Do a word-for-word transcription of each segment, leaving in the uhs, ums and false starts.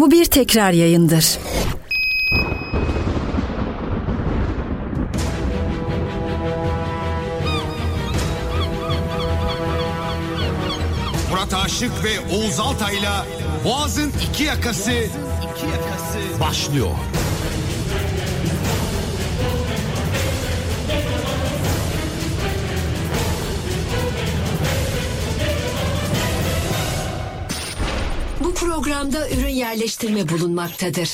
Bu bir tekrar yayındır. Murat Aşık ve Oğuz Altay'la Boğaz'ın iki yakası, Boğaz'ın iki yakası başlıyor. Bu programda ürün yerleştirme bulunmaktadır.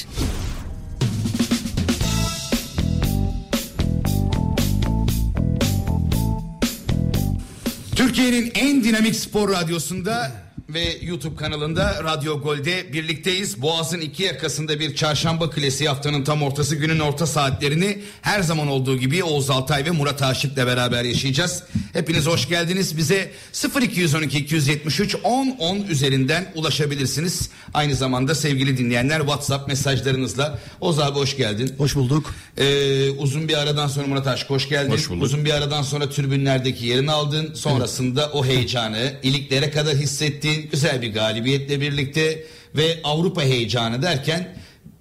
Türkiye'nin en dinamik spor radyosunda ve YouTube kanalında Radyo Gol'de birlikteyiz. Boğaz'ın iki yakasında bir çarşamba klasiği, haftanın tam ortası, günün orta saatlerini her zaman olduğu gibi Oğuz Altay ve Murat Aşık'la beraber yaşayacağız. Hepiniz hoş geldiniz. Bize sıfır iki on iki iki yetmiş üç on on üzerinden ulaşabilirsiniz. Aynı zamanda sevgili dinleyenler WhatsApp mesajlarınızla. Oğuz abi hoş geldin. Hoş bulduk. Ee, uzun bir aradan sonra Murat Aşık hoş geldin. Hoş bulduk. Uzun bir aradan sonra tribünlerdeki yerini aldın. Sonrasında evet, o heyecanı iliklere kadar hissettin. Güzel bir galibiyetle birlikte ve Avrupa heyecanı derken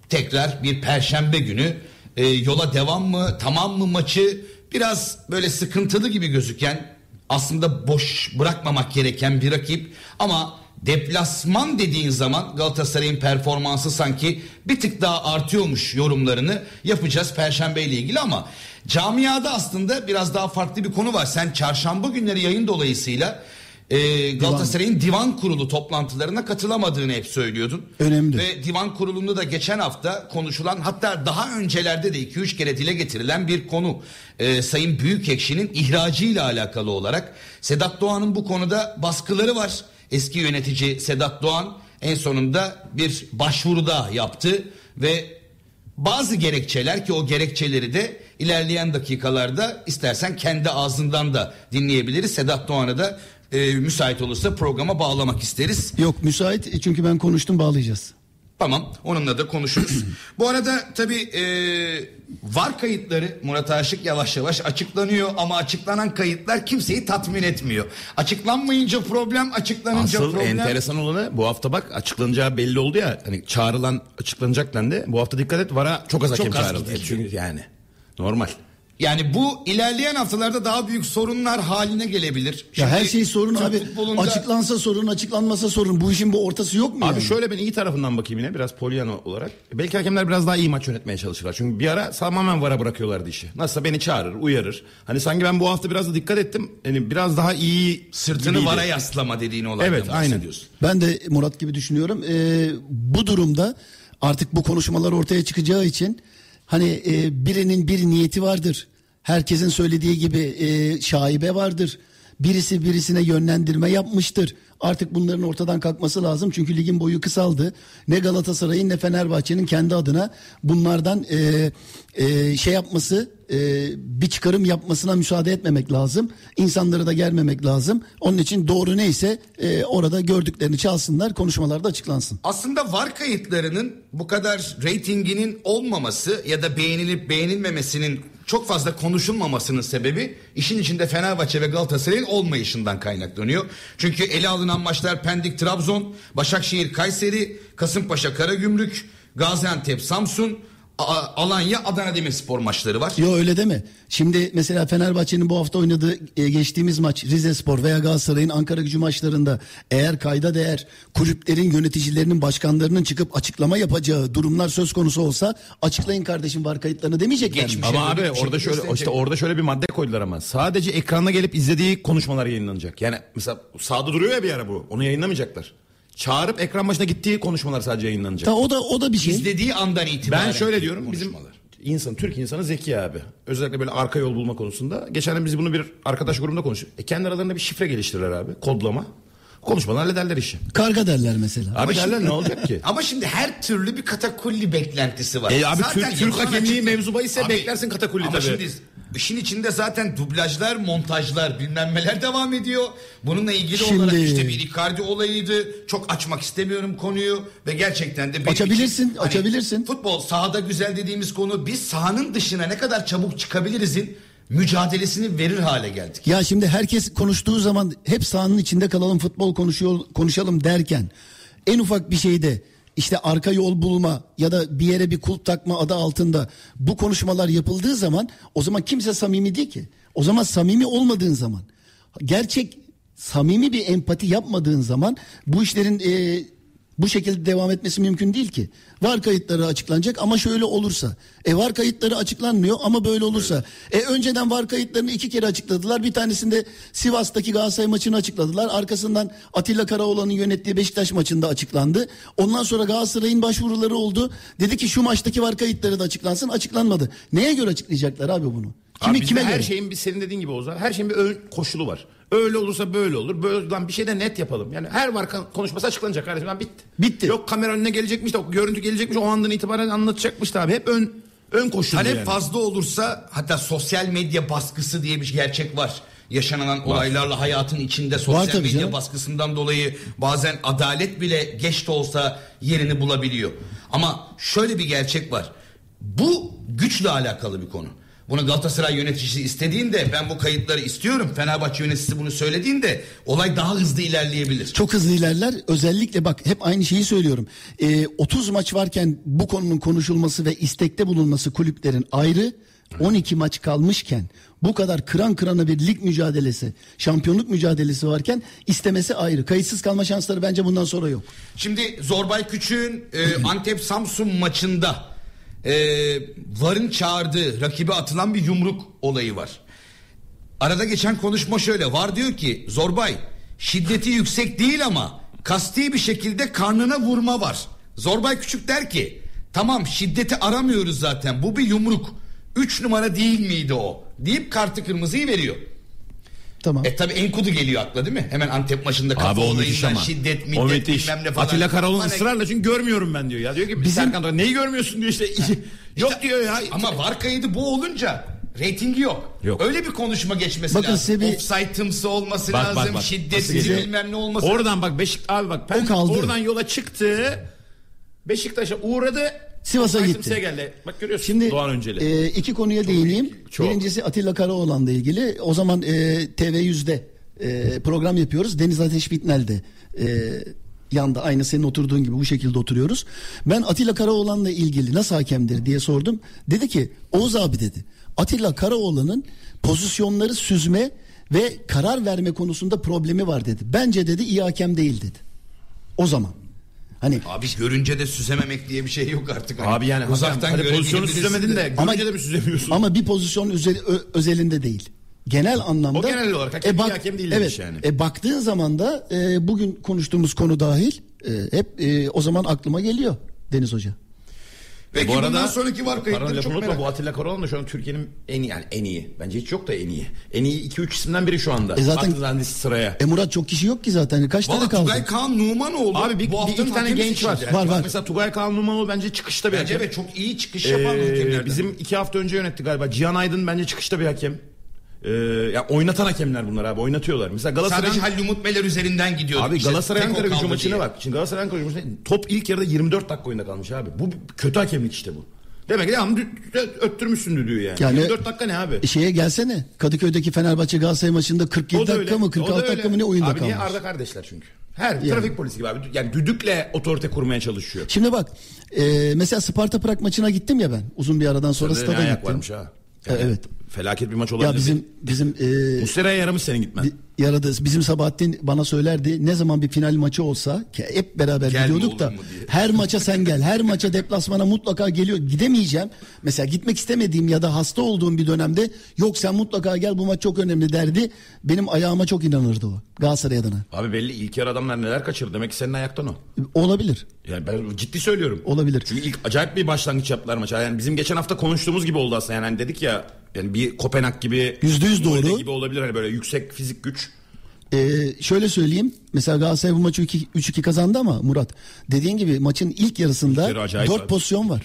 tekrar bir perşembe günü e, yola devam mı, tamam mı maçı biraz böyle sıkıntılı gibi gözüken, aslında boş bırakmamak gereken bir rakip ama deplasman dediğin zaman Galatasaray'ın performansı sanki bir tık daha artıyormuş yorumlarını yapacağız perşembe ile ilgili. Ama camiada aslında biraz daha farklı bir konu var. Sen çarşamba günleri yayın dolayısıyla Ee, Galatasaray'ın divan kurulu toplantılarına katılamadığını hep söylüyordun. Önemli. Ve divan kurulunda da geçen hafta konuşulan, hatta daha öncelerde de iki üç kere dile getirilen bir konu. Ee, Sayın Büyükekşi'nin ihracıyla alakalı olarak Sedat Doğan'ın bu konuda baskıları var. Eski yönetici Sedat Doğan en sonunda bir başvuruda yaptı ve bazı gerekçeler ki o gerekçeleri de ilerleyen dakikalarda istersen kendi ağzından da dinleyebiliriz. Sedat Doğan'a da E, müsait olursa programa bağlamak isteriz. Yok, müsait, çünkü ben konuştum, bağlayacağız. Tamam, onunla da konuşuruz. Bu arada tabii e, var kayıtları Murat Aşık yavaş yavaş açıklanıyor ama açıklanan kayıtlar kimseyi tatmin etmiyor. Açıklanmayınca problem, açıklanınca asıl problem. Asıl enteresan olanı bu hafta bak açıklanacağı belli oldu ya, hani çağrılan açıklanacak dendi. Bu hafta dikkat et, VAR'a çok az hakem çağrıldı. Çünkü yani normal. Yani bu ilerleyen haftalarda daha büyük sorunlar haline gelebilir. Şimdi ya her şey sorun abi. Futbolunda... Açıklansa sorun, açıklanmasa sorun. Bu işin bu ortası yok mu? Abi yani? Şöyle ben iyi tarafından bakayım yine biraz Polyano olarak. Belki hakemler biraz daha iyi maç yönetmeye çalışırlar. Çünkü bir ara tamamen VAR'a bırakıyorlardı işi. Nasılsa beni çağırır, uyarır. Hani sanki ben bu hafta biraz da dikkat ettim. Yani biraz daha iyi sırtını gibiydi. VAR'a yaslama dediğini olaydı. Evet, aynen diyorsun. Ben de Murat gibi düşünüyorum. Ee, bu durumda artık bu konuşmalar ortaya çıkacağı için hani e, birinin bir niyeti vardır. Herkesin söylediği gibi e, şaibe vardır. Birisi birisine yönlendirme yapmıştır. Artık bunların ortadan kalkması lazım. Çünkü ligin boyu kısaldı. Ne Galatasaray'ın ne Fenerbahçe'nin kendi adına bunlardan e, e, şey yapması, e, bir çıkarım yapmasına müsaade etmemek lazım. İnsanları da germemek lazım. Onun için doğru neyse e, orada gördüklerini çalsınlar, konuşmalarda açıklansın. Aslında VAR kayıtlarının bu kadar reytinginin olmaması ya da beğenilip beğenilmemesinin çok fazla konuşulmamasının sebebi işin içinde Fenerbahçe ve Galatasaray'ın olmayışından kaynaklanıyor. Çünkü ele alınan maçlar Pendik Trabzon, Başakşehir Kayseri, Kasımpaşa Karagümrük, Gaziantep Samsun, Alanya Adana Demirspor maçları var. Yo öyle deme. Şimdi mesela Fenerbahçe'nin bu hafta oynadığı e, geçtiğimiz maç Rizespor veya Galatasaray'ın Ankara Gücü maçlarında eğer kayda değer kulüplerin yöneticilerinin, başkanlarının çıkıp açıklama yapacağı durumlar söz konusu olsa açıklayın kardeşim VAR kayıtlarını demeyecekler mi? Ama abi orada şöyle işte orada şöyle bir madde koydular ama sadece ekrana gelip izlediği konuşmalar yayınlanacak. Yani mesela sağda duruyor ya bir ara bu. Onu yayınlamayacaklar. Çağırıp ekran başına gittiği konuşmalar sadece yayınlanacak. Ta o da o da bir şey. İzlediği andan itibaren. Ben şöyle diyorum, bizim insan, Türk insanı zeki abi. Özellikle böyle arka yol bulma konusunda. Geçen gün biz bunu bir arkadaş grubunda konuştuk. E kendi aralarında bir şifre geliştirirler abi. Kodlama. Konuşmadan hallederler işi. Karga derler mesela. Abi ama derler şimdi, ne olacak ki? Ama şimdi her türlü bir katakulli beklentisi var. E abi zaten Türk, Türk hakemliği mevzu bahise beklersin katakulli tabii. Ama şimdi işin içinde zaten dublajlar, montajlar, bilmem neler devam ediyor. Bununla ilgili şimdi olarak işte bir Icardi olayıydı. Çok açmak istemiyorum konuyu ve gerçekten de... Açabilirsin, için, açabilirsin. Hani, futbol sahada güzel dediğimiz konu, biz sahanın dışına ne kadar çabuk çıkabilirizin mücadelesini verir hale geldik. Ya şimdi herkes konuştuğu zaman hep sahanın içinde kalalım, futbol konuşuyor, konuşalım derken en ufak bir şeyde işte arka yol bulma ya da bir yere bir kulp takma adı altında bu konuşmalar yapıldığı zaman o zaman kimse samimi değil ki. O zaman samimi olmadığın zaman, gerçek samimi bir empati yapmadığın zaman bu işlerin e, bu şekilde devam etmesi mümkün değil ki. V A R kayıtları açıklanacak ama şöyle olursa. E V A R kayıtları açıklanmıyor ama böyle olursa. Evet. E önceden V A R kayıtlarını iki kere açıkladılar. Bir tanesinde Sivas'taki Galatasaray maçını açıkladılar. Arkasından Atilla Karaoğlan'ın yönettiği Beşiktaş maçında açıklandı. Ondan sonra Galatasaray'ın başvuruları oldu. Dedi ki şu maçtaki V A R kayıtları da açıklansın. Açıklanmadı. Neye göre açıklayacaklar abi bunu? Kimi, abi kime her göre? Şeyin bir senin dediğin gibi Oğuzhan. Her şeyin bir ön koşulu var. Öyle olursa böyle olur. Böyle olan bir şey de net yapalım. Yani her var konuşması açıklanacak kardeşim. Ben bitti. Bitti. Yok kamera önüne gelecekmiş de görüntü gelecekmiş. O andan itibaren anlatacakmış da abi. Hep ön ön koşulu. Talep yani fazla olursa hatta sosyal medya baskısı diye bir gerçek var. Yaşanan var. Olaylarla hayatın içinde sosyal medya canım. Baskısından dolayı bazen adalet bile geç de olsa yerini bulabiliyor. Ama şöyle bir gerçek var. Bu güçle alakalı bir konu. Bunu Galatasaray yöneticisi istediğinde ben bu kayıtları istiyorum. Fenerbahçe yöneticisi bunu söylediğinde olay daha hızlı ilerleyebilir. Çok hızlı ilerler. Özellikle bak hep aynı şeyi söylüyorum. Ee, otuz maç varken bu konunun konuşulması ve istekte bulunması kulüplerin ayrı. on iki maç kalmışken bu kadar kıran kırana bir lig mücadelesi, şampiyonluk mücadelesi varken istemesi ayrı. Kayıtsız kalma şansları bence bundan sonra yok. Şimdi Zorbay Küçük'ün e, Antep-Samsun maçında Ee, VAR'ın çağırdığı rakibe atılan bir yumruk olayı var. Arada geçen konuşma şöyle. VAR diyor ki Zorbay şiddeti yüksek değil ama kasti bir şekilde karnına vurma var. Zorbay Küçük der ki tamam şiddeti aramıyoruz zaten, bu bir yumruk. Üç numara değil miydi o? Deyip kartı kırmızıyı veriyor. Tamam. E tabi Enkudu geliyor akla değil mi? Hemen Antep maçında kafasında şiddet, middet bilmem ne falan. Atilla Karaoğlan ısrarla çünkü görmüyorum ben diyor ya. Diyor ki bizim... Serkan diyor, neyi görmüyorsun diyor işte. işte yok diyor ya. Ama var kaydı bu olunca reytingi yok. yok. Öyle bir konuşma geçmesi bakın lazım. Bir... Offside'ımsı olması bak, lazım. Bak, bak. Şiddetli bilmem ne olması oradan lazım. Bak Beşiktaş abi bak. Ben oradan yola çıktı. Beşiktaş'a uğradı. Sivas'a gitti. Geldi. Bak görüyorsun. Şimdi Doğan Önceli. E, iki konuya değineyim. Çok. Birincisi Atilla Karaoğlan'la ilgili. O zaman e, T V yüz'de e, program yapıyoruz. Deniz Ateş Bitnel'de e, yanda aynı senin oturduğun gibi bu şekilde oturuyoruz. Ben Atilla Karaoğlan'la ilgili nasıl hakemdir diye sordum. Dedi ki Oğuz abi dedi. Atilla Karaoğlan'ın pozisyonları süzme ve karar verme konusunda problemi var dedi. Bence dedi iyi hakem değil dedi. O zaman. Hani abi görünce de süzememek diye bir şey yok artık. Hani abi yani uzaktan hani pozisyonu süzemedin de, de görünce ama, de mi süzemiyorsun? Ama bir pozisyon özel, ö, özelinde değil. Genel anlamda. O genel olarak hakem e, bak, hakem değil evet, yani. E, baktığın zaman da e, bugün konuştuğumuz konu dahil e, hep e, o zaman aklıma geliyor Deniz Hoca. Peki bu arada bundan sonraki var kayıtları çok merak. Bu Atilla Karaoğlan da şu an Türkiye'nin en iyi yani en iyi. Bence hiç yok da en iyi. En iyi iki üç isimden biri şu anda. E zaten sıraya. E Murat çok kişi yok ki zaten. Kaç vallahi tane kaldı? Tugay Kaan Numanoğlu. Abi bir, bu hafta bir, bir tane genç var. Yani. Var var. Mesela Tugay Kaan Numanoğlu bence çıkışta bir bence hakem. Bence çok iyi çıkış yapan ee, hakemlerden. Bizim iki hafta önce yönetti galiba. Cihan Aydın bence çıkışta bir hakem. Ee, ya oynatan hakemler bunlar abi, oynatıyorlar. Mesela Galatasaray sadece Halil Umut Meler üzerinden gidiyor. Abi işte, Galatasaray Ankara Gücü maçına bak. Şimdi Galatasaray Ankara Gücü maçında top ilk yarıda yirmi dört dakika oyunda kalmış abi. Bu kötü hakemlik işte bu. Demek ki tamam öttürmüşsün diyor yani. yani. yirmi dört dakika ne abi? Şeye gelsene. Kadıköy'deki Fenerbahçe Galatasaray maçında kırk yedi dakika öyle. mı kırk altı dakika mı ne oyunda abi kalmış. Abi niye Arda kardeşler çünkü. Her yani. Trafik polisi gibi abi. Yani düdükle otorite kurmaya çalışıyor. Şimdi bak. E, mesela Sparta Prag maçına gittim ya ben. Uzun bir aradan sonra Sırada stada gittim. Varmış, ha. Yani. Evet. Felaket bir maç olabilir. Ya bizim bizim e, Muslera'ya yaramış senin gitmen. Yaradı. Bizim Sabahattin bana söylerdi. Ne zaman bir final maçı olsa ki hep beraber gel gidiyorduk da her maça sen gel. Her maça deplasmana mutlaka geliyor. Gidemeyeceğim. Mesela gitmek istemediğim ya da hasta olduğum bir dönemde yok sen mutlaka gel bu maç çok önemli derdi. Benim ayağıma çok inanırdı o. Galatasaray adına. Abi belli ilk yarı adamlar neler kaçırdı. Demek ki senin ayaktan o. Olabilir. Yani ben ciddi söylüyorum. Olabilir. Çünkü ilk acayip bir başlangıç yaptılar maça. Yani bizim geçen hafta konuştuğumuz gibi oldu aslında. Yani hani dedik ya yani bir Kopenhag gibi yüzde yüz doğru gibi olabilir hani böyle yüksek fizik güç. Ee, şöyle söyleyeyim. Mesela Galatasaray bu maçı üç iki kazandı ama Murat dediğin gibi maçın ilk yarısında dört pozisyon var.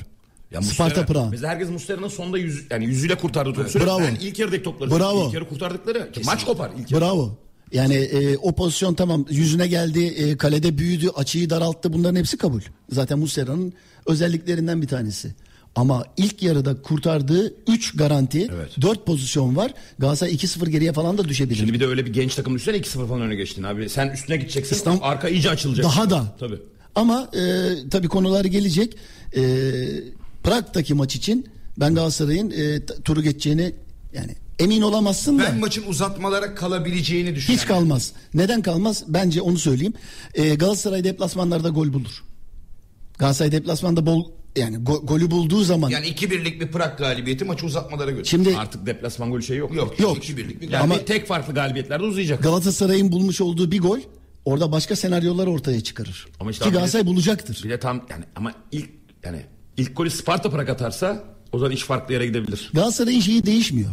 Ya Sparta Prag. Mesela herkes Muslera'nın sonunda yüz, yani yüzüyle kurtardı topu. Bravo. Yani ilk yarıdaki topları. Bravo. İlk yarı kurtardıkları kesinlikle. Maç kopar ilk yarı. Bravo. Yani e, o pozisyon tamam yüzüne geldi, e, kalede büyüdü, açıyı daralttı. Bunların hepsi kabul. Zaten Muslera'nın özelliklerinden bir tanesi. Ama ilk yarıda kurtardığı üç garanti, evet. dört pozisyon var. Galatasaray iki sıfır geriye falan da düşebilir. Şimdi bir de öyle bir genç takım üstüne iki sıfır falan öne geçtin abi. Sen üstüne gideceksin, İstanbul... arka iyice açılacak. Daha da. Tabii. Ama e, tabii konular gelecek. E, Prag'daki maç için ben Galatasaray'ın e, turu geçeceğini, yani emin olamazsın ben da. Ben maçın uzatmalara kalabileceğini düşünüyorum. Hiç kalmaz. Neden kalmaz? Bence onu söyleyeyim. E, Galatasaray deplasmanlarda gol bulur. Galatasaray deplasmanda bol, yani go, golü bulduğu zaman. Yani iki birlik bir Prag galibiyeti maçı uzatmalara götürür. Şimdi artık deplasman golü şey yok. Yok. Yok. İki birlik bir. Yani ama tek farklı galibiyetlerde uzayacak. Galatasaray'ın bulmuş olduğu bir gol orada başka senaryolar ortaya çıkarır. Ama işte ki Galatasaray bile, bulacaktır. Bir de tam yani ama ilk yani ilk golü Sparta Prag atarsa o zaman iş farklı yere gidebilir. Galatasaray'ın şeyi değişmiyor.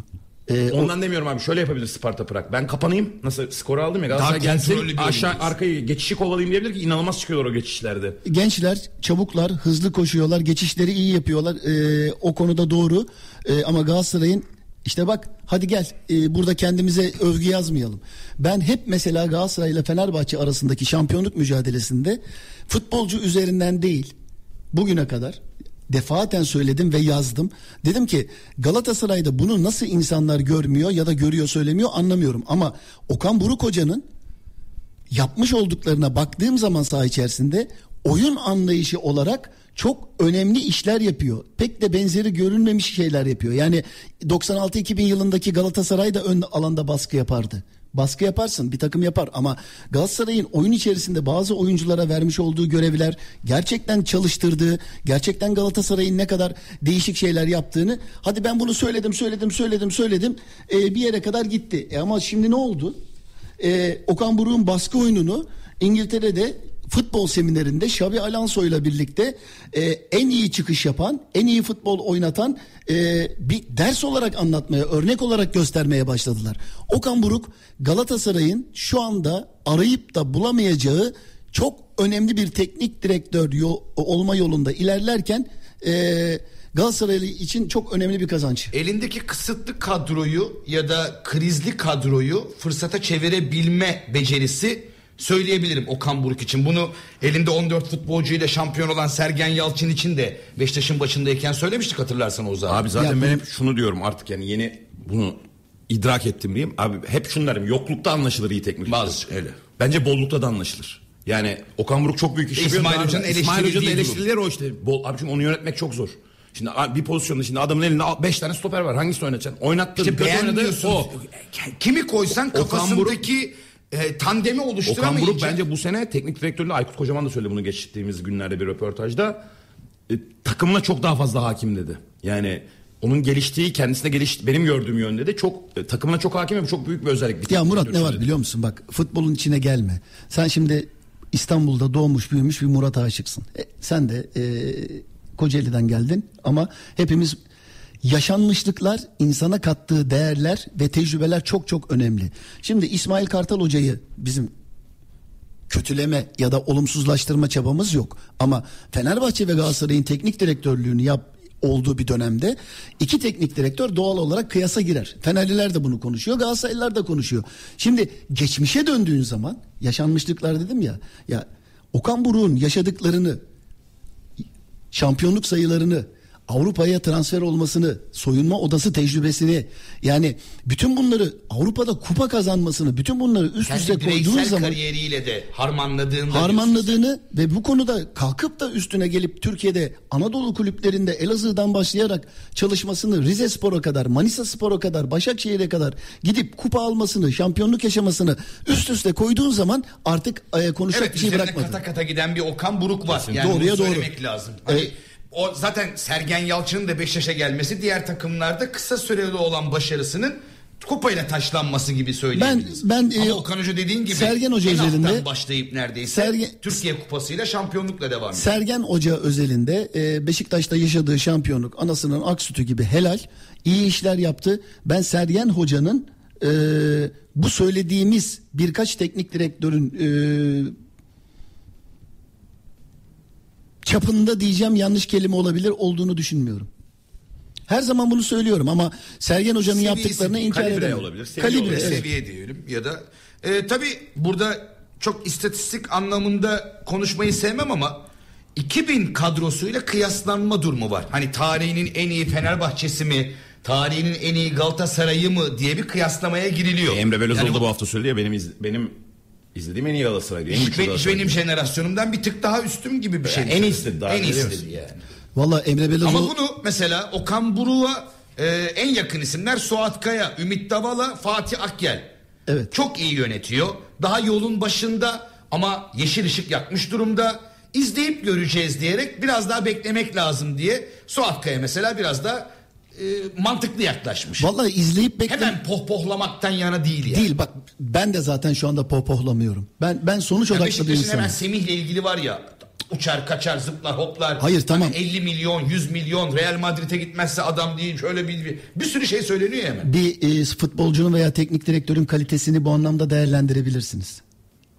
Ee, Ondan o... demiyorum abi, şöyle yapabilir Sparta Prag. Ben kapanayım. Nasıl skoru aldım ya, Galatasaray gelsin aşağı arkayı geçişi kovalayayım diyebilir ki inanılmaz çıkıyorlar o geçişlerde. Gençler çabuklar, hızlı koşuyorlar, geçişleri iyi yapıyorlar. Ee, o konuda doğru. Ee, ama Galatasaray'ın işte bak hadi gel e, burada kendimize övgü yazmayalım. Ben hep mesela Galatasaray ile Fenerbahçe arasındaki şampiyonluk mücadelesinde futbolcu üzerinden değil, bugüne kadar defaten söyledim ve yazdım. Dedim ki Galatasaray'da bunu nasıl insanlar görmüyor ya da görüyor söylemiyor anlamıyorum. Ama Okan Buruk hocanın yapmış olduklarına baktığım zaman saha içerisinde oyun anlayışı olarak çok önemli işler yapıyor. Pek de benzeri görünmemiş şeyler yapıyor. Yani doksan altı iki bin yılındaki Galatasaray da ön alanda baskı yapardı. Baskı yaparsın, bir takım yapar ama Galatasaray'ın oyun içerisinde bazı oyunculara vermiş olduğu görevler, gerçekten çalıştırdığı, gerçekten Galatasaray'ın ne kadar değişik şeyler yaptığını, hadi ben bunu söyledim söyledim söyledim söyledim ee, bir yere kadar gitti. E ama şimdi ne oldu? Ee, Okan Buruk'un baskı oyununu İngiltere'de futbol seminerinde Xabi Alonso'yla birlikte e, en iyi çıkış yapan, en iyi futbol oynatan e, bir ders olarak anlatmaya, örnek olarak göstermeye başladılar. Okan Buruk Galatasaray'ın şu anda arayıp da bulamayacağı çok önemli bir teknik direktör yol, olma yolunda ilerlerken e, Galatasaray için çok önemli bir kazanç. Elindeki kısıtlı kadroyu ya da krizli kadroyu fırsata çevirebilme becerisi söyleyebilirim Okan Buruk için. Bunu elinde on dört futbolcuyla şampiyon olan Sergen Yalçın için de Beşiktaş'ın başındayken söylemiştik, hatırlarsan Oğuz abi. Abi zaten ya, ben hep şunu diyorum artık, yani yeni bunu idrak ettim diyeyim. Abi hep şunu derim, yoklukta anlaşılır iyi teknik. Bazı öyle. Bence bollukta da anlaşılır. Yani Okan Buruk çok büyük iş yapıyor. İsmail Hoca'nın eleştirileri, eleştirileri o işte. Bol, abi şimdi onu yönetmek çok zor. Şimdi bir pozisyonda şimdi adamın elinde beş tane stoper var. Hangisini oynatacaksın? Oynattığın işte beğenmiyorsun. O. Kimi koysan kafasındaki E, tandemi oluşturamayacak. Okan Buruk bence bu sene teknik direktörle, Aykut Kocaman da söyledi bunu geçtiğimiz günlerde bir röportajda, E, takımına çok daha fazla hakim dedi. Yani onun geliştiği, kendisine geliş, benim gördüğüm yönde de çok e, takımına çok hakim ve bu çok büyük bir özellik. Bir ya Murat ne var dedi, biliyor musun? Bak futbolun içine gelme. Sen şimdi İstanbul'da doğmuş büyümüş bir Murat Aşık'sın. E, sen de e, Kocaeli'den geldin ama hepimiz yaşanmışlıklar, insana kattığı değerler ve tecrübeler çok çok önemli. Şimdi İsmail Kartal hocayı bizim kötüleme ya da olumsuzlaştırma çabamız yok. Ama Fenerbahçe ve Galatasaray'ın teknik direktörlüğünü yap olduğu bir dönemde iki teknik direktör doğal olarak kıyasa girer. Fenerliler de bunu konuşuyor, Galatasaraylılar da konuşuyor. Şimdi geçmişe döndüğün zaman yaşanmışlıklar dedim ya. Ya Okan Buruk'un yaşadıklarını, şampiyonluk sayılarını, Avrupa'ya transfer olmasını, soyunma odası tecrübesini, yani bütün bunları Avrupa'da kupa kazanmasını, bütün bunları üst yani üste koyduğunuz zaman kariyeriyle de harmanladığını harmanladığını ve bu konuda kalkıp da üstüne gelip Türkiye'de Anadolu kulüplerinde Elazığ'dan başlayarak çalışmasını, Rizespor'a kadar, Manisaspor'a kadar, Başakşehir'e kadar gidip kupa almasını, şampiyonluk yaşamasını üst üste koyduğun zaman artık konuşacak evet, bir şey bırakmadı. Kata kata giden bir Okan Buruk var. Yani doğruya doğru söylemek lazım. Hani ee, O zaten Sergen Yalçın'ın da Beşiktaş'a gelmesi diğer takımlarda kısa süreli olan başarısının kupayla taşlanması gibi söyleyebiliriz. Ben, ben, Ama e, Okan Hoca dediğin gibi Sergen Hoca özelinde başlayıp neredeyse Sergen, Türkiye Kupası'yla şampiyonlukla devam ediyor. Sergen Hoca özelinde e, Beşiktaş'ta yaşadığı şampiyonluk anasının ak sütü gibi helal, iyi işler yaptı. Ben Sergen Hoca'nın e, bu söylediğimiz birkaç teknik direktörün E, çapında diyeceğim, yanlış kelime olabilir, olduğunu düşünmüyorum. Her zaman bunu söylüyorum ama Sergen Hoca'nın seviyesi, yaptıklarını inkar edemem. Olabilir, seviye kalibre olabilir. Evet. Seviye diyelim ya da e, tabii burada çok istatistik anlamında konuşmayı sevmem ama iki bin kadrosuyla kıyaslanma durumu var. Hani tarihinin en iyi Fenerbahçesi mi, tarihinin en iyi Galatasaray'ı mı diye bir kıyaslamaya giriliyor. Emre Belözoğlu yani bu hafta söyledi ya, benim iz, benim İzlediğim en iyi Galatasaray'dı. Benim, benim jenerasyonumdan bir tık daha üstüm gibi bir şey. En iyisi daha. En iyisi yani. Valla Emre Belezoğlu. Ama bunu mesela Okan Buruk'a e, en yakın isimler Suat Kaya, Ümit Davala, Fatih Akgel. Evet. Çok iyi yönetiyor. Daha yolun başında ama yeşil ışık yakmış durumda. İzleyip göreceğiz diyerek biraz daha beklemek lazım diye Suat Kaya mesela biraz daha e, mantıklı yaklaşmış. Vallahi izleyip bekle. Hemen pohpohlamaktan yana değil yani. Değil bak, ben de zaten şu anda pohpohlamıyorum. Ben ben sonuç yani odaklı bir insanım. Hemen Semih'le ilgili var ya, uçar kaçar zıplar hoplar. Hayır tamam. Hani elli milyon yüz milyon Real Madrid'e gitmezse adam değil, şöyle bir bir, bir sürü şey söyleniyor hemen. Bir e, futbolcunun veya teknik direktörün kalitesini bu anlamda değerlendirebilirsiniz.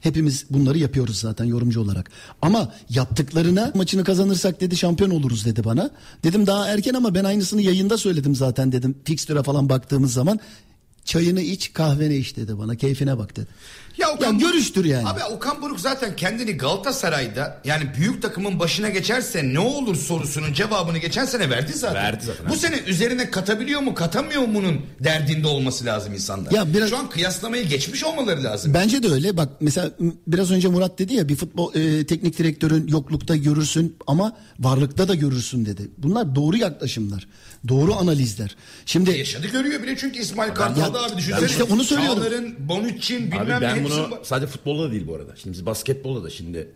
Hepimiz bunları yapıyoruz zaten yorumcu olarak. Ama yaptıklarına maçını kazanırsak dedi şampiyon oluruz dedi bana. Dedim daha erken ama ben aynısını yayında söyledim zaten dedim. Fikstüre falan baktığımız zaman çayını iç kahveni iç dedi bana, keyfine bak dedi. Ya, Okan ya Buruk, görüştür yani. Abi Okan Buruk zaten kendini Galatasaray'da yani büyük takımın başına geçerse ne olur sorusunun cevabını geçen sene verdi zaten. Verdi zaten. Bu abi. Sene üzerine katabiliyor mu katamıyor mu'nun derdinde olması lazım insanlar. Ya biraz, şu an kıyaslamayı geçmiş olmaları lazım. Bence de öyle. Bak mesela biraz önce Murat dedi ya, bir futbol e, teknik direktörün yoklukta görürsün ama varlıkta da görürsün dedi. Bunlar doğru yaklaşımlar. Doğru analizler. Şimdi yaşadı görüyor bile çünkü İsmail Kartal da abi düşünsene. İşte onu söylüyorum. Çağlar'ın, Bonucci'nin bilmem ne. Bunu sadece futbolda da değil bu arada. Şimdi biz basketbolda da şimdi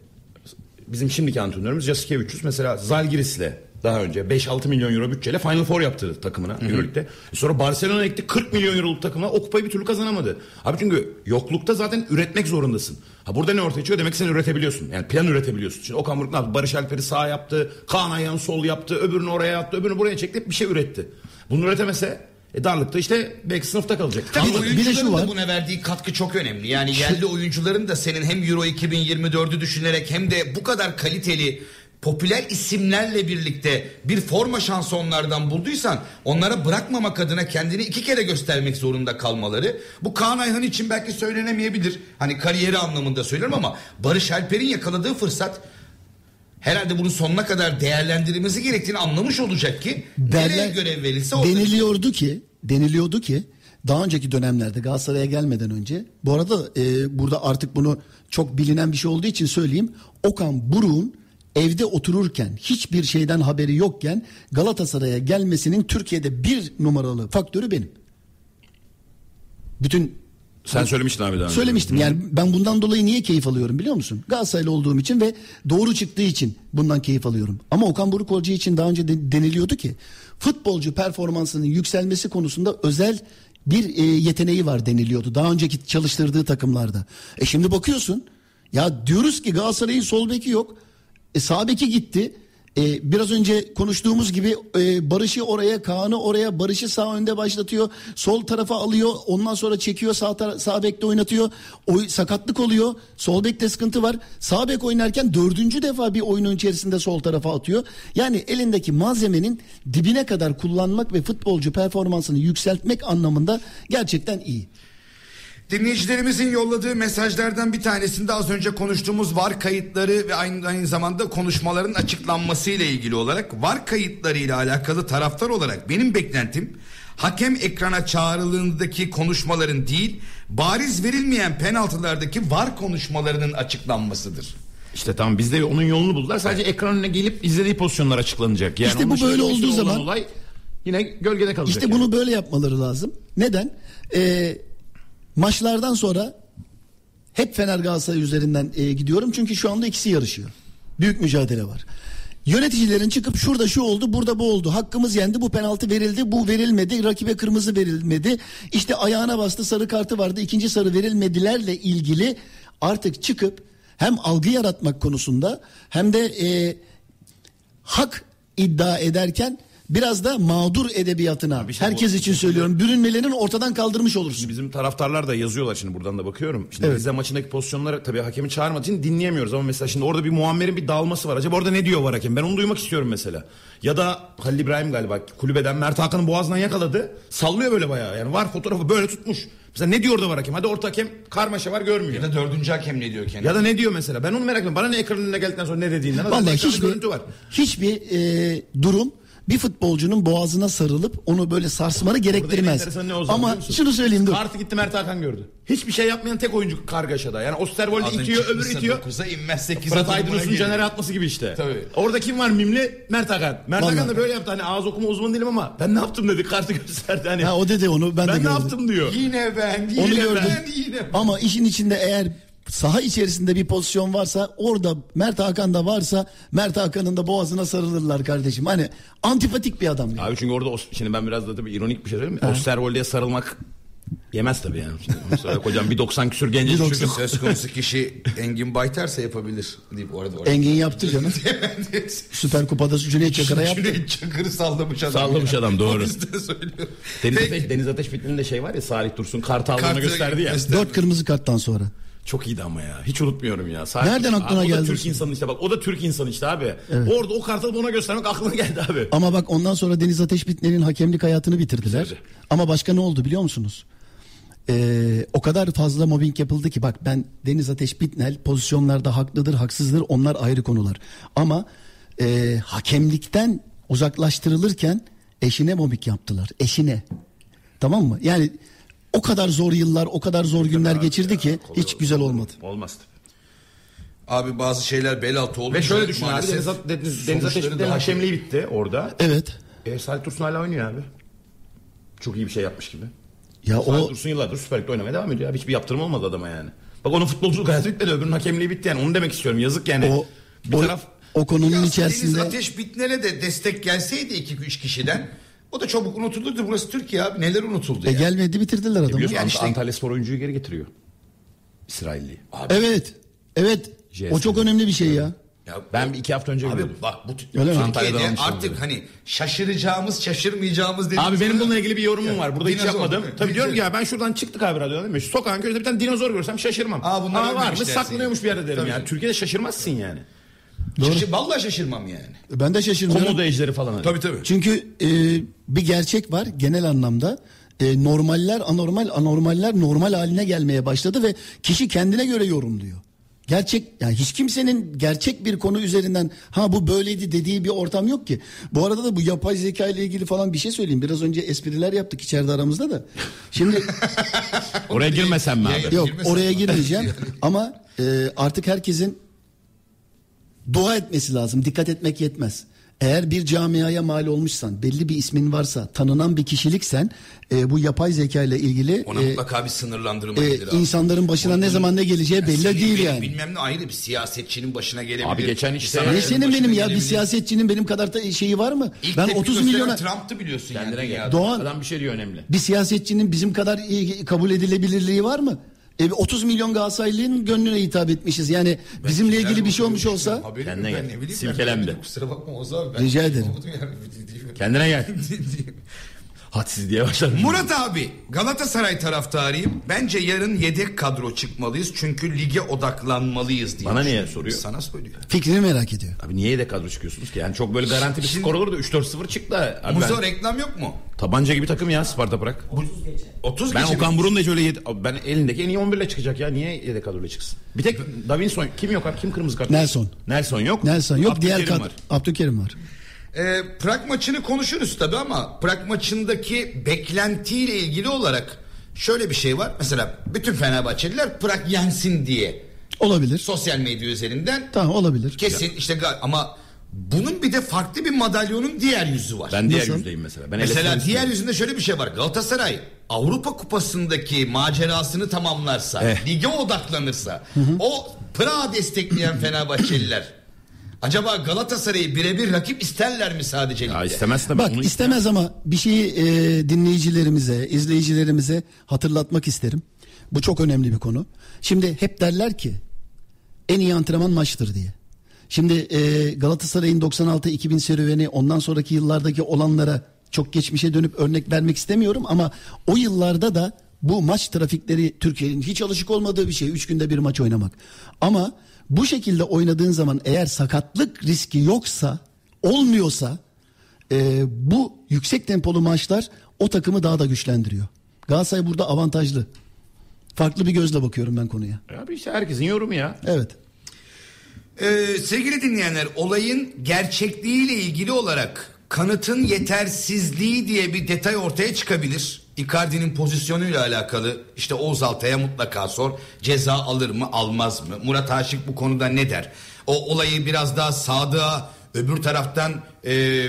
bizim şimdiki antrenörümüz Jasikevičius mesela Zalgiris'le daha önce beş altı milyon euro bütçeyle Final Four yaptırdı takımına Euroleague'de. Sonra Barcelona'ya gitti, kırk milyon euroluk takımla o kupayı bir türlü kazanamadı. Abi çünkü yoklukta zaten üretmek zorundasın. Ha burada ne ortaya çıkıyor? Demek ki sen üretebiliyorsun. Yani plan üretebiliyorsun. Şimdi Okan Buruk ne yaptı? Barış Alper'i sağ yaptı, Kaan Ayhan sol yaptı, öbürünü oraya attı, öbürünü buraya çekti, bir şey üretti. Bunu üretemese E darlıkta işte belki sınıfta kalacak. Tabii oyuncuların da buna verdiği katkı çok önemli. Yani yerli oyuncuların da senin hem Euro iki bin yirmi dördü düşünerek hem de bu kadar kaliteli popüler isimlerle birlikte bir forma şansı onlardan bulduysan onlara bırakmamak adına kendini iki kere göstermek zorunda kalmaları. Bu Kaan Ayhan için belki söylenemeyebilir. Hani kariyeri anlamında söylüyorum ama Barış Alper'in yakaladığı fırsat herhalde bunun sonuna kadar değerlendirilmesi gerektiğini anlamış olacak ki derler, nereye görev verilse orada. Deniliyordu ki, deniliyordu ki daha önceki dönemlerde Galatasaray'a gelmeden önce, bu arada e, burada artık bunu çok bilinen bir şey olduğu için söyleyeyim. Okan Buruk'un evde otururken hiçbir şeyden haberi yokken Galatasaray'a gelmesinin Türkiye'de bir numaralı faktörü benim. Bütün Sen söylemiştin abi daha önce. Söylemiştim. Yani ben bundan dolayı niye keyif alıyorum biliyor musun? Galatasaraylı olduğum için ve doğru çıktığı için bundan keyif alıyorum. Ama Okan Buruk Hoca için daha önce de deniliyordu ki futbolcu performansının yükselmesi konusunda özel bir e, yeteneği var deniliyordu. Daha önceki çalıştırdığı takımlarda. E şimdi bakıyorsun ya, diyoruz ki Galatasaray'ın sol beki yok. E, sağ beki gitti. Ee, biraz önce konuştuğumuz gibi e, Barış'ı oraya, Kaan'ı oraya, Barış'ı sağ önde başlatıyor, sol tarafa alıyor, ondan sonra çekiyor, sağ, tara- sağ bekte oynatıyor, Oy- sakatlık oluyor, sol bekte sıkıntı var, sağ bek oynarken dördüncü defa bir oyunun içerisinde sol tarafa atıyor. Yani elindeki malzemenin dibine kadar kullanmak ve futbolcu performansını yükseltmek anlamında gerçekten iyi. Dinleyicilerimizin yolladığı mesajlardan bir tanesinde az önce konuştuğumuz VAR kayıtları ve aynı, aynı zamanda konuşmaların açıklanması ile ilgili olarak VAR kayıtları ile alakalı taraftar olarak benim beklentim hakem ekrana çağrılığındaki konuşmaların değil, bariz verilmeyen penaltılardaki VAR konuşmalarının açıklanmasıdır. İşte tamam, bizde onun yolunu buldular. Sadece evet. Ekran önüne gelip izlediği pozisyonlar açıklanacak. Yani işte bu böyle olduğu zaman olay yine gölgede kalacak. İşte yani. Bunu böyle yapmaları lazım. Neden? Eee Maçlardan sonra hep Fener Galatasaray üzerinden e, gidiyorum. Çünkü şu anda ikisi yarışıyor. Büyük mücadele var. Yöneticilerin çıkıp şurada şu oldu, burada bu oldu. Hakkımız yendi, bu penaltı verildi, bu verilmedi. Rakibe kırmızı verilmedi. İşte ayağına bastı, sarı kartı vardı. İkinci sarı verilmedilerle ilgili artık çıkıp hem algı yaratmak konusunda hem de e, hak iddia ederken biraz da mağdur edebiyatına, şey herkes bu, için söylüyorum, bürünmelerin ortadan kaldırmış olursun. Bizim taraftarlar da yazıyorlar şimdi, buradan da bakıyorum. Şimdi evet. Bizde maçındaki pozisyonları tabii hakemi çağırmadığı için dinleyemiyoruz ama mesela şimdi orada bir Muammer'in bir dalması var. Acaba orada ne diyor var hakem? Ben onu duymak istiyorum mesela. Ya da Halil İbrahim galiba kulübeden Mert Hakan'ın boğazından yakaladı. Sallıyor böyle bayağı. Yani var fotoğrafı böyle tutmuş. Mesela ne diyor orada var hakem? Hadi orta hakem karmaşa var, görmüyor. Ya da dördüncü hakem ne diyor kendine? Ya da ne diyor mesela? Ben onu merak ediyorum. Bana ne ekranın önüne geldikten sonra ne dediğinden. Vallahi hiçbir, görüntü var. Hiçbir e, durum bir futbolcunun boğazına sarılıp onu böyle sarsmanı gerektirmez. Ama şunu söyleyeyim, dur. Artık gitti Mert Hakan gördü. Hiçbir şey yapmayan tek oyuncu kargaşada. Yani Osterwold'e itiyor, öbür itiyor. dokuza inmez, sekize. Fırat Aydınus'un Caner'e atması gibi işte. Tabii. Orada kim var mimli? Mert Hakan. Mert Hakan da böyle yaptı. Hani ağız okuma uzmanı değilim ama ben ne yaptım dedi. Kartı gösterdi hani. Ha, o dedi onu. Ben, ben de gördüm. Ben ne yaptım diyor. Yine ben. Yine onu gördüm. Ben, yine ben. Ama işin içinde eğer saha içerisinde bir pozisyon varsa, orada Mert Hakan da varsa, Mert Hakan'ın da boğazına sarılırlar kardeşim. Hani antipatik bir adam. Yani. Abi çünkü orada şimdi ben biraz da tabii ironik bir şey söyleyeyim. Osterwold'e sarılmak yemez tabii yani. Kocam bir doksan küsür genci. Çünkü söz konusu kişi Engin Baytar'sa yapabilir. Bu arada Engin yaptı canım. Süper Kupa'da Cüneyt Çakır'a yaptı. Cüneyt Çakır'ı sallamış adam. Sallamış adam, doğru. Deniz Ateş, Deniz Ateş filminde şey var ya, Salih Dursun kartallığını gösterdi ya. Dört kırmızı karttan sonra. Çok iyiydi ama ya. Hiç unutmuyorum ya. Sadece nereden aklına geldi? O da Türk insanı işte bak. O da Türk insanı işte abi. Evet. Orada o kartalı ona göstermek aklına geldi abi. Ama bak ondan sonra Deniz Ateşbitner'in hakemlik hayatını bitirdiler. Güzelce. Ama başka ne oldu biliyor musunuz? Ee, o kadar fazla mobbing yapıldı ki bak, ben Deniz Ateşbitner pozisyonlarda haklıdır, haksızdır, onlar ayrı konular. Ama e, hakemlikten uzaklaştırılırken eşine mobbing yaptılar. Eşine. Tamam mı? Yani o kadar zor yıllar, o kadar zor günler geçirdi ki hiç güzel olmadı. Olmazdı. Abi bazı şeyler bel altı oldu. Ve şöyle düşün abi, Deniz Ateş'in hakemliği bitti orada. Evet. E, Salih Dursun hala oynuyor abi. Çok iyi bir şey yapmış gibi. Ya Salih o... Dursun yıllardır Süper Lig'de oynamaya devam ediyor abi. Hiçbir yaptırım olmadı adama yani. Bak onun futbolculuk hayatı bitmedi, öbürünün hakemliği bitti yani. Onu demek istiyorum, yazık yani. O, bir o, taraf... o konunun içerisinde... Deniz Ateşbitner'e de destek gelseydi iki üç kişiden... O da çabuk unutulurdu. Burası Türkiye abi. Neler unutuldu e ya. Gelmedi, bitirdiler adamı. E yani işte... Antalyaspor oyuncuyu geri getiriyor. İsrailli. Abi. Evet. Evet. G S L. O çok önemli bir şey ya. Ya ben bir iki hafta önce gördüm. Bak bu Antalya'da artık dedi. Hani şaşıracağımız, şaşırmayacağımız dediğimiz. Abi benim bununla ilgili bir yorumum var. Burada dinozor. Hiç yapmadım. Tabii dinozor. Diyorum ki ya ben şuradan çıktık abi radyodan değil mi? Sokağın köyünde bir tane dinozor görsem şaşırmam. Aa, ama varmış saklanıyormuş yani. Bir yerde derim tabii yani. Ki. Türkiye'de şaşırmazsın yani. Şaşır, vallahi şaşırmam yani. Ben de şaşırmıyorum. Komodo ejderi falan. Hani. Tabii tabii. Çünkü e, bir gerçek var genel anlamda. E, normaller anormal, anormaller normal haline gelmeye başladı ve kişi kendine göre yorumluyor. Gerçek yani hiç kimsenin gerçek bir konu üzerinden ha bu böyleydi dediği bir ortam yok ki. Bu arada da bu yapay zeka ile ilgili falan bir şey söyleyeyim. Biraz önce espriler yaptık içeride aramızda da. Şimdi oraya girmesem mi abi? Yok, oraya girmeyeceğim. Ama e, artık herkesin dua etmesi lazım. Dikkat etmek yetmez. Eğer bir camiaya mal olmuşsan, belli bir ismin varsa, tanınan bir kişiliksen e, bu yapay zeka ile ilgili ona e, mutlaka bir sınırlandırma e, gelir abi. İnsanların başına onun, ne zaman ne geleceği belli yani değil yani. Bilmem ne ayrı bir siyasetçinin başına gelebilir. Abi geçen işte ne senin benim ya gelebilir. Bir siyasetçinin benim kadar da şeyi var mı? İlk ben otuz milyona Trump'tı biliyorsun kendine yani. Geldi. Doğan adam bir şey diyor önemli. Bir siyasetçinin bizim kadar kabul edilebilirliği var mı? otuz milyon Galatasaraylı'nın gönlüne hitap etmişiz. Yani ben bizimle ilgili bir şey olmuş olsa kendine gel. Silkelemde. Kusura bakma Oğuz abi. Ben rica ederim. Yani. Kendine gel. Hadsiz diye başlar. Murat abi, Galatasaray taraftarıyım. Bence yarın yedek kadro çıkmalıyız. Çünkü lige odaklanmalıyız diye. Bana niye soruyor? Sana soruyor. Fikrini merak ediyor. Abi niye yedek kadro çıkıyorsunuz ki? Yani çok böyle garanti bir şimdi, skor olur da üç dört sıfır çık da. Muzo ben... reklam yok mu? Tabanca gibi takım ya Sparta Prag. otuz ben geçe Okan Buruk'un da şöyle yedi... ben elindeki en iyi on birle çıkacak ya. Niye yedek kadroyla çıksın? Bir tek Davinson kim yok abi? Kim kırmızı kart? Nelson. Nelson yok. Nelson yok. Abdülkerim diğer kadro. Abdülkerim var. Ee, Prag maçını konuşuruz tabii ama Prag maçındaki beklentiyle ilgili olarak şöyle bir şey var. Mesela bütün Fenerbahçeliler Prag yensin diye. Olabilir. Sosyal medya üzerinden. Tamam olabilir. Kesin işte ama bunun bir de farklı bir madalyonun diğer yüzü var. Ben diğer Nasıl? yüzdeyim mesela. Ben mesela diğer yüzünde şöyle bir şey var. Galatasaray Avrupa Kupası'ndaki macerasını tamamlarsa, eh. lige odaklanırsa, hı hı. o Prag'ı destekleyen Fenerbahçeliler... Acaba Galatasaray'ı birebir rakip isterler mi sadece? Ya istemez tabii. Bak istemez ama bir şeyi e, dinleyicilerimize, izleyicilerimize hatırlatmak isterim. Bu çok önemli bir konu. Şimdi hep derler ki en iyi antrenman maçtır diye. Şimdi e, Galatasaray'ın doksan altı iki bin serüveni, ondan sonraki yıllardaki olanlara çok geçmişe dönüp örnek vermek istemiyorum ama o yıllarda da bu maç trafikleri Türkiye'nin hiç alışık olmadığı bir şey. Üç günde bir maç oynamak. Ama bu şekilde oynadığın zaman eğer sakatlık riski yoksa, olmuyorsa e, bu yüksek tempolu maçlar o takımı daha da güçlendiriyor. Galatasaray burada avantajlı. Farklı bir gözle bakıyorum ben konuya. Abi işte herkesin yorumu ya. Evet. Ee, sevgili dinleyenler, olayın gerçekliğiyle ilgili olarak kanıtın yetersizliği diye bir detay ortaya çıkabilir. Icardi'nin pozisyonuyla alakalı işte Oğuz Altay'a mutlaka sor. Ceza alır mı, almaz mı? Murat Aşık bu konuda ne der? O olayı biraz daha Sadık'a, öbür taraftan e,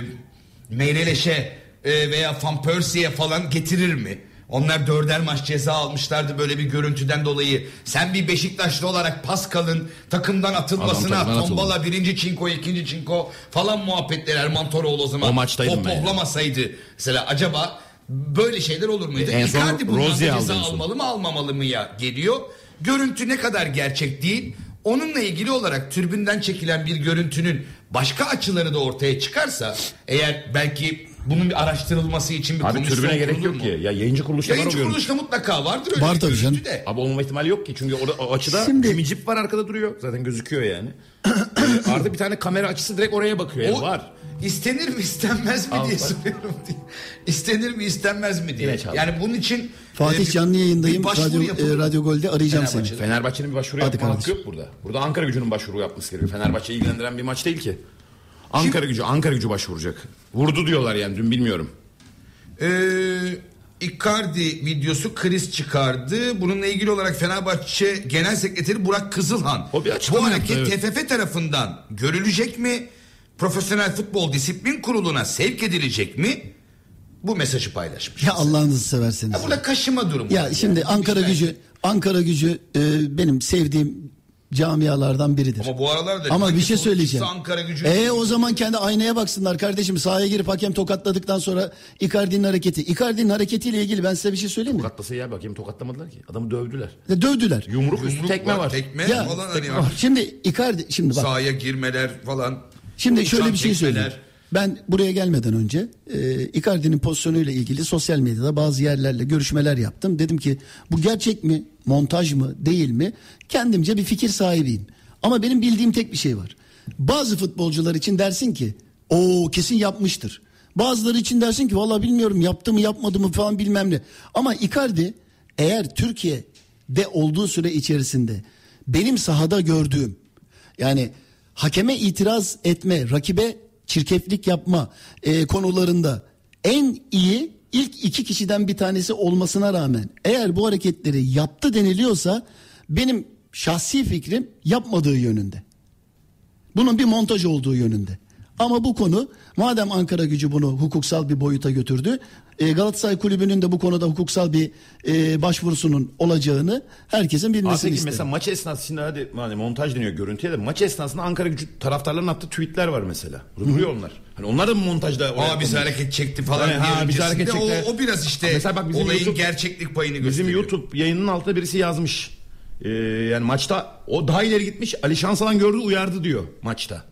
Meyreleş'e e, veya Van Persie'ye falan getirir mi? Onlar dörder maç ceza almışlardı böyle bir görüntüden dolayı. Sen bir Beşiktaşlı olarak Pascal'ın takımdan atılmasına adam, takımdan tombala atıldı. Birinci çinko, ikinci çinko falan muhabbetleri Erman Toroğlu o zaman. O maçtaydım ben. Toplamasaydı yani. Mesela acaba böyle şeyler olur muydu? En son Rozi'yi aldı. Almalı mı almamalı mı ya geliyor. Görüntü ne kadar gerçek değil. Onunla ilgili olarak tribünden çekilen bir görüntünün başka açıları da ortaya çıkarsa eğer belki bunun bir araştırılması için bir komisyon kurulur mu? Abi tribüne gerek yok ki. Ya yayıncı kuruluşta var o görüntü. Yayıncı kuruluşta mutlaka vardır öyle var bir görüntü de. Abi olma ihtimali yok ki. Çünkü orada o açıda şimdi cip var arkada duruyor. Zaten gözüküyor yani. Arada bir tane kamera açısı direkt oraya bakıyor. Yani o var. İstenir mi istenmez mi Al, diye bak. soruyorum. Diye. İstenir mi istenmez mi diye. Yani bunun için Fatih e, canlı yayındayım. Radyo, e, Radyo Gol'de arayacağım Fenerbahçe seni. Fenerbahçe'nin bir başvuru Hadi yapmak kardeşim. Yok burada. Burada Ankara Gücü'nün başvuru yapması gerekiyor. Fenerbahçe'yi ilgilendiren bir maç değil ki. Ankara Şimdi, Gücü, Ankara Gücü başvuracak. Vurdu diyorlar yani dün bilmiyorum. Ee, Icardi videosu kriz çıkardı. Bununla ilgili olarak Fenerbahçe Genel Sekreteri Burak Kızılhan. Bu hareket yaptı, evet. T F F tarafından görülecek mi? Profesyonel Futbol Disiplin Kurulu'na sevk edilecek mi? Bu mesajı paylaşmış. Ya Allah'ınızı severseniz. Ya burada kaşıma durumu. Ya şimdi yani. Ankara işte. Gücü, Ankara Gücü e, benim sevdiğim camialardan biridir. Ama bu aralar da ama bir şey söyleyeceğim. Ankara Gücü. E o zaman kendi aynaya baksınlar kardeşim. Sahaya girip hakem tokatladıktan sonra Icardi'nin hareketi. Icardi'nin hareketiyle ilgili ben size bir şey söyleyeyim mi? Tokatlasa ya bakayım tokatlamadılar ki. Adamı dövdüler. De, dövdüler. Yumruk, Yumruk üstü tekme var. var. Tekme ya, falan hani tekme var. Şimdi Icardi şimdi bak. Sahaya girmeler falan. Şimdi şöyle bir şey söyleyeyim. Ben buraya gelmeden önce e, Icardi'nin pozisyonuyla ilgili sosyal medyada bazı yerlerle görüşmeler yaptım. Dedim ki bu gerçek mi, montaj mı, değil mi? Kendimce bir fikir sahibiyim. Ama benim bildiğim tek bir şey var. Bazı futbolcular için dersin ki o kesin yapmıştır. Bazıları için dersin ki vallahi bilmiyorum yaptı mı yapmadı mı falan bilmem ne. Ama Icardi eğer Türkiye'de olduğu süre içerisinde benim sahada gördüğüm yani hakeme itiraz etme, rakibe çirkeflik yapma e, konularında en iyi ilk iki kişiden bir tanesi olmasına rağmen eğer bu hareketleri yaptı deniliyorsa benim şahsi fikrim yapmadığı yönünde. Bunun bir montaj olduğu yönünde. Ama bu konu madem Ankara Gücü bunu hukuksal bir boyuta götürdü e, Galatasaray Kulübü'nün de bu konuda hukuksal bir e, başvurusunun olacağını herkesin bilmesini isterim. Peki mesela maç esnasında hadi hani montaj deniyor görüntüye de maç esnasında Ankara Gücü taraftarlarının attığı tweetler var mesela. Duruyor onlar. Hani onlar da mı montajda? Aa biz hareket çekti falan yani, diye. Ha, biz hareket çekti. O, o biraz işte mesela bak bizim olayın YouTube, gerçeklik payını gösteriyor. Bizim YouTube yayının altında birisi yazmış. Ee, yani maçta o daha ileri gitmiş. Ali Şansalan gördü uyardı diyor maçta.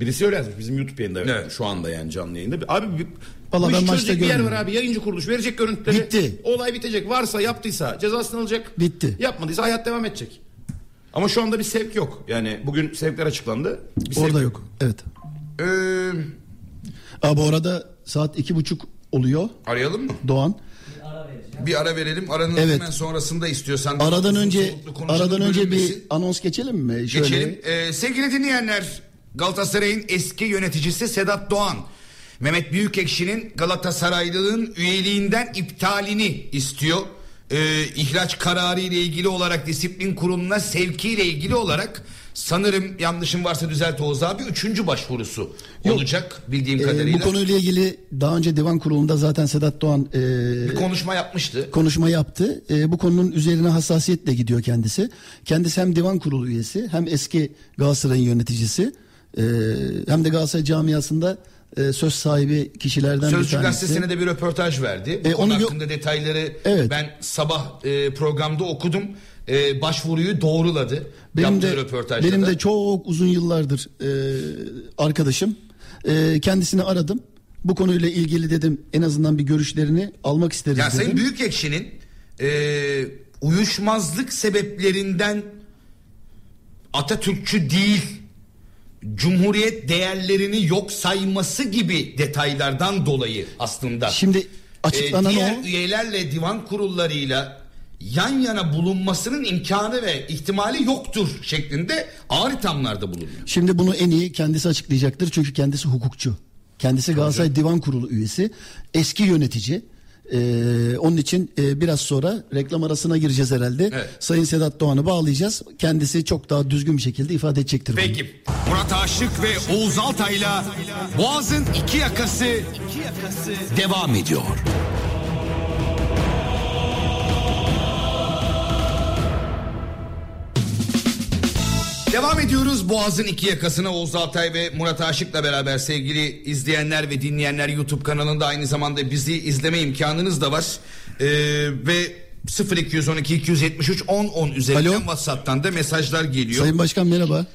Birisi öyle yazmış bizim YouTube yayında evet. Şu anda yani canlı yayında. Abi bir, bu işi çözecek bir yer var abi. Yayıncı kuruluş verecek görüntüleri. Bitti. Olay bitecek. Varsa yaptıysa cezasını alacak. Bitti. Yapmadıysa hayat devam edecek. Ama şu anda bir sevk yok. Yani bugün sevkler açıklandı. Bir sevk orada yok. yok. Evet. Ee... Aa, bu arada saat iki buçuk oluyor. Arayalım mı? Doğan. Bir ara verelim. Bir ara verelim. Aranın evet. Hemen sonrasında istiyorsan. Aradan önce aradan önce bir anons geçelim mi? Şöyle. Geçelim. Ee, sevgili dinleyenler. Galatasaray'ın eski yöneticisi Sedat Doğan, Mehmet Büyükekşi'nin Galatasaraylılığın üyeliğinden iptalini istiyor. Ee, ihraç kararı ile ilgili olarak disiplin kuruluna sevkiyle ilgili olarak sanırım yanlışım varsa düzelt Oğuz abi üçüncü başvurusu Yok. olacak bildiğim ee, kadarıyla. Bu konuyla ilgili daha önce divan kurulunda zaten Sedat Doğan e, bir konuşma yapmıştı. Konuşma yaptı. E, bu konunun üzerine hassasiyetle gidiyor kendisi. Kendisi hem divan kurulu üyesi hem eski Galatasaray'ın yöneticisi. Ee, hem de Galatasaray camiasında e, söz sahibi kişilerden Sözcü bir tanesi. Sözcü gazetesine de bir röportaj verdi. Ee, onun hakkında gö- detayları evet. Ben sabah e, programda okudum. E, başvuruyu doğruladı. Benim de, benim de çok uzun yıllardır e, arkadaşım. E, kendisini aradım. Bu konuyla ilgili dedim en azından bir görüşlerini almak isteriz ya dedim. Sayın Büyükekşi'nin e, uyuşmazlık sebeplerinden Atatürkçü değil Cumhuriyet değerlerini yok sayması gibi detaylardan dolayı aslında şimdi açıklanan e, diğer o... üyelerle divan kurullarıyla yan yana bulunmasının imkanı ve ihtimali yoktur şeklinde ağır ithamlarda bulunuyor. Şimdi bunu en iyi kendisi açıklayacaktır çünkü kendisi hukukçu. Kendisi Galatasaray Divan Kurulu üyesi. Eski yönetici. Ee, onun için e, biraz sonra reklam arasına gireceğiz herhalde. Evet. Sayın Sedat Doğan'ı bağlayacağız. Kendisi çok daha düzgün bir şekilde ifade edecektir. Peki. Bunu. Murat Aşık ve Oğuz Altay'la Boğaz'ın iki yakası, iki yakası devam ediyor. Devam ediyoruz Boğaz'ın iki yakasına. Oğuz Altay ve Murat Aşık'la beraber sevgili izleyenler ve dinleyenler, YouTube kanalında aynı zamanda bizi izleme imkanınız da var. Ee, ve sıfır iki on iki iki yetmiş üç on on üzerinden Alo. WhatsApp'tan da mesajlar geliyor. Sayın Başkan merhaba.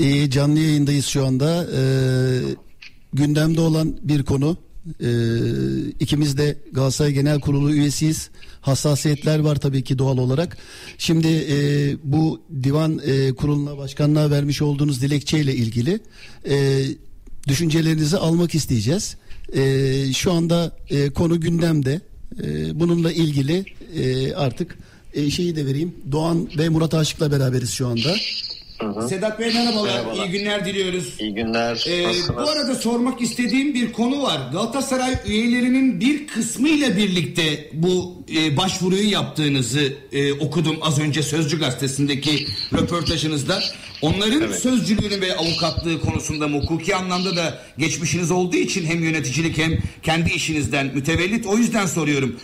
Ee, canlı yayındayız şu anda. Ee, gündemde olan bir konu. Ee, ikimiz de Galatasaray Genel Kurulu üyesiyiz. Hassasiyetler var tabii ki doğal olarak. Şimdi e, bu divan e, kuruluna, başkanlığa vermiş olduğunuz dilekçeyle ilgili e, düşüncelerinizi almak isteyeceğiz. E, şu anda e, konu gündemde. E, bununla ilgili e, artık e, şeyi de vereyim. Doğan ve Murat Aşık'la beraberiz şu anda. Hı hı. Sedat Bey merhabalar. merhabalar. İyi günler diliyoruz. İyi günler. Ee, bu arada sormak istediğim bir konu var. Galatasaray üyelerinin bir kısmı ile birlikte bu e, başvuruyu yaptığınızı e, okudum az önce Sözcü gazetesindeki röportajınızda. Onların evet. sözcülüğünü ve avukatlığı konusunda hukuki anlamda da geçmişiniz olduğu için hem yöneticilik hem kendi işinizden mütevellit. O yüzden soruyorum.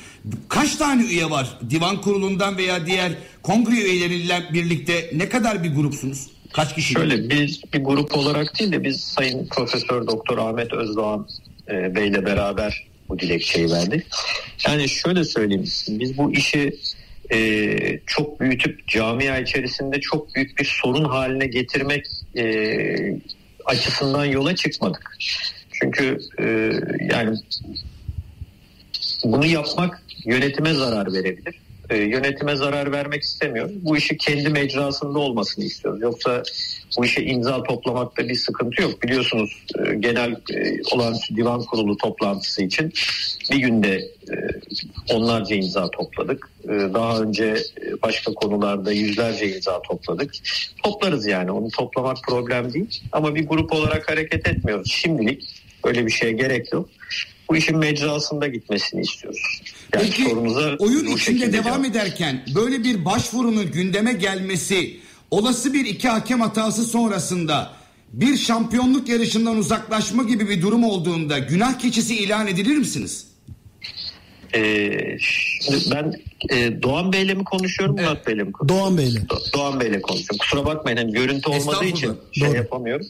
Kaç tane üye var? Divan kurulundan veya diğer kongre üyeleriyle birlikte ne kadar bir grupsunuz? Kaç kişi? Şöyle, biz bir grup olarak değil de biz Sayın Profesör Doktor Ahmet Özdoğan e, Bey'le beraber bu dilekçeyi verdik. Yani şöyle söyleyeyim, biz bu işi e, çok büyütüp camia içerisinde çok büyük bir sorun haline getirmek e, açısından yola çıkmadık. Çünkü e, yani bunu yapmak yönetime zarar verebilir. Ee, yönetime zarar vermek istemiyoruz. Bu işi kendi mecrasında olmasını istiyoruz. Yoksa bu işe imza toplamakta bir sıkıntı yok. Biliyorsunuz e, genel e, olan divan kurulu toplantısı için bir günde e, onlarca imza topladık. E, daha önce e, başka konularda yüzlerce imza topladık. Toplarız yani. Onu toplamak problem değil. Ama bir grup olarak hareket etmiyoruz. Şimdilik öyle bir şeye gerek yok. Bu işin mecrasında gitmesini istiyoruz. Yani peki oyun içinde devam, devam ederken böyle bir başvurunun gündeme gelmesi, olası bir iki hakem hatası sonrasında bir şampiyonluk yarışından uzaklaşma gibi bir durum olduğunda günah keçisi ilan edilir misiniz? Ee, ben e, Doğan Bey'le mi konuşuyorum, evet. Murat Bey'le mi konuşuyorum? Doğan Bey'le. Do- Doğan Bey'le konuşuyorum. Kusura bakmayın, hani görüntü olmadığı için şey Doğru. yapamıyorum.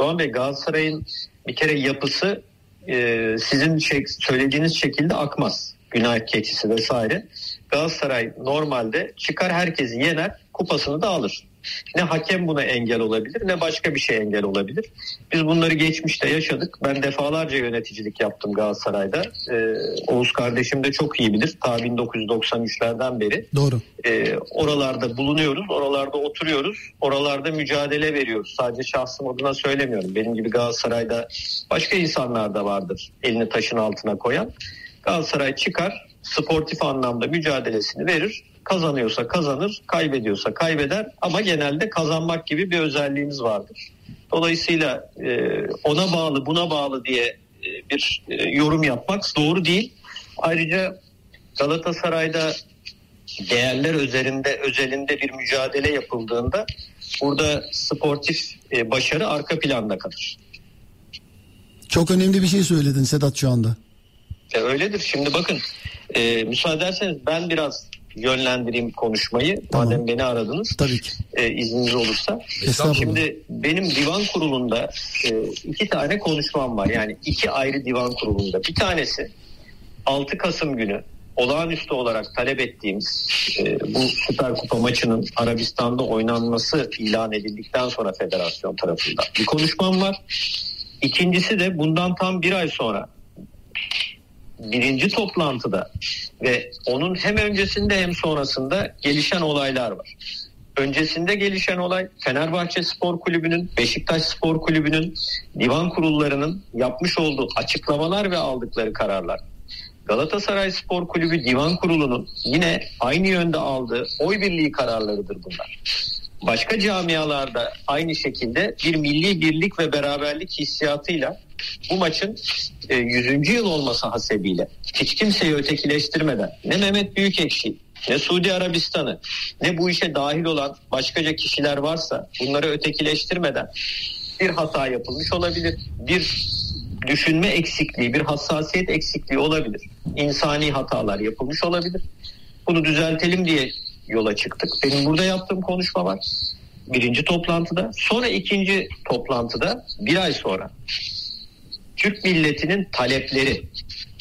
Doğan Bey, Galatasaray'ın bir kere yapısı Ee, sizin şey, söylediğiniz şekilde akmaz. Günah keçisi vesaire. Galatasaray normalde çıkar herkesi yener, kupasını da alır. Ne hakem buna engel olabilir, ne başka bir şey engel olabilir. Biz bunları geçmişte yaşadık. Ben defalarca yöneticilik yaptım Galatasaray'da. Ee, Oğuz kardeşim de çok iyi bilir. Ta bin dokuz yüz doksan üçlerden beri. Doğru. Ee, oralarda bulunuyoruz, oralarda oturuyoruz, oralarda mücadele veriyoruz. Sadece şahsım adına söylemiyorum. Benim gibi Galatasaray'da başka insanlar da vardır, elini taşın altına koyan. Galatasaray çıkar, sportif anlamda mücadelesini verir. Kazanıyorsa kazanır, kaybediyorsa kaybeder ama genelde kazanmak gibi bir özelliğimiz vardır. Dolayısıyla ona bağlı, buna bağlı diye bir yorum yapmak doğru değil. Ayrıca Galatasaray'da değerler üzerinde, özelinde bir mücadele yapıldığında burada sportif başarı arka planda kalır. Çok önemli bir şey söyledin Sedat şu anda. E öyledir. Şimdi bakın, e, müsaade ederseniz ben biraz yönlendireyim konuşmayı. Tamam. Madem beni aradınız. Tabii ki. E, izniniz olursa. Şimdi benim divan kurulunda e, iki tane konuşmam var. Yani iki ayrı divan kurulunda. Bir tanesi altı Kasım günü olağanüstü olarak talep ettiğimiz e, bu Süper Kupa maçının Arabistan'da oynanması ilan edildikten sonra federasyon tarafından bir konuşmam var. İkincisi de bundan tam bir ay sonra birinci toplantıda ve onun hem öncesinde hem sonrasında gelişen olaylar var. Öncesinde gelişen olay Fenerbahçe Spor Kulübü'nün, Beşiktaş Spor Kulübü'nün, divan kurullarının yapmış olduğu açıklamalar ve aldıkları kararlar. Galatasaray Spor Kulübü divan kurulunun yine aynı yönde aldığı oy birliği kararlarıdır bunlar. başka camialarda aynı şekilde bir milli birlik ve beraberlik hissiyatıyla bu maçın yüzüncü yıl olması hasebiyle hiç kimseyi ötekileştirmeden, ne Mehmet Büyükekşi, ne Suudi Arabistan'ı, ne bu işe dahil olan başkaca kişiler varsa bunları ötekileştirmeden bir hata yapılmış olabilir. Bir düşünme eksikliği, bir hassasiyet eksikliği olabilir. İnsani hatalar yapılmış olabilir. Bunu düzeltelim diye yola çıktık. Benim burada yaptığım konuşma var. Birinci toplantıda. Sonra ikinci toplantıda bir ay sonra Türk milletinin talepleri,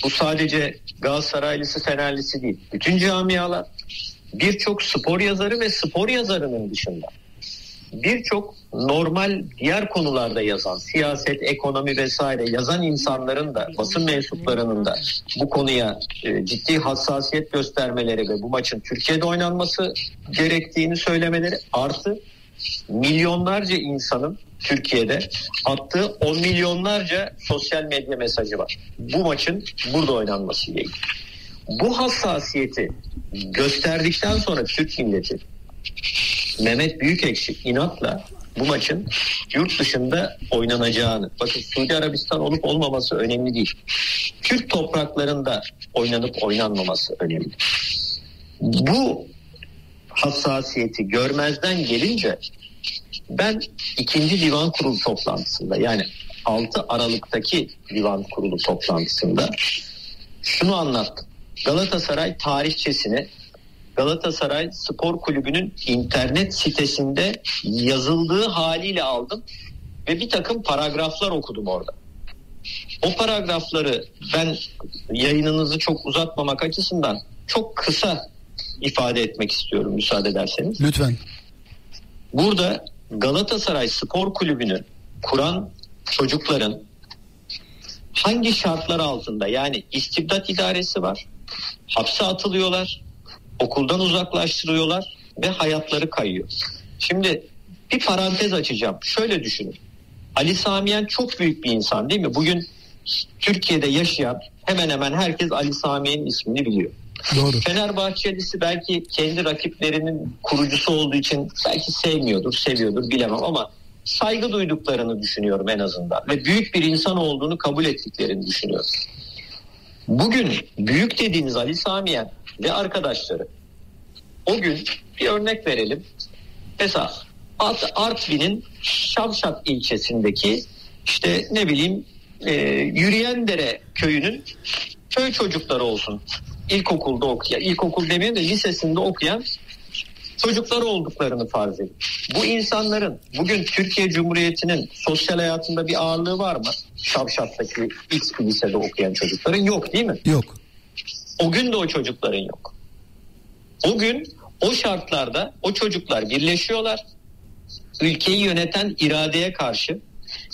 bu sadece Galatasaraylısı, Fenerlisi değil, bütün camialar, birçok spor yazarı ve spor yazarının dışında birçok normal diğer konularda yazan, siyaset, ekonomi vesaire yazan insanların da, basın mensuplarının da bu konuya e, ciddi hassasiyet göstermeleri ve bu maçın Türkiye'de oynanması gerektiğini söylemeleri, artı milyonlarca insanın Türkiye'de attığı on milyonlarca sosyal medya mesajı var. Bu maçın burada oynanması ile ilgili. Bu hassasiyeti gösterdikten sonra Türk milleti, Mehmet Büyükekşi inatla bu maçın yurt dışında oynanacağını, bakın Suudi Arabistan olup olmaması önemli değil, Türk topraklarında oynanıp oynanmaması önemli. Bu hassasiyeti görmezden gelince ben ikinci divan kurulu toplantısında, yani altı Aralık'taki divan kurulu toplantısında şunu anlattım. Galatasaray tarihçesini Galatasaray Spor Kulübü'nün internet sitesinde yazıldığı haliyle aldım ve bir takım paragraflar okudum orada. O paragrafları ben yayınınızı çok uzatmamak açısından çok kısa ifade etmek istiyorum, müsaade ederseniz. Lütfen. Burada Galatasaray Spor Kulübü'nü kuran çocukların hangi şartlar altında, yani istibdat idaresi var, hapse atılıyorlar, okuldan uzaklaştırıyorlar ve hayatları kayıyor. Şimdi bir parantez açacağım. Şöyle düşünün. Ali Sami Yen çok büyük bir insan değil mi? Bugün Türkiye'de yaşayan hemen hemen herkes Ali Sami Yen'in ismini biliyor. Doğru. Fenerbahçelisi belki kendi rakiplerinin kurucusu olduğu için belki sevmiyordur, seviyordur bilemem ama saygı duyduklarını düşünüyorum en azından ve büyük bir insan olduğunu kabul ettiklerini düşünüyorum. Bugün büyük dediğiniz Ali Sami Yen ve arkadaşları, o gün bir örnek verelim. Mesela Artvin'in Şavşat ilçesindeki işte ne bileyim e, Yürüyendere köyünün köy çocukları olsun. İlkokulda okuyan, ilkokul demeyelim de lisesinde okuyan çocuklar olduklarını farz edin. Bu insanların bugün Türkiye Cumhuriyeti'nin sosyal hayatında bir ağırlığı var mı? Şavşat'taki ilk lisede okuyan çocukların yok değil mi? Yok. O gün de o çocukların yok. O gün o şartlarda o çocuklar birleşiyorlar. Ülkeyi yöneten iradeye karşı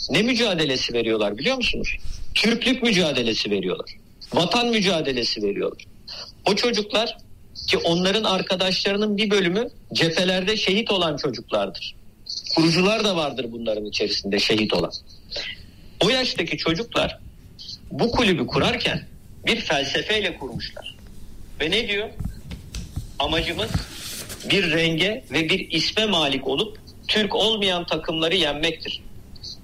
ne mücadelesi veriyorlar biliyor musunuz? Türklük mücadelesi veriyorlar. Vatan mücadelesi veriyorlar. O çocuklar ki onların arkadaşlarının bir bölümü cephelerde şehit olan çocuklardır. Kurucular da vardır bunların içerisinde şehit olan. O yaştaki çocuklar bu kulübü kurarken bir felsefeyle kurmuşlar. Ve ne diyor? Amacımız bir renge ve bir isme malik olup Türk olmayan takımları yenmektir.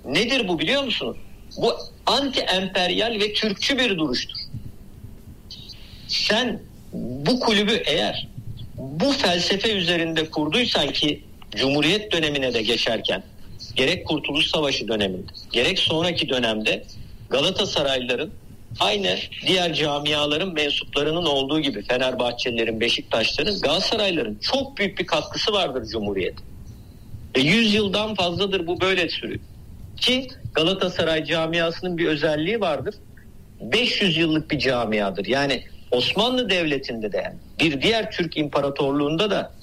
Nedir bu biliyor musunuz? Bu anti-emperyal ve Türkçü bir duruştur. Sen bu kulübü eğer bu felsefe üzerinde kurduysan ki Cumhuriyet dönemine de geçerken gerek Kurtuluş Savaşı döneminde gerek sonraki dönemde Galatasaraylıların aynı diğer camiaların mensuplarının olduğu gibi Fenerbahçelilerin, Beşiktaşların, Galatasarayların çok büyük bir katkısı vardır Cumhuriyet. Ve yüz yıldan fazladır bu böyle sürüyor. Ki Galatasaray camiasının bir özelliği vardır. beş yüz yıllık bir camiadır. Yani Osmanlı Devleti'nde de bir diğer Türk İmparatorluğu'nda da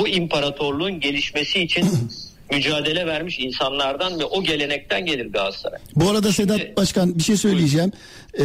o imparatorluğun gelişmesi için mücadele vermiş insanlardan ve o gelenekten gelir Galatasaray. Bu arada Sedat Şimdi, Başkan bir şey söyleyeceğim. Ee,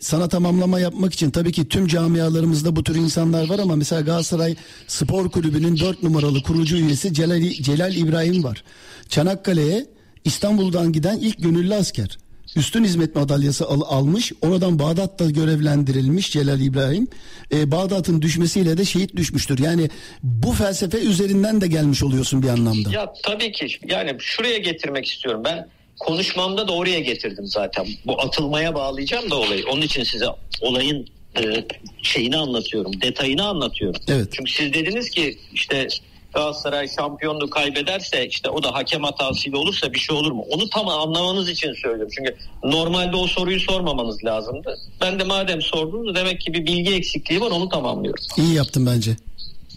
sana tamamlama yapmak için tabii ki tüm camialarımızda bu tür insanlar var ama mesela Galatasaray Spor Kulübü'nün dört numaralı kurucu üyesi Celal, Celal İbrahim var. Çanakkale'ye İstanbul'dan giden ilk gönüllü asker. üstün hizmet madalyası al, almış. Oradan Bağdat'ta görevlendirilmiş Celal İbrahim. E, Bağdat'ın düşmesiyle de şehit düşmüştür. Yani bu felsefe üzerinden de gelmiş oluyorsun bir anlamda. Ya tabii ki. Yani şuraya getirmek istiyorum. Ben konuşmamda da oraya getirdim zaten. Bu atılmaya bağlayacağım da olayı. Onun için size olayın e, şeyini anlatıyorum. Detayını anlatıyorum. Evet. Çünkü siz dediniz ki işte Galatasaray şampiyonluğu kaybederse işte o da hakem hatasıyla olursa bir şey olur mu? Onu tam anlamanız için söylüyorum. Çünkü normalde o soruyu sormamanız lazımdı. Ben de madem sordunuz demek ki bir bilgi eksikliği var, onu tamamlıyorum. İyi yaptın bence.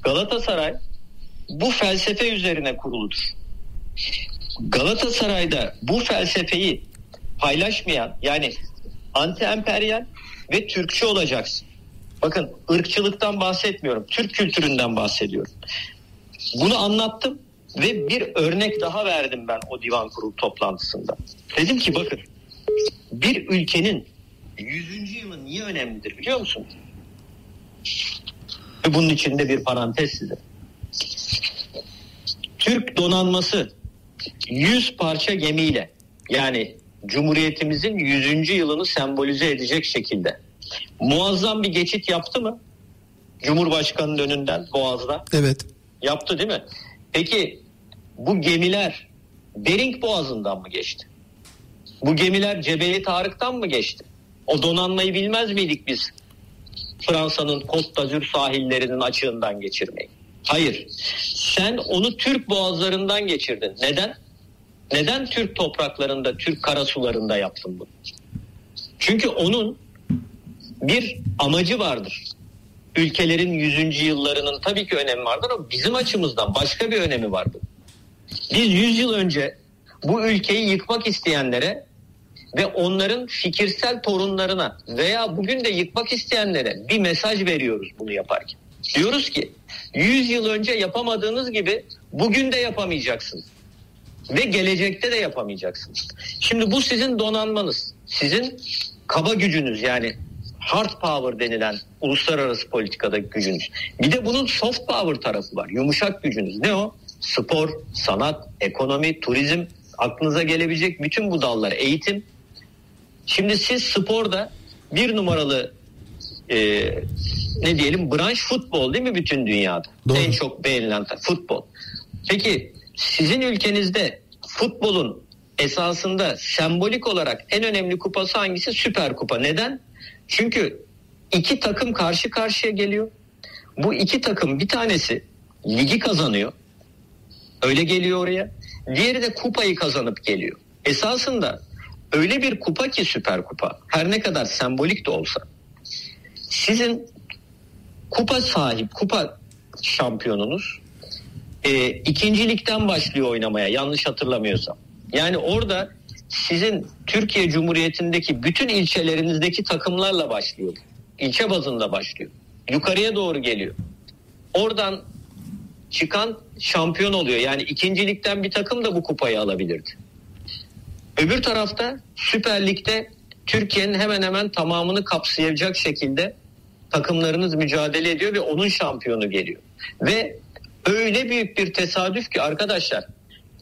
Galatasaray bu felsefe üzerine kuruludur. Galatasaray'da bu felsefeyi paylaşmayan, yani anti-emperyal ve Türkçü olacaksın. Bakın, ırkçılıktan bahsetmiyorum. Türk kültüründen bahsediyorum. Bunu anlattım ve bir örnek daha verdim ben o divan kurulu toplantısında. Dedim ki bakın, bir ülkenin yüzüncü yılı niye önemlidir biliyor musunuz? Ve bunun içinde bir parantez size. Türk donanması yüz parça gemiyle, yani Cumhuriyetimizin yüzüncü yılını sembolize edecek şekilde muazzam bir geçit yaptı mı? Cumhurbaşkanı'nın önünden Boğaz'da. Evet. Yaptı değil mi? Peki bu gemiler Bering Boğazı'ndan mı geçti? Bu gemiler Cebeli Tarık'tan mı geçti? O donanmayı bilmez miydik biz? Fransa'nın Côte d'Azur sahillerinin açığından geçirmeyi. Hayır. Sen onu Türk boğazlarından geçirdin. Neden? Neden Türk topraklarında, Türk karasularında yaptın bunu? Çünkü onun bir amacı vardır. Ülkelerin yüzüncü yıllarının tabii ki önemi vardır ama bizim açımızdan başka bir önemi vardır. Biz yüz yıl önce bu ülkeyi yıkmak isteyenlere ve onların fikirsel torunlarına veya bugün de yıkmak isteyenlere bir mesaj veriyoruz bunu yaparken. Diyoruz ki yüz yıl önce yapamadığınız gibi bugün de yapamayacaksınız ve gelecekte de yapamayacaksınız. Şimdi bu sizin donanmanız, sizin kaba gücünüz, yani hard power denilen uluslararası politikada gücünüz. Bir de bunun soft power tarafı var. Yumuşak gücünüz. Ne o? Spor, sanat, ekonomi, turizm, aklınıza gelebilecek bütün bu dallar, eğitim. Şimdi siz sporda bir numaralı e, ne diyelim, branş futbol değil mi bütün dünyada? Doğru. En çok beğenilen futbol. Peki sizin ülkenizde futbolun esasında sembolik olarak en önemli kupası hangisi? Süper Kupa. Neden? Çünkü iki takım karşı karşıya geliyor. Bu iki takım, bir tanesi ligi kazanıyor. Öyle geliyor oraya. Diğeri de kupayı kazanıp geliyor. Esasında öyle bir kupa ki Süper Kupa, her ne kadar sembolik de olsa, sizin kupa sahip, kupa şampiyonunuz e, ikincilikten başlıyor oynamaya, yanlış hatırlamıyorsam. Yani orada sizin Türkiye Cumhuriyeti'ndeki bütün ilçelerinizdeki takımlarla başlıyor. İlçe bazında başlıyor. Yukarıya doğru geliyor. Oradan çıkan şampiyon oluyor. Yani ikincilikten bir takım da bu kupayı alabilirdi. Öbür tarafta Süper Lig'de Türkiye'nin hemen hemen tamamını kapsayacak şekilde takımlarınız mücadele ediyor ve onun şampiyonu geliyor. Ve öyle büyük bir tesadüf ki arkadaşlar,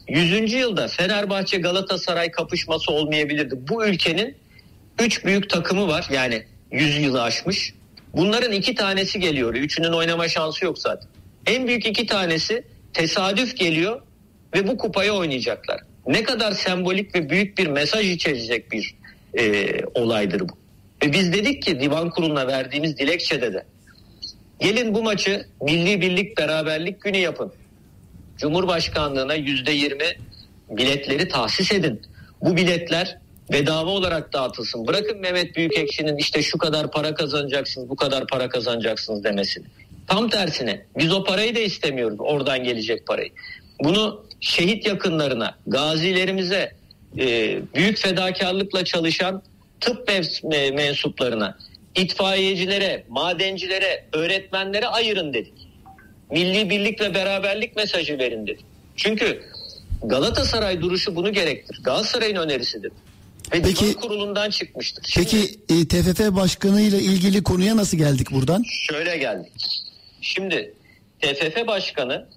yüzüncü yılda Fenerbahçe Galatasaray kapışması olmayabilirdi. Bu ülkenin üç büyük takımı var. Yani yüz yılı aşmış. Bunların iki tanesi geliyor. Üçünün oynama şansı yok zaten. En büyük iki tanesi tesadüf geliyor ve bu kupayı oynayacaklar. Ne kadar sembolik ve büyük bir mesaj içerecek bir e, olaydır bu. Ve biz dedik ki divan kuruluna verdiğimiz dilekçede de, gelin bu maçı milli birlik beraberlik günü yapın. Cumhurbaşkanlığına yüzde yirmi biletleri tahsis edin. Bu biletler bedava olarak dağıtılsın. Bırakın Mehmet Büyükekşi'nin işte şu kadar para kazanacaksınız, bu kadar para kazanacaksınız demesini. Tam tersine biz o parayı da istemiyoruz, oradan gelecek parayı. Bunu şehit yakınlarına, gazilerimize, büyük fedakarlıkla çalışan tıp mensuplarına, itfaiyecilere, madencilere, öğretmenlere ayırın dedik. Milli birlik ve beraberlik mesajı verin dedi. Çünkü Galatasaray duruşu bunu gerektir. Galatasaray'ın önerisidir. Ve peki, divan kurulundan çıkmıştır. Şimdi, peki e, T F F Başkanı ile ilgili konuya nasıl geldik buradan? Şöyle geldik. Şimdi T F F Başkanı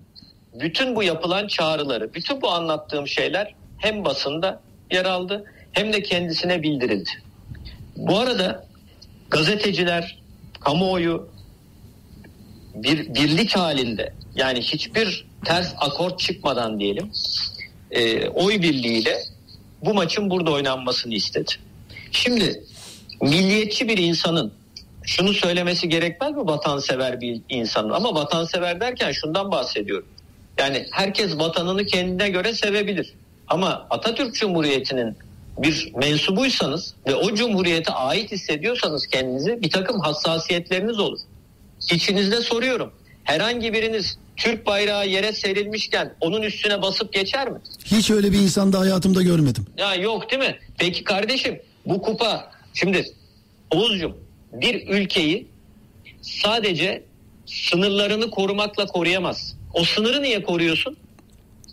bütün bu yapılan çağrıları, bütün bu anlattığım şeyler hem basında yer aldı hem de kendisine bildirildi. Bu arada gazeteciler, kamuoyu bir birlik halinde, yani hiçbir ters akort çıkmadan diyelim, e, oy birliğiyle bu maçın burada oynanmasını istedi. Şimdi milliyetçi bir insanın şunu söylemesi gerekmez mi, vatansever bir insanın? Ama vatansever derken şundan bahsediyorum. Yani herkes vatanını kendine göre sevebilir. Ama Atatürk Cumhuriyeti'nin bir mensubuysanız ve o cumhuriyete ait hissediyorsanız kendinizi, bir takım hassasiyetleriniz olur. İçinizde soruyorum, herhangi biriniz Türk bayrağı yere serilmişken onun üstüne basıp geçer mi? Hiç öyle bir insan da hayatımda görmedim. Ya yok değil mi? Peki kardeşim, bu kupa, şimdi Oğuz'cum, bir ülkeyi sadece sınırlarını korumakla koruyamaz. O sınırı niye koruyorsun?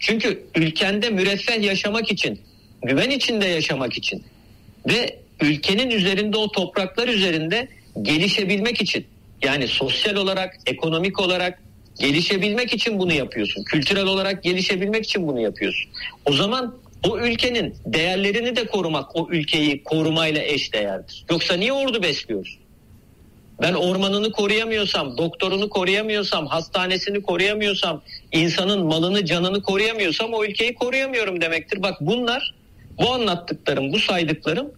Çünkü ülkende müreffeh yaşamak için, güven içinde yaşamak için ve ülkenin üzerinde, o topraklar üzerinde gelişebilmek için, yani sosyal olarak, ekonomik olarak gelişebilmek için bunu yapıyorsun. Kültürel olarak gelişebilmek için bunu yapıyorsun. O zaman o ülkenin değerlerini de korumak, o ülkeyi korumayla eşdeğerdir. Yoksa niye ordu besliyoruz? Ben ormanını koruyamıyorsam, doktorunu koruyamıyorsam, hastanesini koruyamıyorsam, insanın malını, canını koruyamıyorsam o ülkeyi koruyamıyorum demektir. Bak bunlar, bu anlattıklarım, bu saydıklarım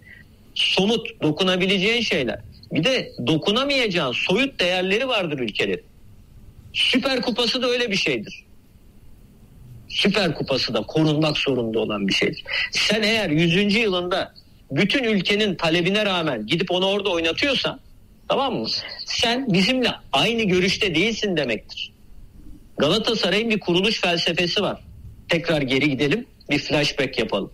somut, dokunabileceğin şeyler. Bir de dokunamayacağın soyut değerleri vardır ülkelerin. Süper Kupası da öyle bir şeydir. Süper Kupası da korunmak zorunda olan bir şeydir. Sen eğer yüzüncü yılında bütün ülkenin talebine rağmen gidip onu orada oynatıyorsan, tamam mı, sen bizimle aynı görüşte değilsin demektir. Galatasaray'ın bir kuruluş felsefesi var. Tekrar geri gidelim, bir flashback yapalım.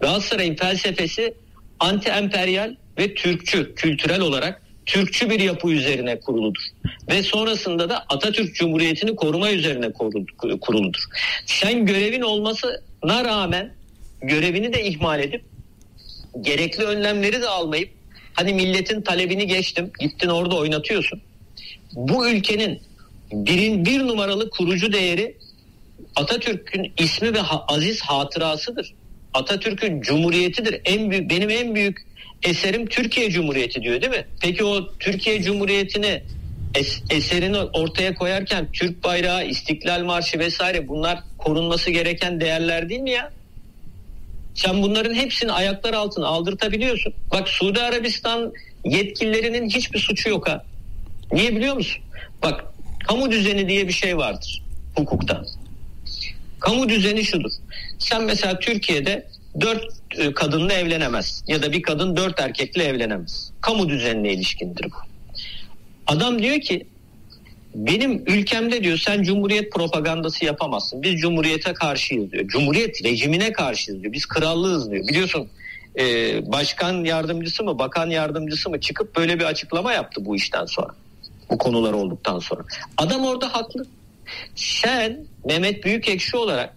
Galatasaray'ın felsefesi anti-emperyal ve Türkçü, kültürel olarak Türkçü bir yapı üzerine kuruludur. Ve sonrasında da Atatürk Cumhuriyeti'ni koruma üzerine kuruludur. Sen görevin olmasına rağmen görevini de ihmal edip, gerekli önlemleri de almayıp, hani milletin talebini geçtim, gittin orada oynatıyorsun. Bu ülkenin birin, bir numaralı kurucu değeri Atatürk'ün ismi ve ha, aziz hatırasıdır. Atatürk'ün cumhuriyetidir. En büyük, benim en büyük eserim Türkiye Cumhuriyeti diyor değil mi? Peki o Türkiye Cumhuriyeti'ni, es, eserini ortaya koyarken Türk bayrağı, İstiklal Marşı vesaire, bunlar korunması gereken değerler değil mi ya? Sen bunların hepsini ayaklar altına aldırtabiliyorsun. Bak Suudi Arabistan yetkililerinin hiçbir suçu yok ha. Niye biliyor musun? Bak kamu düzeni diye bir şey vardır hukukta. Kamu düzeni şudur. Sen mesela Türkiye'de dört kadınla evlenemez ya da bir kadın dört erkekle evlenemez. Kamu düzenine ilişkindir bu. Adam diyor ki benim ülkemde diyor sen cumhuriyet propagandası yapamazsın. Biz cumhuriyete karşıyız diyor. Cumhuriyet rejimine karşıyız diyor. Biz krallığız diyor. Biliyorsun e, başkan yardımcısı mı, bakan yardımcısı mı çıkıp böyle bir açıklama yaptı bu işten sonra. Bu konular olduktan sonra. Adam orada haklı. Sen Mehmet Büyükekşi olarak,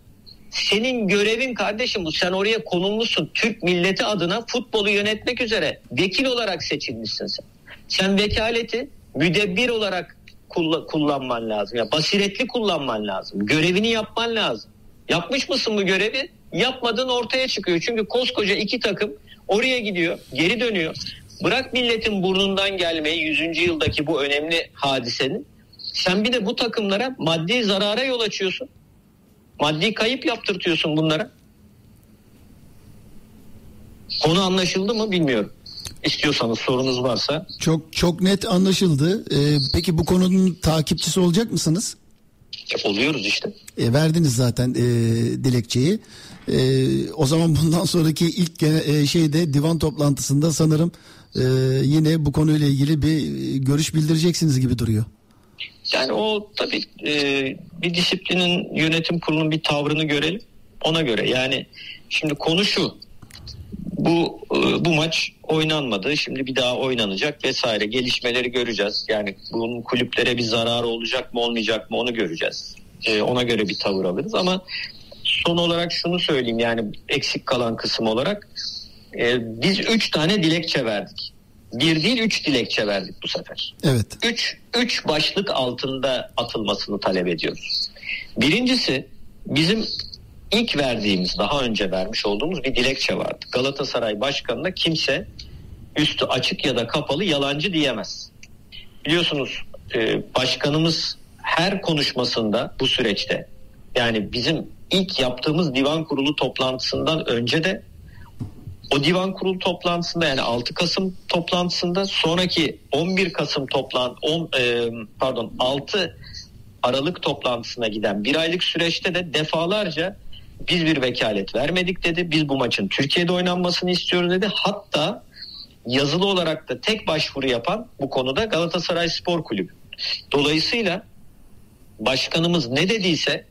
senin görevin kardeşim bu. Sen oraya konulmuşsun. Türk milleti adına futbolu yönetmek üzere vekil olarak seçilmişsin sen. Sen vekaleti müdebbir olarak kullanman lazım. Ya basiretli kullanman lazım. Görevini yapman lazım. Yapmış mısın bu görevi? Yapmadığın ortaya çıkıyor. Çünkü koskoca iki takım oraya gidiyor, geri dönüyor. Bırak milletin burnundan gelmeyi, yüzüncü yıldaki bu önemli hadisenin. Sen bir de bu takımlara maddi zarara yol açıyorsun. Maddi kayıp yaptırtıyorsun bunlara. Konu anlaşıldı mı bilmiyorum. İstiyorsanız sorunuz varsa. Çok çok net anlaşıldı. Ee, peki bu konunun takipçisi olacak mısınız? Oluyoruz işte. E, verdiniz zaten e, dilekçeyi. E, o zaman bundan sonraki ilk e, şeyde divan toplantısında sanırım e, yine bu konuyla ilgili bir görüş bildireceksiniz gibi duruyor. Yani o tabii e, bir disiplinin, yönetim kurulunun bir tavrını görelim ona göre. Yani şimdi konu şu, bu e, bu maç oynanmadı, şimdi bir daha oynanacak vesaire, gelişmeleri göreceğiz. Yani bunun kulüplere bir zararı olacak mı olmayacak mı onu göreceğiz. E, ona göre bir tavır alırız ama son olarak şunu söyleyeyim, yani eksik kalan kısım olarak e, biz üç tane dilekçe verdik. Bir değil üç dilekçe verdik bu sefer. Evet. Üç, üç başlık altında atılmasını talep ediyoruz. Birincisi bizim ilk verdiğimiz, daha önce vermiş olduğumuz bir dilekçe vardı. Galatasaray Başkanı'na kimse üstü açık ya da kapalı yalancı diyemez. Biliyorsunuz başkanımız her konuşmasında bu süreçte, yani bizim ilk yaptığımız divan kurulu toplantısından önce de, o divan kurulu toplantısında, yani altı Kasım toplantısında, sonraki on bir Kasım toplantı, on, e, pardon altı Aralık toplantısına giden bir aylık süreçte de defalarca biz bir vekalet vermedik dedi. Biz bu maçın Türkiye'de oynanmasını istiyoruz dedi. Hatta yazılı olarak da tek başvuru yapan bu konuda Galatasaray Spor Kulübü. Dolayısıyla başkanımız ne dediyse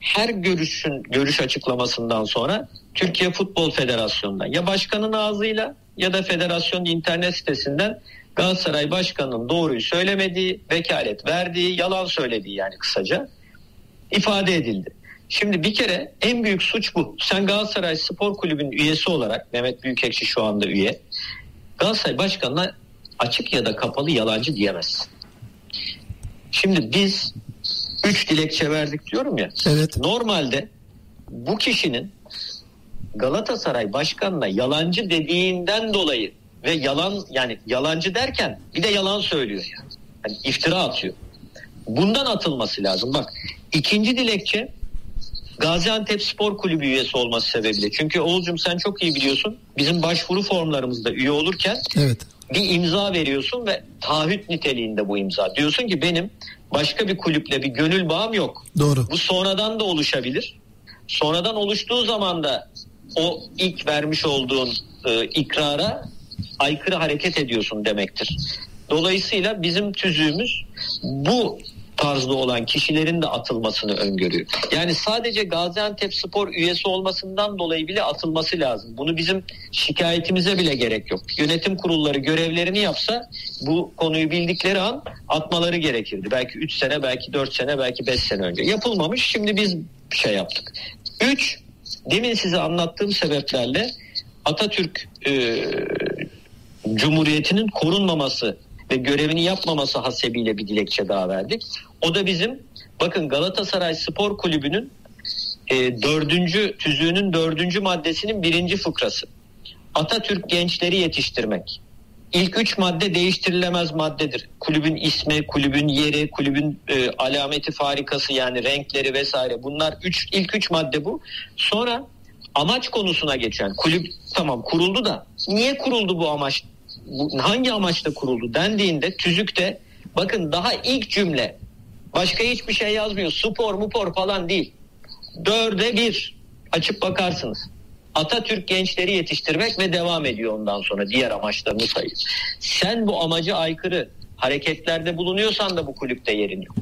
her görüşün görüş açıklamasından sonra Türkiye Futbol Federasyonu'ndan ya başkanın ağzıyla ya da federasyonun internet sitesinden Galatasaray Başkanı'nın doğruyu söylemediği, vekalet verdiği, yalan söylediği, yani kısaca ifade edildi. Şimdi bir kere en büyük suç bu. Sen Galatasaray Spor Kulübü'nün üyesi olarak, Mehmet Büyükekşi şu anda üye, Galatasaray Başkanı'na açık ya da kapalı yalancı diyemezsin. Şimdi biz üç dilekçe verdik diyorum ya. Evet. Normalde bu kişinin Galatasaray Başkanı'na yalancı dediğinden dolayı ve yalan, yani yalancı derken bir de yalan söylüyor yani. Yani iftira atıyor. Bundan atılması lazım. Bak, ikinci dilekçe Gaziantepspor Kulübü üyesi olması sebebiyle. Çünkü Oğuz'cum sen çok iyi biliyorsun. Bizim başvuru formlarımızda üye olurken evet, bir imza veriyorsun ve taahhüt niteliğinde bu imza. Diyorsun ki benim başka bir kulüple bir gönül bağım yok. Doğru. Bu sonradan da oluşabilir. Sonradan oluştuğu zaman da o ilk vermiş olduğun e, ikrara aykırı hareket ediyorsun demektir. Dolayısıyla bizim tüzüğümüz bu tarzda olan kişilerin de atılmasını öngörüyor. Yani sadece Gaziantepspor üyesi olmasından dolayı bile atılması lazım. Bunu bizim şikayetimize bile gerek yok. Yönetim kurulları görevlerini yapsa bu konuyu bildikleri an atmaları gerekirdi. Belki üç sene, belki dört sene, belki beş sene önce. Yapılmamış. Şimdi biz şey yaptık. üç, demin size anlattığım sebeplerle Atatürk e, Cumhuriyetinin korunmaması ve görevini yapmaması hasebiyle bir dilekçe daha verdik. O da bizim, bakın, Galatasaray Spor Kulübü'nün e, dördüncü tüzüğünün dördüncü maddesinin birinci fıkrası. Atatürk gençleri yetiştirmek. İlk üç madde değiştirilemez maddedir. Kulübün ismi, kulübün yeri, kulübün e, alameti farikası, yani renkleri vesaire. Bunlar üç, ilk üç madde bu. Sonra amaç konusuna geçen, kulüp tamam kuruldu da niye kuruldu bu amaç? Hangi amaçla kuruldu dendiğinde tüzükte, bakın, daha ilk cümle başka hiçbir şey yazmıyor. Spor mupor falan değil. Dörde bir açıp bakarsınız. Atatürk gençleri yetiştirmek ve devam ediyor ondan sonra diğer amaçlarını sayıyor. Sen bu amaca aykırı hareketlerde bulunuyorsan da bu kulüpte yerin yok.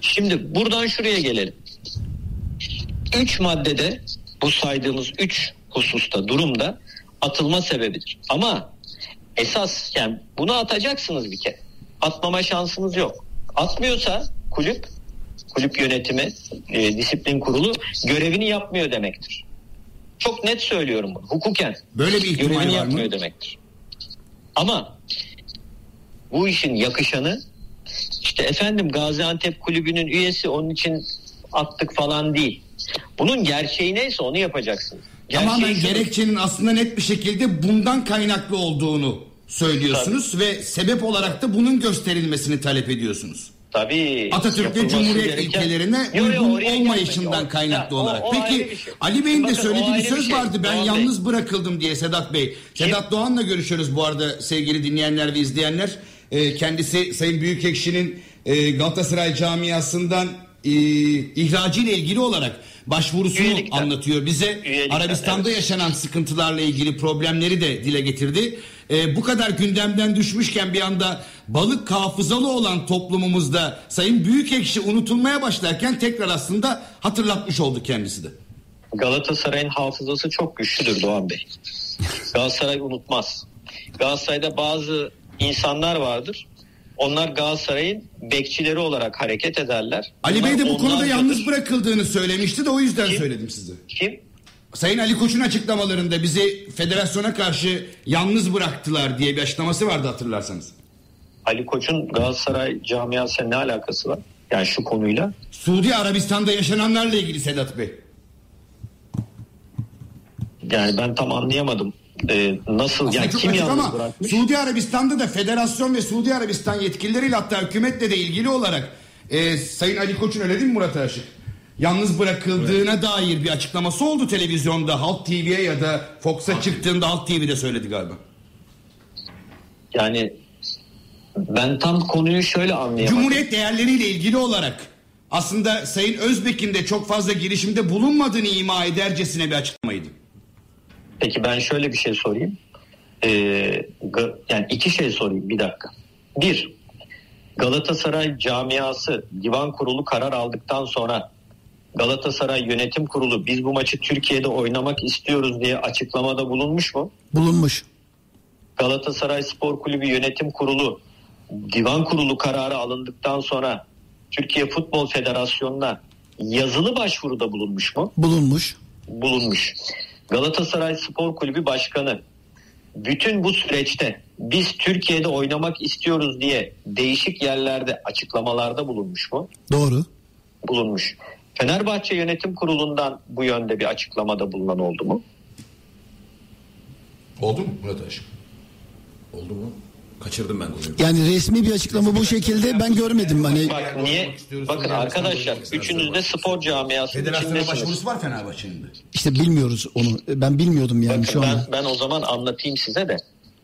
Şimdi buradan şuraya gelelim. Üç maddede, bu saydığımız üç hususta, durumda atılma sebebidir. Ama esas, yani bunu atacaksınız bir kere. Atmama şansınız yok. Atmıyorsa kulüp, kulüp yönetimi, e, disiplin kurulu görevini yapmıyor demektir. Çok net söylüyorum bunu. Hukuken böyle bir ihtimal görevini var mı? Yapmıyor demektir. Ama bu işin yakışanı işte efendim Gaziantep kulübünün üyesi, onun için attık falan değil. Bunun gerçeği neyse onu yapacaksınız. Tamamen şöyle, gerekçenin aslında net bir şekilde bundan kaynaklı olduğunu söylüyorsunuz, tabii, ve sebep olarak da bunun gösterilmesini talep ediyorsunuz. Tabii. Atatürk ve Cumhuriyet gereken, ilkelerine uygun olmayışından kaynaklı ya, olarak. O, o Peki şey. Bakın, Bey'in de söylediği bir söz şey. vardı. Ben Doğan yalnız Bey. bırakıldım diye Sedat Bey. Kim? Sedat Doğan'la görüşüyoruz bu arada sevgili dinleyenler ve izleyenler. E, kendisi Sayın Büyükekşi'nin e, Galatasaray camiasından e, ihracıyla ilgili olarak başvurusunu üyelikten anlatıyor bize. Üyelikten, Arabistan'da evet, yaşanan sıkıntılarla ilgili problemleri de dile getirdi. Ee, bu kadar gündemden düşmüşken bir anda balık hafızalı olan toplumumuzda Sayın Büyükekşi unutulmaya başlarken tekrar aslında hatırlatmış oldu kendisi de. Galatasaray'ın hafızası çok güçlüdür Doğan Bey. Galatasaray unutmaz. Galatasaray'da bazı insanlar vardır. Onlar Galatasaray'ın bekçileri olarak hareket ederler. Ali Onlar Bey de bu konuda yalnız bırakıldığını söylemişti de o yüzden Kim? söyledim size. Kim? Sayın Ali Koç'un açıklamalarında bizi federasyona karşı yalnız bıraktılar diye bir açıklaması vardı, hatırlarsanız. Ali Koç'un Galatasaray camiasıyla ne alakası var? Yani şu konuyla. Suudi Arabistan'da yaşananlarla ilgili Sedat Bey. Yani ben tam anlayamadım. Ee, nasıl yani, kim yalnız bırakmış? Suudi Arabistan'da da federasyon ve Suudi Arabistan yetkilileriyle, hatta hükümetle de ilgili olarak e, Sayın Ali Koç'un, öyle değil mi Murat Aşık, yalnız bırakıldığına evet. dair bir açıklaması oldu televizyonda. Halk T V'ye ya da Fox'a Abi. çıktığında Halk T V'de söyledi galiba. Yani ben tam konuyu şöyle anlayamadım. Cumhuriyet değerleriyle ilgili olarak aslında Sayın Özbek'in de çok fazla girişimde bulunmadığını ima edercesine bir açıklamaydı. Peki ben şöyle bir şey sorayım. Ee, yani iki şey sorayım, bir dakika. Bir, Galatasaray camiası divan kurulu karar aldıktan sonra Galatasaray yönetim kurulu biz bu maçı Türkiye'de oynamak istiyoruz diye açıklamada bulunmuş mu? Bulunmuş. Galatasaray Spor Kulübü yönetim kurulu divan kurulu kararı alındıktan sonra Türkiye Futbol Federasyonu'na yazılı başvuruda bulunmuş mu? Bulunmuş. Bulunmuş. Galatasaray Spor Kulübü Başkanı bütün bu süreçte biz Türkiye'de oynamak istiyoruz diye değişik yerlerde açıklamalarda bulunmuş mu? Doğru. Bulunmuş. Fenerbahçe Yönetim Kurulu'ndan bu yönde bir açıklamada bulunan oldu mu? Oldu mu Murat Aşık? Oldu mu? Kaçırdım ben konuyu. Yani resmi bir açıklama bu şekilde ben görmedim. Hani... Bak niye? Bakın arkadaşlar, üçünüz de spor camiası içindesiniz. Federasyona başvurusu var Fenerbahçe'nin de. İşte bilmiyoruz onu. Ben bilmiyordum yani. Bakın, şu an. Ben, ben o zaman anlatayım size de.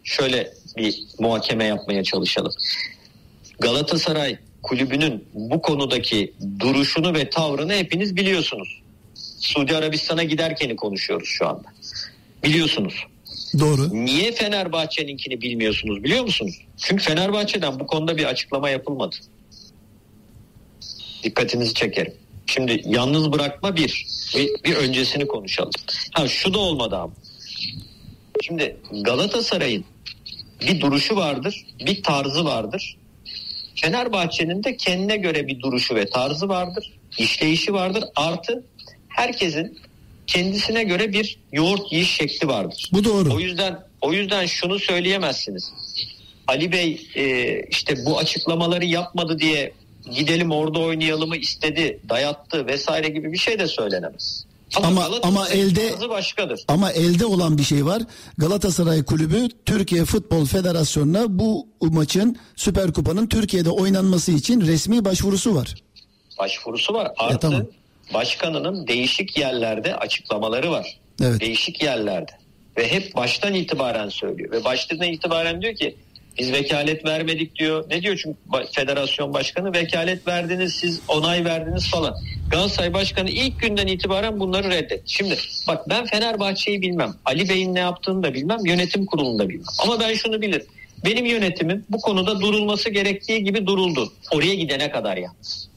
Şöyle bir muhakeme yapmaya çalışalım. Galatasaray Kulübü'nün bu konudaki duruşunu ve tavrını hepiniz biliyorsunuz. Suudi Arabistan'a giderkeni konuşuyoruz şu anda. Biliyorsunuz. Doğru. Niye Fenerbahçe'ninkini bilmiyorsunuz biliyor musunuz? Çünkü Fenerbahçe'den bu konuda bir açıklama yapılmadı. Dikkatinizi çekerim. Şimdi yalnız bırakma bir. Bir, bir öncesini konuşalım. Ha, şu da olmadı ama. Şimdi Galatasaray'ın bir duruşu vardır, bir tarzı vardır. Fenerbahçe'nin de kendine göre bir duruşu ve tarzı vardır, işleyişi vardır. Artı herkesin kendisine göre bir yoğurt yiyiş şekli vardır. Bu doğru. O yüzden o yüzden şunu söyleyemezsiniz. Ali Bey e, işte bu açıklamaları yapmadı diye gidelim orada oynayalımı istedi, dayattı vesaire gibi bir şey de söylenemez. Ama ama, ama elde başkadır. Ama elde olan bir şey var. Galatasaray Kulübü Türkiye Futbol Federasyonu'na bu maçın, Süper Kupa'nın Türkiye'de oynanması için resmi başvurusu var. Başvurusu var. Artı e, tamam. başkanının değişik yerlerde açıklamaları var. Evet. Değişik yerlerde. Ve hep baştan itibaren söylüyor. Ve baştan itibaren diyor ki biz vekalet vermedik diyor. Ne diyor çünkü federasyon başkanı? Vekalet verdiniz, siz onay verdiniz falan. Galatasaray başkanı ilk günden itibaren bunları reddetti. Şimdi bak, ben Fenerbahçe'yi bilmem. Ali Bey'in ne yaptığını da bilmem. Yönetim kurulunu da bilmem. Ama ben şunu bilirim. Benim yönetimim bu konuda durulması gerektiği gibi duruldu. Oraya gidene kadar yalnız.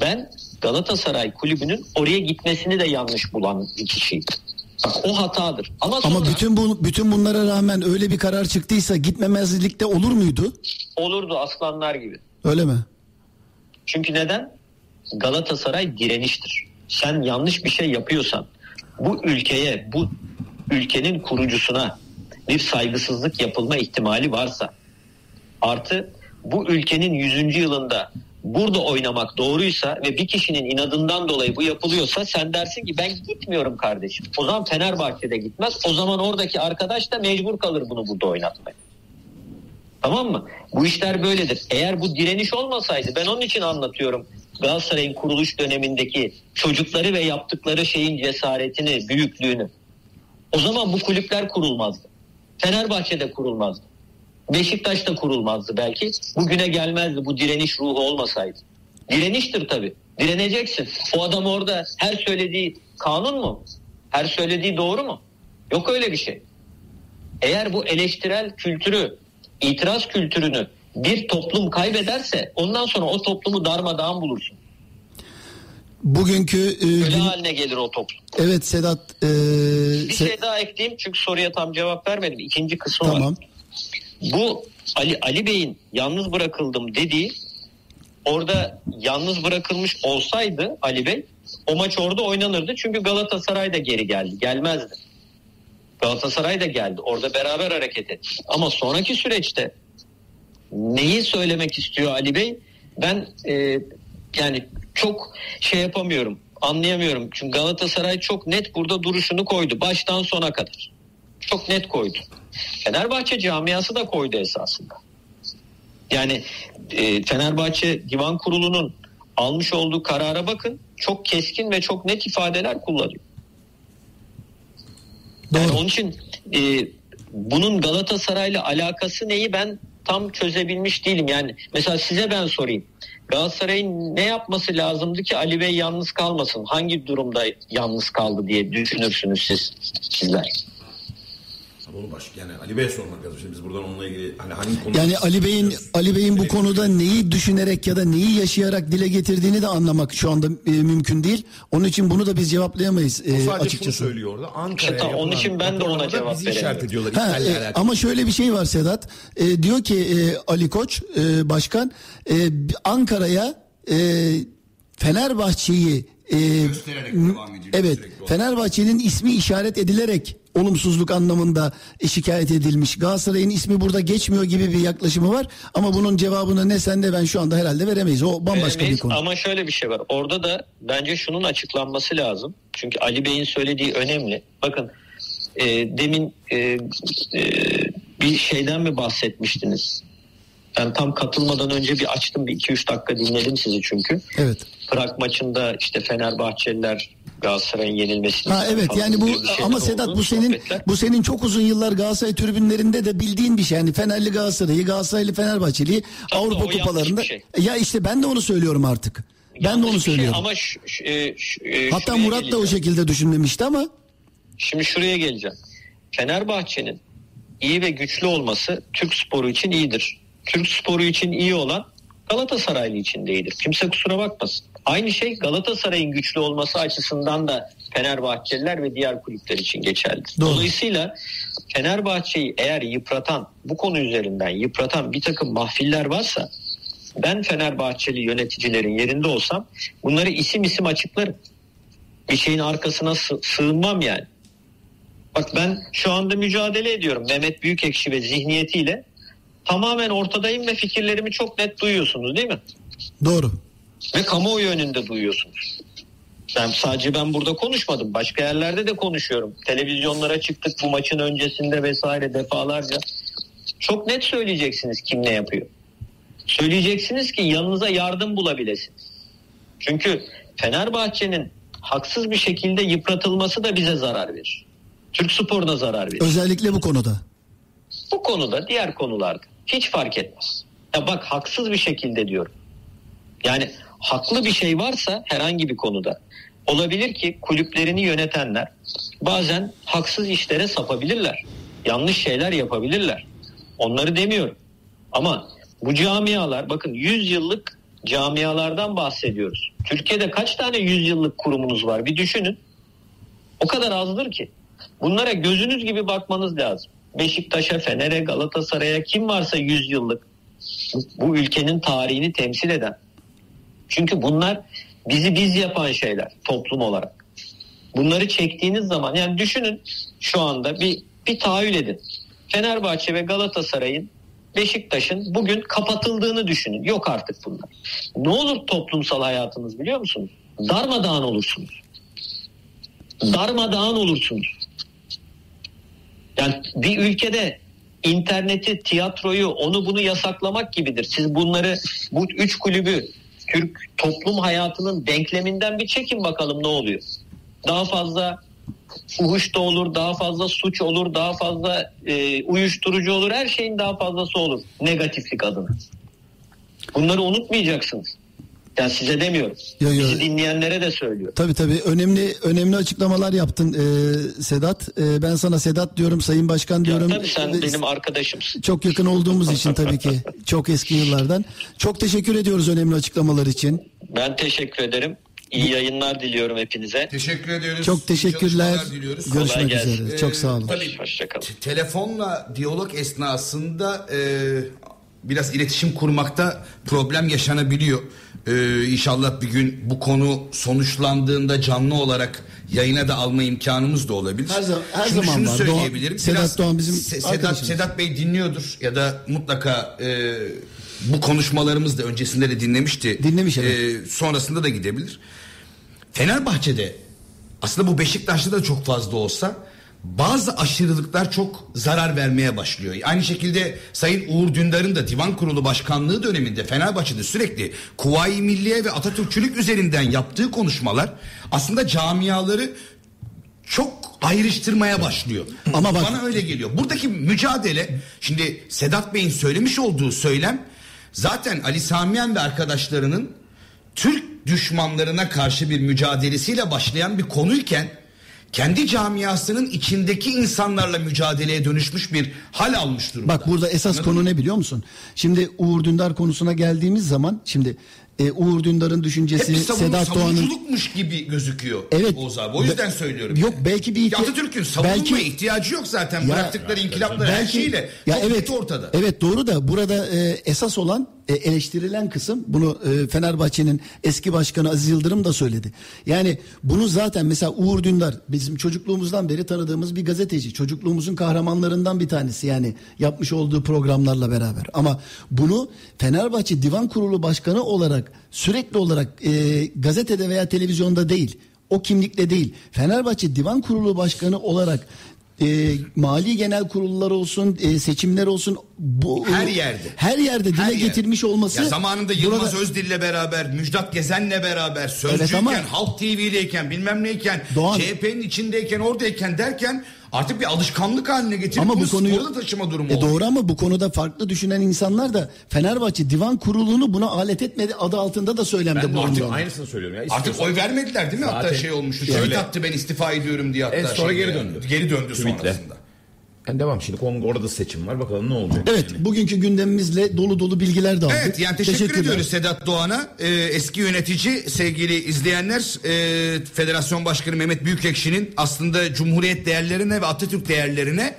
Ben Galatasaray Kulübü'nün oraya gitmesini de yanlış bulan bir kişiyim. Bak, o hatadır. Ama, sonra, Ama bütün bu, bütün bunlara rağmen öyle bir karar çıktıysa gitmemezlikte olur muydu? Olurdu, aslanlar gibi. Öyle mi? Çünkü neden? Galatasaray direniştir. Sen yanlış bir şey yapıyorsan bu ülkeye, bu ülkenin kurucusuna bir saygısızlık yapılma ihtimali varsa, artı bu ülkenin yüzüncü yılında burada oynamak doğruysa ve bir kişinin inadından dolayı bu yapılıyorsa, sen dersin ki ben gitmiyorum kardeşim. O zaman Fenerbahçe'de gitmez. O zaman oradaki arkadaş da mecbur kalır bunu burada oynatmaya. Tamam mı? Bu işler böyledir. Eğer bu direniş olmasaydı, ben onun için anlatıyorum. Galatasaray'ın kuruluş dönemindeki çocukları ve yaptıkları şeyin cesaretini, büyüklüğünü. O zaman bu kulüpler kurulmazdı. Fenerbahçe'de kurulmazdı. Beşiktaş'ta kurulmazdı belki. Bugüne gelmezdi bu direniş ruhu olmasaydı. Direniştir tabii. Direneceksin. O adam orada her söylediği kanun mu? Her söylediği doğru mu? Yok öyle bir şey. Eğer bu eleştirel kültürü, itiraz kültürünü bir toplum kaybederse, ondan sonra o toplumu darmadağın bulursun. Bugünkü e, köle gün... haline gelir o toplum. Evet Sedat. E, bir şey se... daha ekleyeyim çünkü soruya tam cevap vermedim. İkinci kısmı tamam. var. Bu Ali, Ali Bey'in yalnız bırakıldım dediği, orada yalnız bırakılmış olsaydı Ali Bey o maç orada oynanırdı. Çünkü Galatasaray da geri geldi, gelmezdi. Galatasaray da geldi, orada beraber hareket etti. Ama sonraki süreçte neyi söylemek istiyor Ali Bey? Ben e, yani çok şey yapamıyorum. anlayamıyorum. Çünkü Galatasaray çok net burada duruşunu koydu. Baştan sona kadar. Çok net koydu. Fenerbahçe camiası da koydu esasında. Yani e, Fenerbahçe Divan Kurulu'nun almış olduğu karara bakın. Çok keskin ve çok net ifadeler kullanıyor. Yani onun için e, bunun Galatasaray'la alakası neyi ben tam çözebilmiş değilim. Yani mesela size ben sorayım. Galatasaray'ın ne yapması lazımdı ki Ali Bey yalnız kalmasın? Hangi durumda yalnız kaldı diye düşünürsünüz siz sizler? Oğlum baş yani Ali Bey'e sormak lazım. Şimdi biz buradan onunla ilgili hani hangi konu? Yani Ali Bey'in Ali Bey'in bu konuda neyi düşünerek ya da neyi yaşayarak dile getirdiğini de anlamak şu anda e, mümkün değil. Onun için bunu da biz cevaplayamayız e, sadece açıkçası. Bunu söylüyor orada. Ankara'ya. Hatta onun için ben de ona cevap veremiyorum. Ha, e, ama şöyle bir şey var Sedat. E, diyor ki e, Ali Koç e, başkan e, Ankara'ya e, Fenerbahçe'yi e, göstererek devam edecek. Evet. Fenerbahçe'nin ismi işaret edilerek olumsuzluk anlamında şikayet edilmiş. Galatasaray'ın ismi burada geçmiyor gibi bir yaklaşımı var. Ama bunun cevabını ne sen ne ben şu anda herhalde veremeyiz. O bambaşka veremeyiz, bir konu. Ama şöyle bir şey var. Orada da bence şunun açıklanması lazım. Çünkü Ali Bey'in söylediği önemli. Bakın e, demin e, e, bir şeyden mi bahsetmiştiniz? Ben tam katılmadan önce bir açtım. Bir iki üç dakika dinledim sizi çünkü. Evet. Prag maçında işte Fenerbahçeliler Galatasaray'ın yenilmesini. Ha evet yani bu ama Sedat bu senin sohbetler. bu senin çok uzun yıllar Galatasaray tribünlerinde de bildiğin bir şey. Yani Fenerli Galatasaray'ı, Galatasaraylı Fenerbahçeli'yi tabii Avrupa Kupalarında şey. Ya işte ben de onu söylüyorum artık. Yanlış ben de onu söylüyorum. Şey ama ş- ş- ş- hatta Murat geleceğim. Da o şekilde düşünmemişti ama şimdi şuraya geleceğim. Fenerbahçe'nin iyi ve güçlü olması Türk sporu için iyidir. Türk sporu için iyi olan Galatasaraylı için değildir. Kimse kusura bakmasın. Aynı şey Galatasaray'ın güçlü olması açısından da Fenerbahçeliler ve diğer kulüpler için geçerlidir. Doğru. Dolayısıyla Fenerbahçe'yi eğer yıpratan, bu konu üzerinden yıpratan bir takım mahfiller varsa ben Fenerbahçeli yöneticilerin yerinde olsam bunları isim isim açıklarım. Bir şeyin arkasına sı- sığınmam yani. Bak ben şu anda mücadele ediyorum Mehmet Büyükekşi ve zihniyetiyle. Tamamen ortadayım ve fikirlerimi çok net duyuyorsunuz değil mi? Doğru. Ve kamuoyu önünde duyuyorsunuz. Ben sadece ben burada konuşmadım. Başka yerlerde de konuşuyorum. Televizyonlara çıktık bu maçın öncesinde vesaire defalarca. Çok net söyleyeceksiniz kim ne yapıyor. Söyleyeceksiniz ki yanınıza yardım bulabilirsiniz. Çünkü Fenerbahçe'nin haksız bir şekilde yıpratılması da bize zarar verir. Türk sporuna zarar verir. Özellikle bu konuda. Bu konuda diğer konularda hiç fark etmez. Ya bak haksız bir şekilde diyorum. Yani haklı bir şey varsa herhangi bir konuda olabilir ki kulüplerini yönetenler bazen haksız işlere sapabilirler. Yanlış şeyler yapabilirler. Onları demiyorum. Ama bu camialar bakın yüz yıllık camialardan bahsediyoruz. Türkiye'de kaç tane yüz yıllık kurumunuz var bir düşünün. O kadar azdır ki. Bunlara gözünüz gibi bakmanız lazım. Beşiktaş'a, Fener'e, Galatasaray'a kim varsa yüz yıllık bu ülkenin tarihini temsil eden. Çünkü bunlar bizi biz yapan şeyler toplum olarak. Bunları çektiğiniz zaman yani düşünün şu anda bir bir tahayyül edin. Fenerbahçe ve Galatasaray'ın, Beşiktaş'ın bugün kapatıldığını düşünün. Yok artık bunlar. Ne olur toplumsal hayatınız biliyor musunuz? Darmadağın olursunuz. Darmadağın olursunuz. Yani bir ülkede interneti, tiyatroyu, onu bunu yasaklamak gibidir. Siz bunları, bu üç kulübü Türk toplum hayatının denkleminden bir çekin bakalım ne oluyor. Daha fazla fuhuş da olur, daha fazla suç olur, daha fazla e, uyuşturucu olur, her şeyin daha fazlası olur negatiflik adına. Bunları unutmayacaksınız. Yani size demiyorum. Yo, yo. Bizi dinleyenlere de söylüyorum. Tabii tabii. Önemli önemli açıklamalar yaptın e, Sedat. E, ben sana Sedat diyorum, Sayın Başkan diyorum. Ya, tabii sen e, benim arkadaşımsın. Çok yakın olduğumuz için tabii ki. Çok eski yıllardan. Çok teşekkür ediyoruz önemli açıklamalar için. Ben teşekkür ederim. İyi yayınlar diliyorum hepinize. Teşekkür ediyoruz. Çok teşekkürler. Görüşmek üzere. Ee, çok sağ olun. Tabii. Hoşçakalın. T- telefonla diyalog esnasında e, biraz iletişim kurmakta problem yaşanabiliyor. Ee, inşallah bir gün bu konu sonuçlandığında canlı olarak yayına da alma imkanımız da olabilir. Her, zaman, her Şimdi zaman şunu var. söyleyebilirim. Doğan, Sedat Doğan bizim Se- Sedat, Sedat Bey dinliyordur ya da mutlaka e, bu konuşmalarımız da öncesinde de dinlemişti. Dinlemiş. E, sonrasında da gidebilir. Fenerbahçe'de aslında bu Beşiktaş'ta da çok fazla olsa bazı aşırılıklar çok zarar vermeye başlıyor. Aynı şekilde Sayın Uğur Dündar'ın da Divan Kurulu Başkanlığı döneminde Fenerbahçe'de sürekli Kuvayi Milliye ve Atatürkçülük üzerinden yaptığı konuşmalar aslında camiaları çok ayrıştırmaya başlıyor. Ama bak, bana öyle geliyor. Buradaki mücadele, şimdi Sedat Bey'in söylemiş olduğu söylem zaten Ali Sami Yen ve arkadaşlarının Türk düşmanlarına karşı bir mücadelesiyle başlayan bir konuyken kendi camiasının içindeki insanlarla mücadeleye dönüşmüş bir hal almış durumda. Bak burada esas Anladın konu mı? Ne biliyor musun? Şimdi Uğur Dündar konusuna geldiğimiz zaman şimdi e, Uğur Dündar'ın düşüncesi hep savun, Sedat Doğan'ın savunuculukmuş gibi gözüküyor. Evet. Oğuz abi. O yüzden be, söylüyorum. Yok yani. belki bir ihtiya- Atatürk'ün savunmaya belki, ihtiyacı yok zaten. Ya, bıraktıkları inkılaplar her şeyle. Ya evet, ortada. Evet doğru da burada e, esas olan e, eleştirilen kısım, bunu e, Fenerbahçe'nin eski başkanı Aziz Yıldırım da söyledi. Yani bunu zaten mesela Uğur Dündar bizim çocukluğumuzdan beri tanıdığımız bir gazeteci. Çocukluğumuzun kahramanlarından bir tanesi yani yapmış olduğu programlarla beraber. Ama bunu Fenerbahçe Divan Kurulu Başkanı olarak sürekli olarak e, gazetede veya televizyonda değil, o kimlikle değil, Fenerbahçe Divan Kurulu Başkanı olarak e, mali genel kurullar olsun, e, seçimler olsun, bu her yerde her yerde dile her getirmiş yer. olması. Ya zamanında Yılmaz burada, Özdil'le beraber, Müjdat Gezen'le beraber, Sözcü'yken, evet, Halk T V'deyken, bilmem neyken, C H P'nin içindeyken, oradayken derken artık bir alışkanlık haline getirip ama bu konuyu taşıma durumu e, doğru ama bu konuda farklı düşünen insanlar da Fenerbahçe Divan Kurulu'nu buna alet etmedi adı altında da söylemde bulundu. Artık aynısını söylüyorum ya. İstiyorsan... Artık oy vermediler değil mi? Zaten hatta şey olmuştu. Tweet attı, ben istifa ediyorum diye hatta. En sonra geri döndü. Yani. Geri döndü Tweetle. sonrasında. Yani devam şimdi. Orada seçim var. Bakalım ne olacak? Evet. Yani. Bugünkü gündemimizle dolu dolu bilgiler de aldık. Evet. Yani teşekkür, teşekkür ediyoruz Sedat Doğan'a. Ee, eski yönetici, sevgili izleyenler, e, Federasyon Başkanı Mehmet Büyükekşi'nin aslında Cumhuriyet değerlerine ve Atatürk değerlerine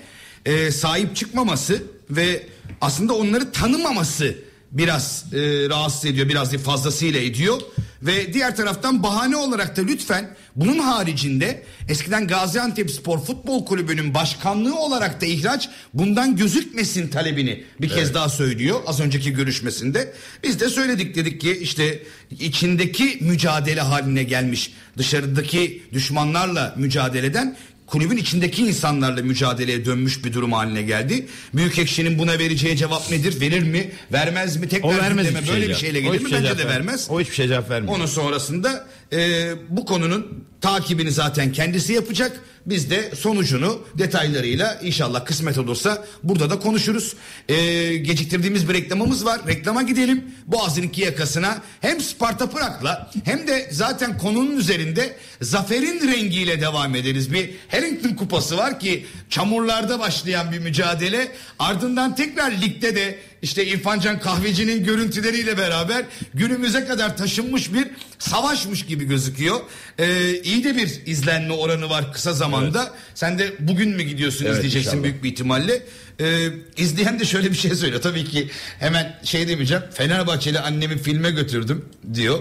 e, sahip çıkmaması ve aslında onları tanımaması biraz e, rahatsız ediyor. Biraz değil, fazlasıyla ediyor. Ve diğer taraftan bahane olarak da lütfen bunun haricinde eskiden Gaziantepspor Futbol Kulübü'nün başkanlığı olarak da ihraç bundan gözükmesin talebini bir evet. kez daha söylüyor az önceki görüşmesinde. Biz de söyledik, dedik ki işte içindeki mücadele haline gelmiş, dışarıdaki düşmanlarla mücadeleden kulübün içindeki insanlarla mücadeleye dönmüş bir durum haline geldi. Büyükekşi'nin buna vereceği cevap nedir? Verir mi? Vermez mi? Tekrar gündeme böyle şey bir şeyle gelir mi? Şey Bence de vermez. O hiçbir şey cevap vermiyor. Onun sonrasında e, bu konunun takibini zaten kendisi yapacak. Biz de sonucunu detaylarıyla inşallah kısmet olursa burada da konuşuruz. E, geciktirdiğimiz bir reklamımız var. Reklama gidelim. Boğaz'ın iki yakasına hem Sparta Prag'la hem de zaten konunun üzerinde zaferin rengiyle devam ederiz. Bir Harrington Kupası var ki çamurlarda başlayan bir mücadele, ardından tekrar ligde de işte İrfan Can Kahveci'nin görüntüleriyle beraber günümüze kadar taşınmış bir savaşmış gibi gözüküyor. Ee, iyi de bir izlenme oranı var kısa zamanda. Evet. Sen de bugün mü gidiyorsun evet, izleyeceksin inşallah. büyük bir ihtimalle. Ee, izleyen de şöyle bir şey söylüyor. Tabii ki hemen şey demeyeceğim. Fenerbahçeli annemi filme götürdüm diyor.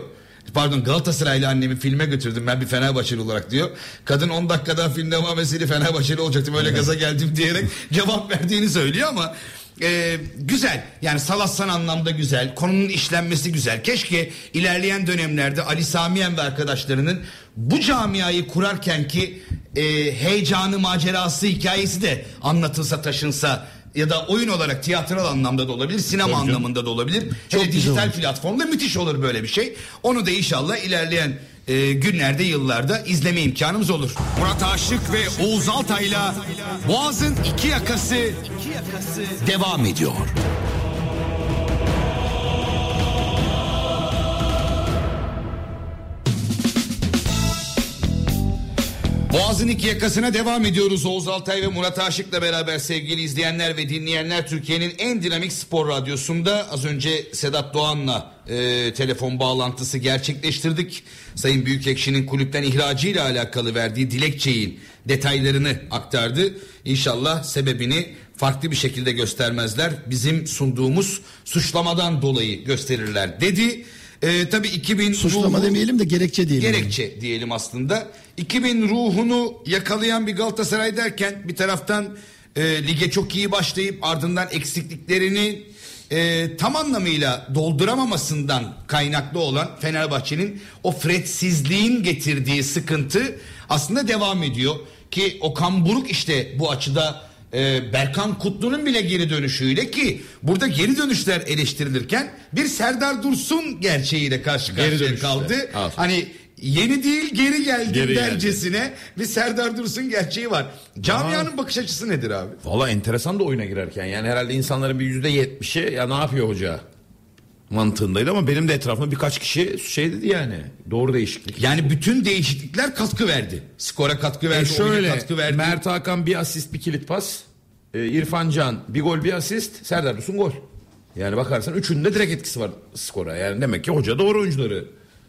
Pardon, Galatasaraylı annemi filme götürdüm ben bir Fenerbahçeli olarak diyor. Kadın on dakika daha film devam etseydi Fenerbahçeli olacaktım, öyle gaza geldim diyerek cevap verdiğini söylüyor ama e, güzel yani, salatsan anlamda güzel, konunun işlenmesi güzel. Keşke ilerleyen dönemlerde Ali Sami Yen ve arkadaşlarının bu camiayı kurarken ki e, heyecanı, macerası, hikayesi de anlatılsa, taşınsa. Ya da oyun olarak tiyatral anlamda da olabilir, sinema Tabii anlamında da olabilir. Çok Hele dijital olur. platformda müthiş olur böyle bir şey. Onu da inşallah ilerleyen e, günlerde, yıllarda izleme imkanımız olur. Murat Aşık ve Oğuz Altay'la Boğaz'ın iki yakası, iki yakası devam ediyor. Boğaz'ın iki yakasına devam ediyoruz. Oğuz Altay ve Murat Aşık'la beraber sevgili izleyenler ve dinleyenler, Türkiye'nin en dinamik spor radyosunda az önce Sedat Doğan'la e, telefon bağlantısı gerçekleştirdik. Sayın Büyükekşi'nin kulüpten ihracıyla alakalı verdiği dilekçeyi, detaylarını aktardı. İnşallah sebebini farklı bir şekilde göstermezler, bizim sunduğumuz suçlamadan dolayı gösterirler dedi. Ee, tabii iki bin suçlama ruhu, demeyelim de gerekçe diyelim. Gerekçe yani. diyelim aslında. iki bin ruhunu yakalayan bir Galatasaray derken bir taraftan e, lige çok iyi başlayıp ardından eksikliklerini e, tam anlamıyla dolduramamasından kaynaklı olan Fenerbahçe'nin o fretsizliğin getirdiği sıkıntı aslında devam ediyor. Ki Okan Buruk işte bu açıda e, Berkan Kutlu'nun bile geri dönüşüyle, ki burada geri dönüşler eleştirilirken bir Serdar Dursun gerçeğiyle karşı karşıya kaldı. Aferin. Hani yeni değil, geri geldi geri dercesine geldi. Bir Serdar Dursun gerçeği var. Camianın Aa, bakış açısı nedir abi? Valla enteresan da oyuna girerken. Yani herhalde insanların bir yüzde yetmişi ya ne yapıyor hoca mantığındaydı, ama benim de etrafımda birkaç kişi şey dedi yani. Doğru değişiklik. Yani bütün değişiklikler katkı verdi. Skora katkı verdi, e şöyle, oyuna katkı verdi. Mert Hakan bir asist, bir kilit pas. E, İrfan Can bir gol, bir asist. Serdar Dursun gol. Yani bakarsan üçünde direkt etkisi var skora. Yani demek ki hoca doğru oyuncuları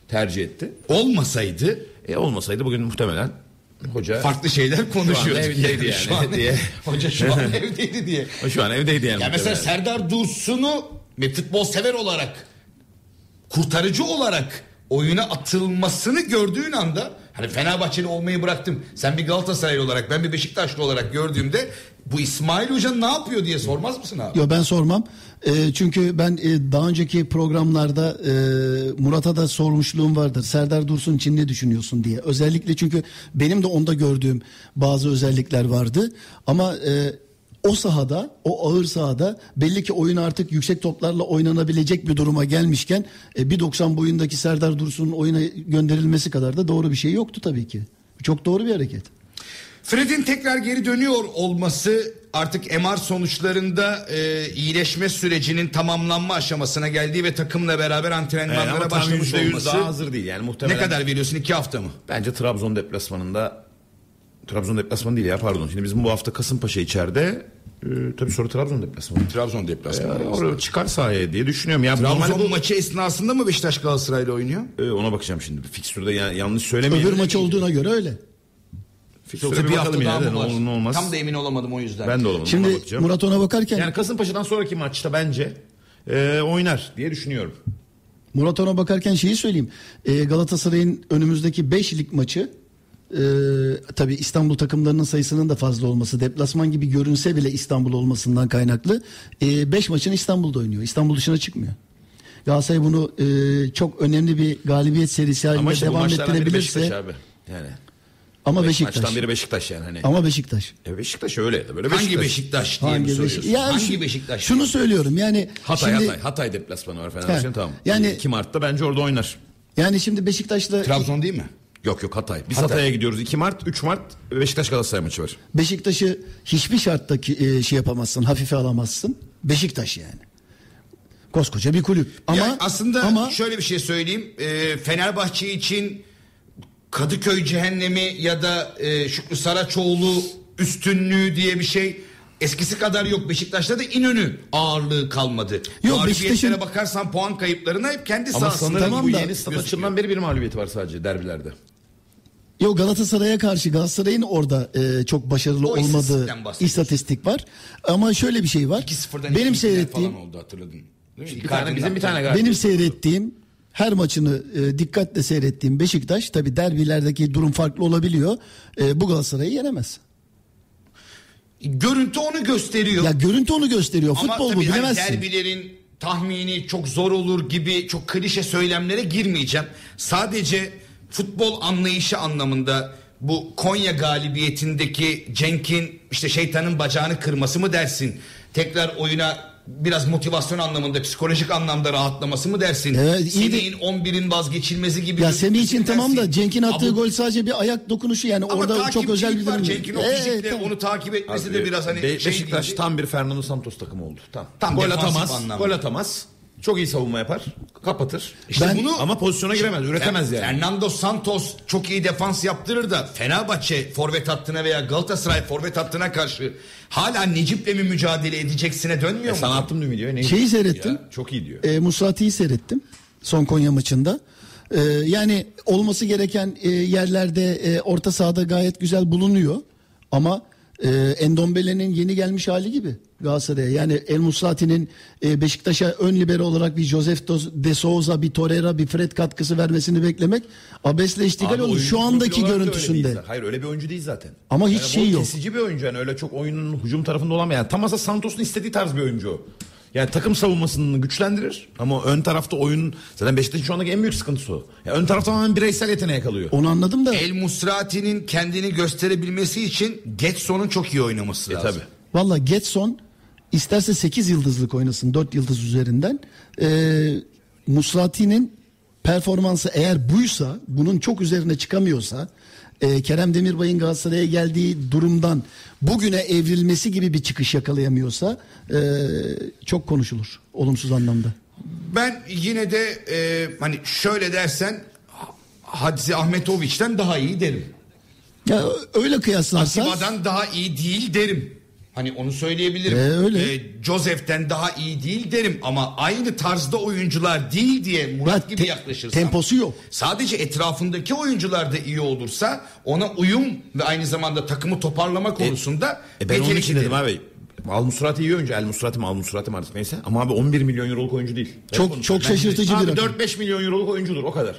tercih etti. Olmasaydı, e olmasaydı bugün muhtemelen hoca farklı şeyler konuşuyordu. Evdeydi yani. Şu an, diye. Hoca şu an evdeydi diye. Şu an evdeydi yani. Ya mesela Serdar Dursun'u ve futbol sever olarak, kurtarıcı olarak oyuna atılmasını gördüğün anda, hani Fenerbahçeli olmayı bıraktım, sen bir Galatasaraylı olarak, ben bir Beşiktaşlı olarak gördüğümde bu İsmail Hoca ne yapıyor diye sormaz mısın abi? Yo, ben sormam. E, çünkü ben e, daha önceki programlarda e, Murat'a da sormuşluğum vardır. Serdar Dursun için ne düşünüyorsun diye. Özellikle çünkü benim de onda gördüğüm bazı özellikler vardı. Ama E, o sahada, o ağır sahada belli ki oyun artık yüksek toplarla oynanabilecek bir duruma gelmişken bir doksan boyundaki Serdar Dursun'un oyuna gönderilmesi kadar da doğru bir şey yoktu tabii ki. Çok doğru bir hareket. Fred'in tekrar geri dönüyor olması artık M R sonuçlarında e, iyileşme sürecinin tamamlanma aşamasına geldiği ve takımla beraber antrenmanlara e, başlamış olması. Daha hazır değil yani muhtemelen. Ne kadar veriyorsun, iki hafta mı? Bence Trabzon deplasmanında Trabzon deplasmanı değil ya pardon. Şimdi bizim bu hafta Kasımpaşa içeride. Ee, tabii sonra Trabzon deplasmanı. Trabzon deplasmanı. Ee, orada çıkar sahaya diye düşünüyorum. Ya Trabzon bu maçı esnasında mı Beşiktaş Galatasaray'la oynuyor? Ee, ona bakacağım şimdi. Fikstürde ya, yanlış söylemeyeyim. Öbür maç olduğuna göre öyle. Fikstürde bir, bir hafta daha mı var? Ne olmaz. Tam da emin olamadım o yüzden. Ben de olamadım. Şimdi ona Murat ona bakarken. Yani Kasımpaşa'dan sonraki maçta bence e, oynar diye düşünüyorum. Murat ona bakarken şeyi söyleyeyim. E, Galatasaray'ın önümüzdeki beş lig maçı. Ee, tabii İstanbul takımlarının sayısının da fazla olması, deplasman gibi görünse bile İstanbul olmasından kaynaklı beş ee, maçını İstanbul'da oynuyor. İstanbul dışına çıkmıyor. Galatasaray bunu e, çok önemli bir galibiyet serisi halinde işte devam ettirebilirse. Beşiktaş abi. Yani. Ama beş Beşiktaş. Maçtan biri Beşiktaş yani hani. Ama Beşiktaş. E Beşiktaş öyle de böyle Beşiktaş. Hangi Beşiktaş diye hangi mi Beşiktaş? Yani hangi Beşiktaş? Şunu söylüyorum yani. Hatay şimdi, Hatay Hatay deplasmanı var Fenerbahçe'nin, tamam. Yani iki Mart'ta bence orada oynar. Yani şimdi Beşiktaş'la Trabzon değil mi? Yok yok Hatay. Biz Hatay. Hatay'a gidiyoruz. iki Mart, üç Mart Beşiktaş Galatasaray maçı var. Beşiktaş'ı hiçbir şartta şey yapamazsın, hafife alamazsın. Beşiktaş yani. Koskoca bir kulüp. Ama yani aslında ama şöyle bir şey söyleyeyim. E, Fenerbahçe için Kadıköy cehennemi ya da e, Şükrü Saraçoğlu üstünlüğü diye bir şey eskisi kadar yok. Beşiktaş'ta da İnönü ağırlığı kalmadı. Yok Beşiktaş'a bakarsan puan kayıplarına hep kendi sahasında. Ama bu yeni stat açılından beri bir mağlubiyeti var sadece derbilerde. Yok Galatasaray'a karşı Galatasaray'ın orada e, çok başarılı o olmadığı istatistik var. Ama şöyle bir şey var. Benim seyrettiğim falan oldu, hatırladın. Değil mi? Bir tane, bizim bir tane benim seyrettiğim her maçını e, dikkatle seyrettiğim Beşiktaş tabii derbilerdeki durum farklı olabiliyor. E, bu Galatasaray'ı yenemez. Görüntü onu gösteriyor. Ya görüntü onu gösteriyor. Ama futbol bu, bilemezsin. Hani derbilerin tahmini çok zor olur gibi çok klişe söylemlere girmeyeceğim. Sadece futbol anlayışı anlamında bu Konya galibiyetindeki Cenk'in işte şeytanın bacağını kırması mı dersin? Tekrar oyuna biraz motivasyon anlamında, psikolojik anlamda rahatlaması mı dersin? Evet, Semih'in on birin vazgeçilmezi gibi. Ya Semih için dersin. Tamam da Cenk'in attığı Abi, gol sadece bir ayak dokunuşu yani orada çok özel bir durum. Cenk'in o fizikle evet, onu tamam. takip etmesi Abi, de biraz hani Be- şey Beşiktaş değil. Tam bir Fernando Santos takımı oldu. Tam, tam gol atamaz. Gol atamaz. Çok iyi savunma yapar, kapatır. İşte ben, bunu ama pozisyona giremez, üretemez yani. Fernando Santos çok iyi defans yaptırır da Fenerbahçe forvet hattına veya Galatasaray forvet hattına karşı hala Necip'le mi mücadele edeceksine dönmüyor e, mu? Sana attım dün videoyu. Şeyi seyrettim. Ya, çok iyi diyor. E, Musrati'yi seyrettim son Konya maçında. E, yani olması gereken e, yerlerde e, orta sahada gayet güzel bulunuyor. Ama e, Endombele'nin yeni gelmiş hali gibi. Galatasaray'a yani El Musrati'nin Beşiktaş'a ön libero olarak bir Josef De Souza, bir Torreira, bir Fred katkısı vermesini beklemek abesle iştigal olur şu andaki görüntüsünde. Öyle Hayır öyle bir oyuncu değil zaten. Ama hiç yani şey yok. Kesici bir oyuncu yani öyle çok oyunun hücum tarafında olamayan. Tam aslında Santos'un istediği tarz bir oyuncu. Yani takım savunmasını güçlendirir ama ön tarafta oyun, zaten Beşiktaş'ın şu andaki en büyük sıkıntısı o. Yani ön taraf tamamen bireysel yeteneğe kalıyor. Onu anladım da. El Musrati'nin kendini gösterebilmesi için Getson'un çok iyi oynaması e, lazım. Tabii. Valla Getson isterse sekiz yıldızlık oynasın, dört yıldız üzerinden. Ee, Musrati'nin performansı eğer buysa, bunun çok üzerine çıkamıyorsa, e, Kerem Demirbay'ın Galatasaray'a geldiği durumdan bugüne evrilmesi gibi bir çıkış yakalayamıyorsa e, çok konuşulur olumsuz anlamda. Ben yine de e, hani şöyle dersen Hadzi Ahmetoviç'ten daha iyi derim. Ya öyle kıyaslarsan Atiba'dan daha iyi değil derim. Hani onu söyleyebilirim. Ee, öyle. Ee, Joseph'ten daha iyi değil derim ama aynı tarzda oyuncular değil diye Murat ya, gibi te- yaklaşırsam. Temposu yok. Sadece etrafındaki oyuncular da iyi olursa ona uyum ve aynı zamanda takımı toparlama konusunda. E, e ben onun için dedim abi. Al Musrati iyi oyuncu. El Musrati mi? Al Musrati mi artık neyse. Ama abi on bir milyon euroluk oyuncu değil. Çok ben çok şaşırtıcı bir rakam. dört beş milyon euroluk oyuncudur o kadar.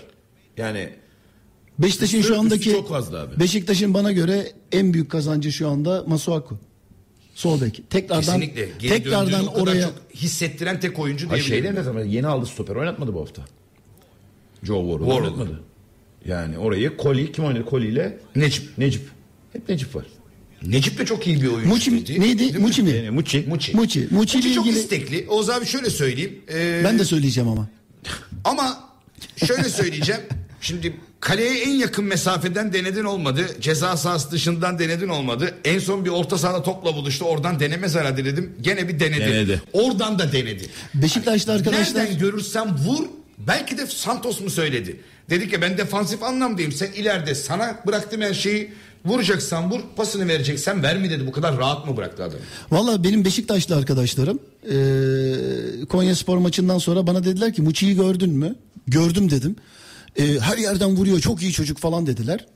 Yani Beşiktaş'ın üstü, şu andaki çok fazla abi. Beşiktaş'ın bana göre en büyük kazancı şu anda Masuaku. Sol bek. Tekrardan tekrardan oraya çok hissettiren tek oyuncu diye şeyler ne zaman yeni aldı stoper oynatmadı bu hafta. Joe Warren oynatmadı. Yani orayı Koli kim oynadı? Koli ile Necip. Necip. Hep Necip var. Necip de çok iyi bir oyuncu. Muçi dedi, neydi? Muçi mi? Yani Muçi. Muçi. Muçi. Muçi ilgili... çok istekli. Oğuz abi şöyle söyleyeyim. Ee... Ben de söyleyeceğim ama. Ama şöyle söyleyeceğim. Şimdi kaleye en yakın mesafeden denedin olmadı. Ceza sahası dışından denedin olmadı. En son bir orta sahada topla buluştu. Oradan deneme zararı dedim. Gene bir denedi. denedi. Oradan da denedi. Beşiktaşlı arkadaşlar. Nereden görürsen vur. Belki de Santos mu söyledi? Dedik ya ben defansif anlamdayım. Sen ileride sana bıraktım her şeyi. Vuracaksan vur. Pasını vereceksen verme dedi. Bu kadar rahat mı bıraktı adamı? Valla benim Beşiktaşlı arkadaşlarım ee, Konyaspor maçından sonra bana dediler ki Muçi'yi gördün mü? Gördüm dedim. Her yerden vuruyor çok iyi çocuk falan dediler.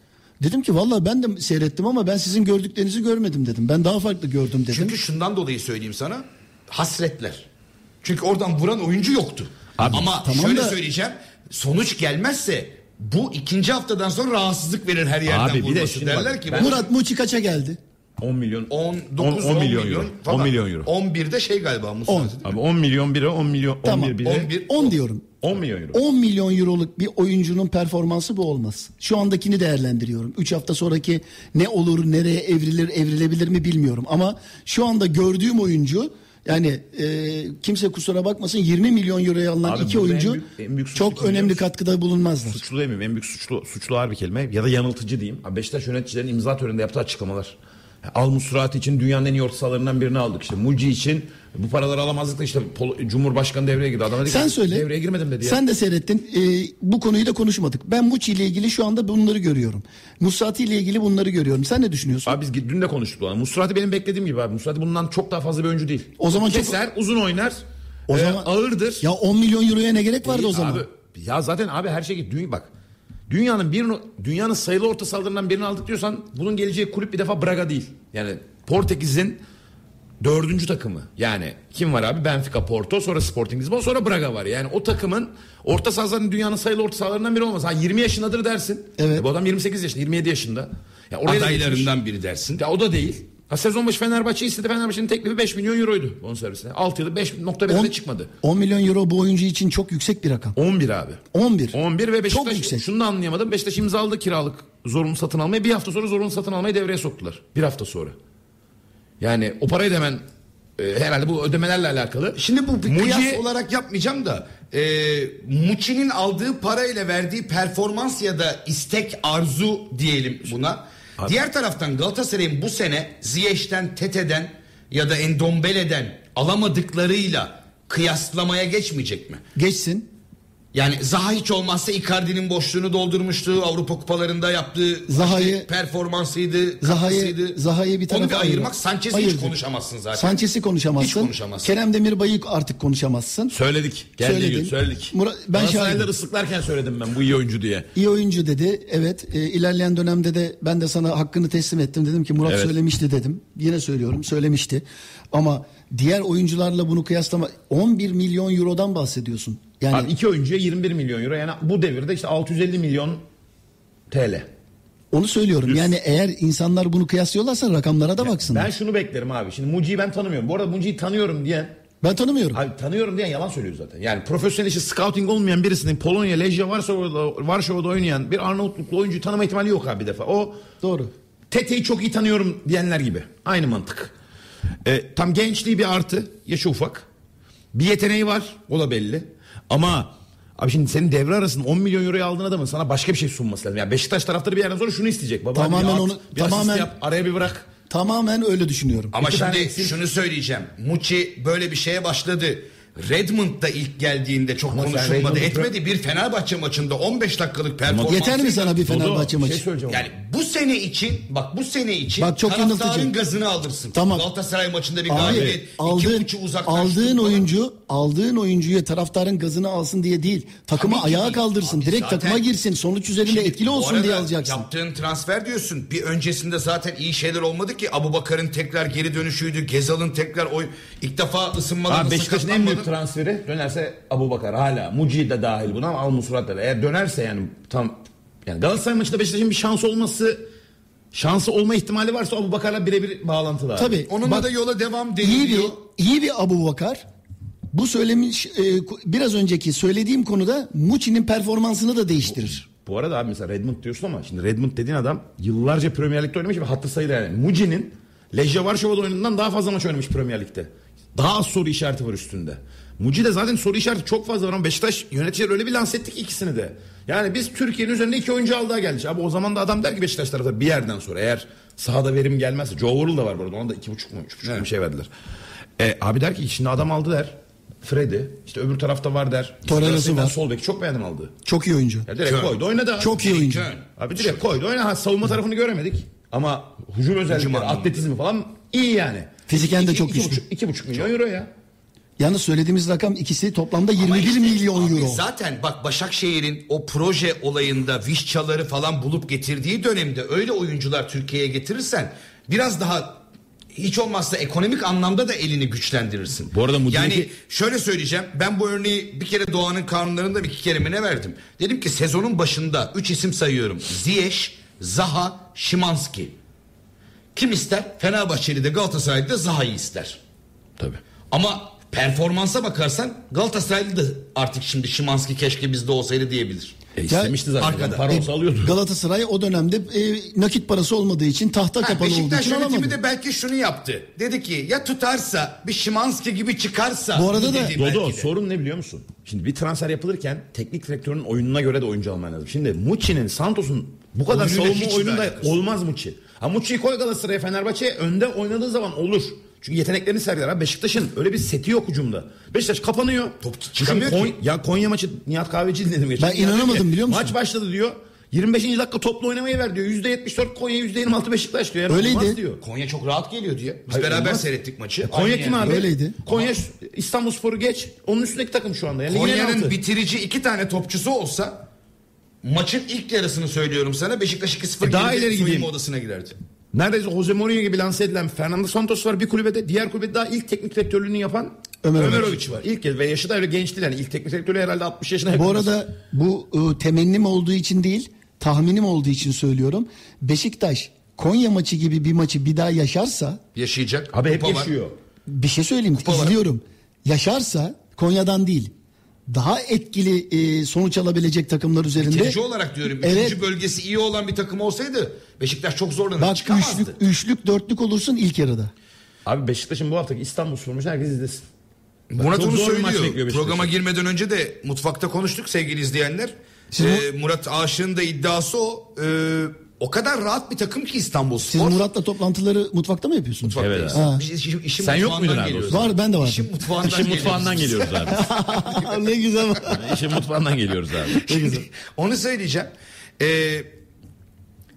Dedim ki vallahi ben de seyrettim ama ben sizin gördüklerinizi görmedim dedim. Ben daha farklı gördüm dedim. Çünkü şundan dolayı söyleyeyim sana, hasretler. Çünkü oradan vuran oyuncu yoktu. Abi, ama tamam şöyle da... söyleyeceğim, sonuç gelmezse bu ikinci haftadan sonra rahatsızlık verir her yerden abi, vurması de derler bak, ki. Ben... Murat Muçi kaça geldi? on milyon on, dokuz, on, on milyon, milyon euro. on milyon euro. on birde şey galiba Mustafa. Abi on milyon bire on milyon tamam, on bir on, on diyorum. on milyon euro. on milyon euroluk bir oyuncunun performansı bu olmaz. Şu andakini değerlendiriyorum. üç hafta sonraki ne olur, nereye evrilir, evrilebilir mi bilmiyorum ama şu anda gördüğüm oyuncu yani e, kimse kusura bakmasın yirmi milyon euroya alınan abi, iki oyuncu en büyük, en büyük çok önemli katkıda bulunmazlar. Suçlu değil mi? En büyük suçlu suçlu ağır bir kelime ya da yanıltıcı diyeyim. Abi Beşiktaş yöneticilerin imza töreninde yaptığı açıklamalar. Al Musrati için dünyanın en iyi orta sahalarından birini aldık işte. Muci için bu paraları alamazdık da işte Cumhurbaşkanı devreye girdi. Adam dedi sen söyle. Devreye girmedim dedi. Ya. Sen de seyrettin. Ee, bu konuyu da konuşmadık. Ben Muci ile ilgili şu anda bunları görüyorum. Musrati ile ilgili bunları görüyorum. Sen ne düşünüyorsun? Abi biz dün de konuştuk. Musrati benim beklediğim gibi abi. Musrati bundan çok daha fazla bir oyuncu değil. O zaman keser, çok... uzun oynar. O e, zaman ağırdır. Ya on milyon euroya ne gerek vardı değil, o zaman? Abi, ya zaten abi her şey gitti. Bak. Dünyanın bir dünyanın sayılı orta sahalarından birini aldık diyorsan bunun geleceği kulüp bir defa Braga değil. Yani Portekiz'in dördüncü takımı. Yani kim var abi? Benfica, Porto, sonra Sporting Lisbon, sonra Braga var. Yani o takımın orta sahalarının dünyanın sayılı orta sahalarından biri olmaz. Ha yirmi yaşındadır dersin. Evet. E bu adam yirmi sekiz yaşında, yirmi yedi yaşında. Ya adaylarından biri dersin. Ya o da değil. Ha sezon başı Fenerbahçe istedi. Fenerbahçe'nin teklifi beş milyon euroydu bonservisine. altı yılda beş nokta birde çıkmadı. on milyon euro bu oyuncu için çok yüksek bir rakam. on bir abi. on bir. on bir ve Beşiktaş. Çok yüksek. Şunu da anlayamadım. Beşiktaş imzaladı kiralık zorunlu satın almayı. Bir hafta sonra zorunlu satın almayı devreye soktular. Bir hafta sonra. Yani o parayı da hemen e, herhalde bu ödemelerle alakalı. Şimdi bu bir kıyas Muci... olarak yapmayacağım da e, Muçi'nin aldığı parayla verdiği performans ya da istek arzu diyelim buna. Abi. Diğer taraftan Galatasaray'ın bu sene Ziyech'ten, Tete'den ya da Endombele'den alamadıklarıyla kıyaslamaya geçmeyecek mi? Geçsin. Yani Zaha hiç olmazsa Icardi'nin boşluğunu doldurmuştu. Avrupa kupalarında yaptığı Zaha'yı, işte performansıydı, katkısıydı. Zaha'yı bir tarafa ayırmak. Sanchez'i ayırdık. Hiç konuşamazsın zaten. Sanchez'i konuşamazsın. Hiç konuşamazsın. Kerem Demirbay'ı artık konuşamazsın. Söyledik. Geldiği gün söyledik. Murat, ben Galatasaray'ları ıslıklarken söyledim ben bu iyi oyuncu diye. İyi oyuncu dedi. Evet. E, ilerleyen dönemde de ben de sana hakkını teslim ettim. Dedim ki Murat evet. söylemişti dedim. Yine söylüyorum. Söylemişti. Ama diğer oyuncularla bunu kıyaslama. on bir milyon eurodan bahsediyorsun. Yani abi iki oyuncuya yirmi bir milyon euro yani bu devirde işte altı yüz elli milyon T L. Onu söylüyorum. Düz. Yani eğer insanlar bunu kıyaslıyorlarsa rakamlara da baksınlar. Ben şunu beklerim abi. Şimdi Muci'yi ben tanımıyorum. Bu arada Muci'yi tanıyorum diyen Ben tanımıyorum. Abi, tanıyorum diyen yalan söylüyor zaten. Yani profesyonel işi scouting olmayan birisinin Polonya, Lejia, Varşova'da, Varşova'da oynayan bir Arnavutluklu oyuncuyu tanıma ihtimali yok abi bir defa. O doğru. Tete'yi çok iyi tanıyorum diyenler gibi. Aynı mantık. E, tam gençliği bir artı. Yaşı ufak. Bir yeteneği var. O da belli. Ama abi şimdi senin devre arasında on milyon euroya aldığın adamın sana başka bir şey sunması lazım. Yani Beşiktaş taraftarı bir yerden sonra şunu isteyecek. Baba, tamamen at, onu tamamen yap, araya bir bırak. Tamamen öyle düşünüyorum. Ama peki şimdi eksik... şunu söyleyeceğim. Muçi böyle bir şeye başladı. Redmond'da ilk geldiğinde çok ama konuşulmadı etmedi. Bir Fenerbahçe maçında on beş dakikalık performansı. Yeter mi sana bir Fenerbahçe maçı? Şey yani bu sene için bak bu sene için bak, çok taraftarın gazını alırsın. Tamam. Galatasaray maçında bir galibiyet. Aldığın, aldığın oyuncu aldığın oyuncuya taraftarın gazını alsın diye değil. Takıma tabii ayağa kaldırsın. Abi, direkt takıma girsin. Sonuç üzerinde etkili olsun diye alacaksın. Yaptığın transfer diyorsun. Bir öncesinde zaten iyi şeyler olmadı ki. Abubakar'ın tekrar geri dönüşüydü. Gezal'ın tekrar oy... ilk defa ısınmadan ısınmadan transferi dönerse Abubakar hala Mucid de dahil buna ama Al-Musrat da eğer dönerse yani tam yani Galatasaray maçında Beşiktaş'ın bir şans olması şansı olma ihtimali varsa Abubakar'la birebir bağlantılı abi. Tabii. Onunla bak, da yola devam deniliyor. İyi bir iyi bir Abubakar bu söylemiş e, biraz önceki söylediğim konuda Mucci'nin performansını da değiştirir. Bu, bu arada abi mesela Redmond diyorsun ama şimdi Redmond dediğin adam yıllarca Premier Lig'de oynamış ve hatırı sayılır yani. Mucci'nin Lejia Varşova'da oynadığından daha fazla maç oynamış Premier Lig'de. Daha az soru işareti var üstünde. Muci'de zaten soru işareti çok fazla var ama Beşiktaş yöneticiler öyle bir lanse ettik ikisini de. Yani biz Türkiye'nin üzerinde iki oyuncu aldığa geldik. Abi o zaman da adam der ki Beşiktaş tarafı bir yerden sonra eğer sahada verim gelmezse. Joe Worrell da var burada ona da iki buçuk mu üç buçuk evet. bir şey verdiler. E, abi der ki şimdi adam aldı der. Freddy işte öbür tarafta var der. Torreira'sı var. Sol bek çok beğendim aldı. Çok iyi oyuncu. Ya direkt Kön. koydu oynadı. Çok iyi oyuncu. Kön. Abi direkt Kön. koydu oynadı. Savunma tarafını göremedik. Ama hücum özellikleri, atletizmi falan iyi yani. Fiziken de çok iki, güçlü. iki buçuk milyon euro ya. Yalnız söylediğimiz rakam ikisi toplamda yirmi bir milyon euro. Zaten bak Başakşehir'in o proje olayında Vişçaları falan bulup getirdiği dönemde öyle oyuncular Türkiye'ye getirirsen biraz daha hiç olmazsa ekonomik anlamda da elini güçlendirirsin. Bu arada Mucci'ye... Yani şöyle söyleyeceğim. Ben bu örneği bir kere Doğan'ın kanunlarında iki kere mi ne verdim? Dedim ki sezonun başında üç isim sayıyorum. Ziyech, Zaha, Szymanski. Kim ister? Fenerbahçeli de Galatasaraylı da Zaha'yı ister. Tabii. Ama performansa bakarsan Galatasaraylı da artık şimdi Szymanski keşke bizde olsaydı diyebilir. E istemişti zaten. Arkada. Parası e, alıyordu. Galatasaray o dönemde e, nakit parası olmadığı için tahta ha, kapalı olduğu için alamadı. Beşiktaş yönetimi de belki şunu yaptı. Dedi ki ya tutarsa bir Szymanski gibi çıkarsa. Bu arada da Dodo sorun ne biliyor musun? Şimdi bir transfer yapılırken teknik direktörün oyununa göre de oyuncu alman lazım. Şimdi Mucci'nin, Santos'un bu kadar oyunuyla savunma oyununda olmaz Mucci. Ha Mucci'yi koy Galatasaray'a, Fenerbahçe'ye önde oynadığı zaman olur. Çünkü yeteneklerini sergiler abi. Beşiktaş'ın öyle bir seti yok hücumda. Beşiktaş kapanıyor. Top çıkamıyor Kon- ki. Ya Konya maçı Nihat Kahveci dinledim geçen. Ben inanamadım biliyor musun? Maç başladı diyor. yirmi beşinci dakika toplu oynamayı ver diyor. yüzde yetmiş dört Konya, yüzde yirmi altı Beşiktaş diyor. Yani öyleydi diyor. Konya çok rahat geliyor diyor. Biz hayır, beraber olmaz. Seyrettik maçı. E, Konya kim yani. Abi? Öyleydi. Konya İstanbulspor'u geç. Onun üstündeki takım şu anda. Yani Konya'nın bitirici iki tane topçusu olsa maçın ilk yarısını söylüyorum sana. Beşiktaş iki sıfır e, daha ileri gideyim odasına girerdi. Neredeyse Jose Mourinho gibi lanse edilen Fernando Santos var bir kulübede. Diğer kulübede daha ilk teknik direktörlüğünü yapan Ömer Ömeroviç var. İlk ve yaşı da öyle genç değil yani. İlk teknik direktörlüğü herhalde altmış yaşına. Bu arada olsun. Bu ıı, temennim olduğu için değil, tahminim olduğu için söylüyorum. Beşiktaş Konya maçı gibi bir maçı bir daha yaşarsa yaşayacak. Abi hep yaşıyor. Var. Bir şey söyleyeyim kupa izliyorum. Var. Yaşarsa Konya'dan değil. Daha etkili e, sonuç alabilecek takımlar üzerinde. Bitirici olarak diyorum. Üçüncü evet. bölgesi iyi olan bir takım olsaydı Beşiktaş çok zorlanır, çıkamazdı. Üçlük, üçlük dörtlük olursun ilk yarıda. Abi Beşiktaş'ın bu haftaki İstanbulspor maçı herkes izlesin. Bak, Murat onu söylüyor. Programa girmeden önce de mutfakta konuştuk sevgili izleyenler. Ee, Murat Aşık'ın da iddiası o. Ee, o kadar rahat bir takım ki İstanbulspor. Siz Murat'la toplantıları mutfakta mı yapıyorsunuz? Evet. İşim, işim sen yok muydun abi? Var, ben de vardım. İşim mutfağından, işim mutfağından geliyoruz abi. Ne güzel. İşim mutfağından geliyoruz abi. Şimdi, ne güzel. Onu söyleyeceğim. Ee,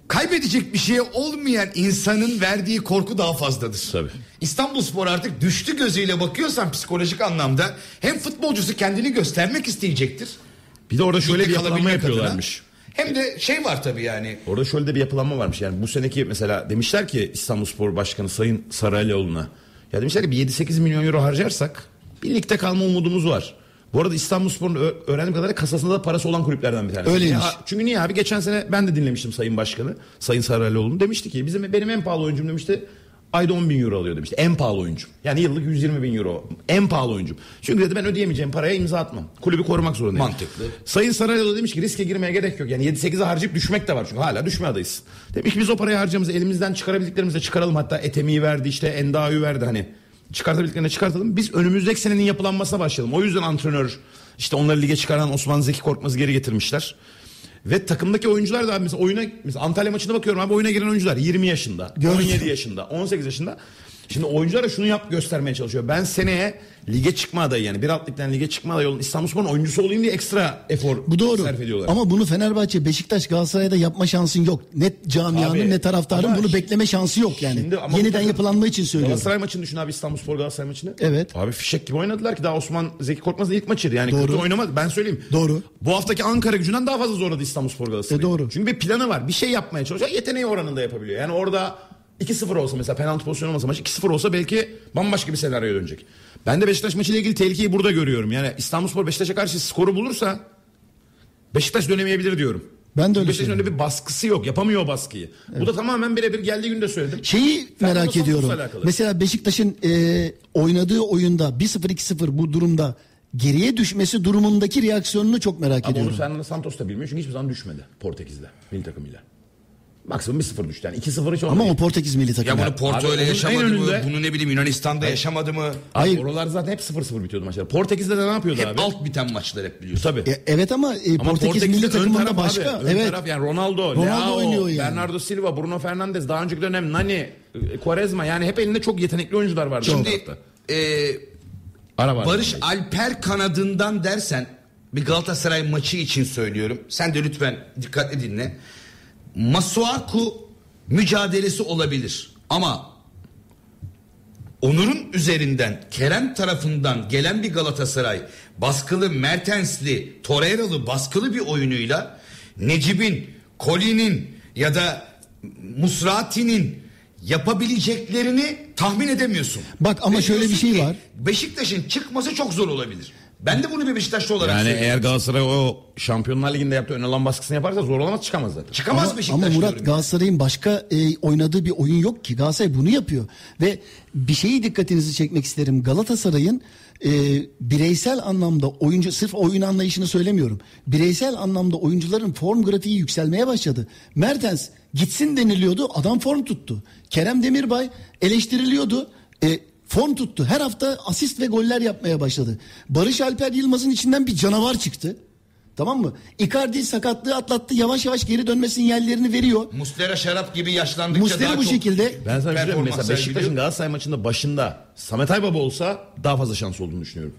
kaybedecek bir şeye olmayan insanın verdiği korku daha fazladır. Tabii. İstanbulspor artık düştü gözüyle bakıyorsan psikolojik anlamda hem futbolcusu kendini göstermek isteyecektir. Bir de orada şöyle bir yapılanma yapıyorlarmış. Hem de şey var tabii yani. Orada şöyle de bir yapılanma varmış. Yani bu seneki mesela demişler ki İstanbulspor Başkanı Sayın Saralioğlu'na. Ya demişler ki bir yedi sekiz milyon euro harcarsak birlikte kalma umudumuz var. Bu arada İstanbulspor'un öğrendiğim kadarıyla kasasında da parası olan kulüplerden bir tanesi. Öyleymiş. Ya, çünkü niye abi? Geçen sene ben de dinlemiştim Sayın Başkanı. Sayın Saralioğlu'nu demişti ki bizim benim en pahalı oyuncum demişti. ayda on bin euro alıyordum işte, en pahalı oyuncum. Yani yıllık yüz yirmi bin euro en pahalı oyuncum. Çünkü dedi ben ödeyemeyeceğim paraya imza atmam. Kulübü korumak zorundayım. Mantıklı. Sayın Saraylı demiş ki riske girmeye gerek yok. Yani yedi sekize harcayıp düşmek de var çünkü hala düşme adayız. Demiş ki biz o parayı harcamızı elimizden çıkarabildiklerimizi çıkaralım. Hatta Etemi'yi verdi işte, Endao'yu verdi, hani çıkartabildiklerini çıkartalım. Biz önümüzdeki senenin yapılanmasına başlayalım. O yüzden antrenör işte onları lige çıkaran Osman Zeki Korkmaz'ı geri getirmişler. Ve takımdaki oyuncular da abi mesela oyuna, mesela Antalya maçına bakıyorum abi, oyuna giren oyuncular yirmi yaşında, on yedi yaşında, on sekiz yaşında. Şimdi oyunculara şunu yap göstermeye çalışıyor. Ben seneye lige çıkma adayı, yani bir alt ligden lige çıkma adayı olun, İstanbulspor'un oyuncusu olayım diye ekstra efor bu doğru. Serf ediyorlar. Ama bunu Fenerbahçe, Beşiktaş, Galatasaray'da yapma şansın yok. Ne camianın abi, ne taraftarın bunu bekleme şansı yok yani. Yeniden bu, yapılanma için söylüyorum. Galatasaray maçını düşün abi, İstanbulspor Galatasaray maçını. Evet. Abi fişek gibi oynadılar ki daha Osman Zeki Korkmaz'ın ilk maçıydı. Yani doğru. Kötü oynamadı, ben söyleyeyim. Doğru. Bu haftaki Ankara Gücü'nden daha fazla zorladı İstanbulspor Galatasaray'ı. E doğru. Çünkü bir planı var. Bir şey yapmaya çalışıyor. Yeteneği oranında yapabiliyor. Yani orada iki sıfır olsa mesela, penaltı pozisyonu olmasa maç iki sıfır olsa belki bambaşka bir senaryoya dönecek. Ben de Beşiktaş maçıyla ilgili tehlikeyi burada görüyorum. Yani İstanbulspor Beşiktaş'a karşı skoru bulursa Beşiktaş dönemeyebilir diyorum. Ben de öyle Beşiktaş'ın öyle bir baskısı yok. Yapamıyor o baskıyı. Evet. Bu da tamamen birebir geldiği günde söyledim. Şeyi Ferman merak ediyorum. Mesela Beşiktaş'ın e, oynadığı oyunda bir sıfır iki sıfır bu durumda geriye düşmesi durumundaki reaksiyonunu çok merak Ama ediyorum. Ama onu Fernando Santos da bilmiyor çünkü hiçbir zaman düşmedi Portekiz'de milli takımıyla. Maksimum bir sıfır düştü. Yani iki sıfır hiç olmadı. Ama o Portekiz milli takımı. Ya bunu Porto öyle yaşamadı mı? Bunu ne bileyim Yunanistan'da hayır. yaşamadı mı? Hayır. Oralar zaten hep sıfır sıfır bitiyordu maçlar. Portekiz'de de ne yapıyordu hep abi? Hep alt biten maçlar hep biliyorsun. Tabii. E, evet ama, e, ama Portekiz, Portekiz milli takımında başka. Abi, evet. Ön taraf yani Ronaldo, Ronaldo Leao, oynuyor yani. Bernardo Silva, Bruno Fernandes, daha önceki dönem Nani, Quaresma, yani hep elinde çok yetenekli oyuncular vardı. Şimdi eee Barış Alper kanadından dersen, bir Galatasaray maçı için söylüyorum. Sen de lütfen dikkatli dinle. Masuaku mücadelesi olabilir ama Onur'un üzerinden Kerem tarafından gelen bir Galatasaray baskılı, Mertensli, Torreira'lı baskılı bir oyunuyla Necip'in, Kolin'in ya da Musrati'nin yapabileceklerini tahmin edemiyorsun. Bak ama şöyle bir şey var. Beşiktaş'ın çıkması çok zor olabilir. Ben de bunu bir Beşiktaşlı olarak yani söylüyorum. Yani eğer Galatasaray o Şampiyonlar Ligi'nde yaptığı önerilen baskısını yaparsa zor olamaz, çıkamaz zaten. Çıkamaz ama, Beşiktaş. Ama Murat, Galatasaray'ın yani başka e, oynadığı bir oyun yok ki. Galatasaray bunu yapıyor. Ve bir şeyi dikkatinizi çekmek isterim. Galatasaray'ın e, bireysel anlamda oyuncu, sırf oyun anlayışını söylemiyorum. Bireysel anlamda oyuncuların form grafiği yükselmeye başladı. Mertens gitsin deniliyordu. Adam form tuttu. Kerem Demirbay eleştiriliyordu. E, Form tuttu. Her hafta asist ve goller yapmaya başladı. Barış Alper Yılmaz'ın içinden bir canavar çıktı. Tamam mı? Icardi sakatlığı atlattı. Yavaş yavaş geri dönmesinin yerlerini veriyor. Muslera şarap gibi yaşlandıkça Muslera daha bu çok şekilde. Ben sana bir şey, mesela Beşiktaş'ın Galatasaray maçında başında Samet Aybaba olsa daha fazla şans olduğunu düşünüyorum.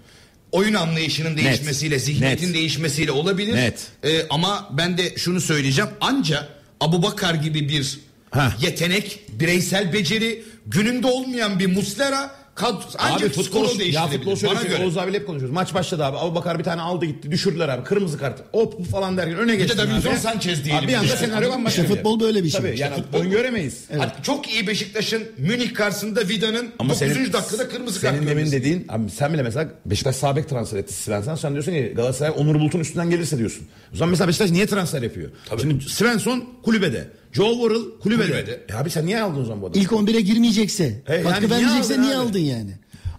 Oyun anlayışının değişmesiyle, Net. zihniyetin Net. değişmesiyle olabilir. Net. Ee, ama ben de şunu söyleyeceğim. Anca Abubakar gibi bir ha. yetenek, bireysel beceri, gününde olmayan bir Muslera Kad- abi futbol ya futbol şöyle bir Oğuz abiyle hep konuşuyoruz. Maç başladı abi. Abubakar bir tane aldı gitti. Düşürdüler abi. Kırmızı kart. Hop falan derken öne geçti. Bir de Sanchez diyelim. Abi bir anda senaryo bambaşka. İşte futbol böyle bir şey. Tabii yani futbol göremeyiz. Evet. Çok iyi Beşiktaş'ın Münih karşısında Vida'nın dokuzuncu dakikada kırmızı kart. Senin demin dediğin abi, sen bile mesela Beşiktaş sağ bek transfer etti Svensson. Sen diyorsun ki Galatasaray Onur Bulut'un üstünden gelirse diyorsun. O zaman mesela Beşiktaş niye transfer yapıyor? Tabii. Şimdi Svensson kulübede. Joe Worrell kulübede. kulübede. E abi sen niye aldın o zaman bu adamı? İlk on bire girmeyecekse, e, katkı yani vermeyecekse niye, niye aldın yani?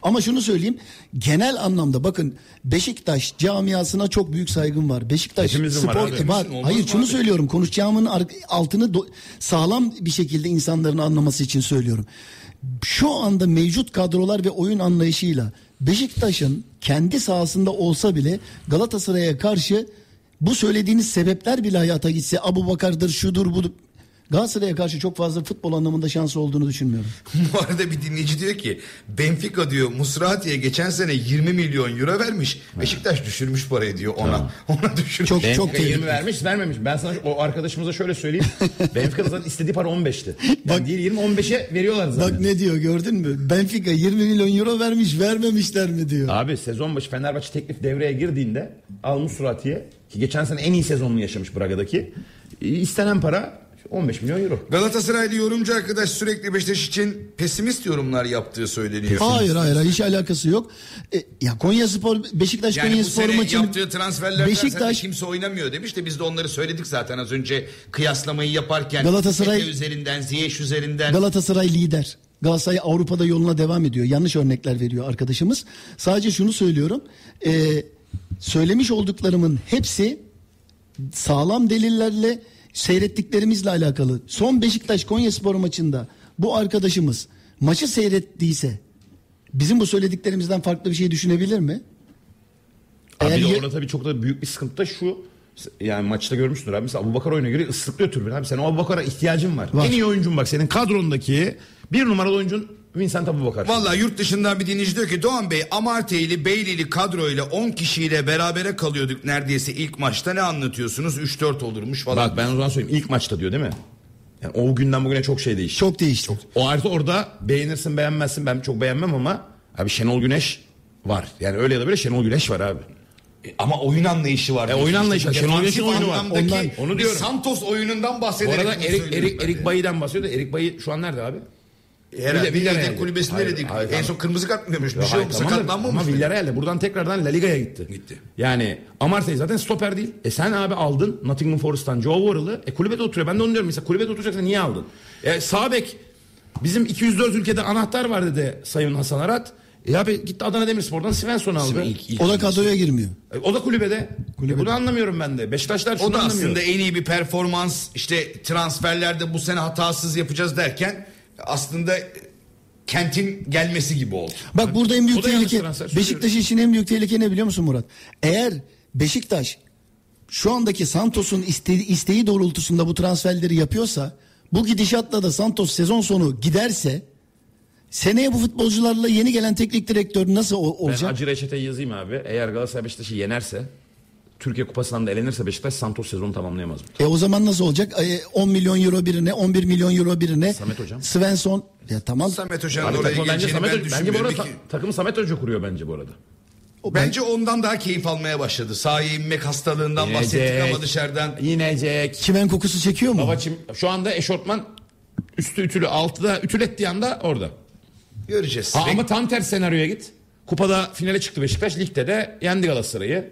Ama şunu söyleyeyim. Genel anlamda bakın, Beşiktaş camiasına çok büyük saygım var. Beşiktaş Hepimizin spor... Var, bak, hayır şunu abi? söylüyorum. Konuşacağımın altını do- sağlam bir şekilde insanların anlaması için söylüyorum. Şu anda mevcut kadrolar ve oyun anlayışıyla Beşiktaş'ın kendi sahasında olsa bile Galatasaray'a karşı bu söylediğiniz sebepler bile hayata gitse, Abubakar'dır, şudur, budur, Galatasaray'a karşı çok fazla futbol anlamında şansı olduğunu düşünmüyorum. Bu arada bir dinleyici diyor ki Benfica diyor Musrati'ye geçen sene yirmi milyon euro vermiş. Ha. Beşiktaş düşürmüş parayı diyor ona. Ha. Ona düşürmüş. Çok, çok yirmi vermiş, vermemiş. Ben sana o arkadaşımıza şöyle söyleyeyim. Benfica'dan istediği para on beşti. Yani değil yirmi on beşe veriyorlar zaten. Bak ne diyor, gördün mü? Benfica yirmi milyon euro vermiş, vermemişler mi diyor. Abi sezon başı Fenerbahçe teklif devreye girdiğinde al Musrati'ye, ki geçen sene en iyi sezonunu yaşamış Braga'daki, istenen para on beş milyon euro. Galatasaraylı yorumcu arkadaş sürekli Beşiktaş için pesimist yorumlar yaptığı söyleniyor. Hayır hayır hiç alakası yok. E, ya Konyaspor Beşiktaş yani Konyaspor maçını yaptığı transferlerden Beşiktaş kimse oynamıyor demiş de biz de onları söyledik zaten az önce kıyaslamayı yaparken. Galatasaray üzerinden, Ziyech üzerinden. Galatasaray lider. Galatasaray Avrupa'da yoluna devam ediyor. Yanlış örnekler veriyor arkadaşımız. Sadece şunu söylüyorum. Ee, söylemiş olduklarımın hepsi sağlam delillerle, seyrettiklerimizle alakalı. Son Beşiktaş Konyaspor maçında bu arkadaşımız maçı seyrettiyse bizim bu söylediklerimizden farklı bir şey düşünebilir mi? Abi Eğer... orada tabii çok da büyük bir sıkıntı da şu. Yani maçta görmüşsündür abi. Mesela Abubakar oyuna göre ıslıklıyor türbün. Abi sen o Abubakar'a ihtiyacın var. var. En iyi oyuncun bak senin kadrondaki bir numaralı oyuncun Vincent Abubakar. Valla yurt dışından bir dinleyici diyor ki Doğan Bey, Amartey'li, Beyley'li kadroyla on kişiyle berabere kalıyorduk neredeyse ilk maçta, ne anlatıyorsunuz? üç dört olurmuş falan. Bak ben o zaman söyleyeyim, ilk maçta diyor değil mi? Yani o günden bugüne çok şey değişti. Çok değişti. Çok. O artı orada beğenirsin beğenmezsin, ben çok beğenmem ama abi Şenol Güneş var. Yani öyle ya da böyle Şenol Güneş var abi. E, ama oyun anlayışı var. E, oyun anlayışı. İşte, Şenol Güneş'in oyunu var. Ondan, onu diyorum. Santos oyunundan bahsederek. Bu arada Erik, Erik, Erik Bayi'den bahsediyor da Erik Bayi şu an nerede abi? Herhalde Villarreal'de kulübesinde dedi. En son kırmızı kart mı görmüş? Bir şey oldu. Sakatlanmamış. Ama Villarreal'de buradan tekrardan La Liga'ya gitti. Gitti. Yani Amartey zaten stoper değil. E sen abi aldın Nottingham Forest'tan Joe Worrell'ı. E kulübede oturuyor. Ben de onu diyorum mesela, kulübede oturacaksa niye aldın? E sağ bek bizim iki yüz dört ülkede anahtar var dedi Sayın Hasan Arat. E abi gitti Adana Demirspor'dan Svensson aldı. İlk, ilk o da kadroya girmiyor. O da kulübede. kulübede. E bunu anlamıyorum ben de. Beşiktaşlar şunu anlamıyor. O da aslında anlamıyor. En iyi bir performans, işte transferlerde bu sene hatasız yapacağız derken aslında Kent'in gelmesi gibi oldu. Bak burada en büyük tehlike, Beşiktaş için en büyük tehlike ne biliyor musun Murat? Eğer Beşiktaş şu andaki Santos'un isteği, isteği doğrultusunda bu transferleri yapıyorsa, bu gidişatla da Santos sezon sonu giderse seneye bu futbolcularla yeni gelen teknik direktör nasıl olacak? Ben acı reçeteyi yazayım abi. Eğer Galatasaray Beşiktaş'ı yenerse, Türkiye Kupası'ndan da elenirse Beşiktaş, Santos sezonu tamamlayamaz. E o zaman nasıl olacak? E, on milyon euro birine, on bir milyon euro birine. Samet hocam. Svensson. Ya tamam. Samet hocam oraya geleceğini ben düşünmüyorum. Bence ki... takımı Samet Hoca kuruyor bence bu arada. O, bence ben... ondan daha keyif almaya başladı. Sahaya inmek hastalığından İnecek. bahsettik ama dışarıdan. İnecek. Çimen kokusu çekiyor mu? Babacığım şu anda eşortman üstü ütülü, altı da ütülettiği anda orada. Göreceğiz. Ha, ama tam ters senaryoya git. Kupada finale çıktı Beşiktaş. Ligde de yendi Galatasaray'ı.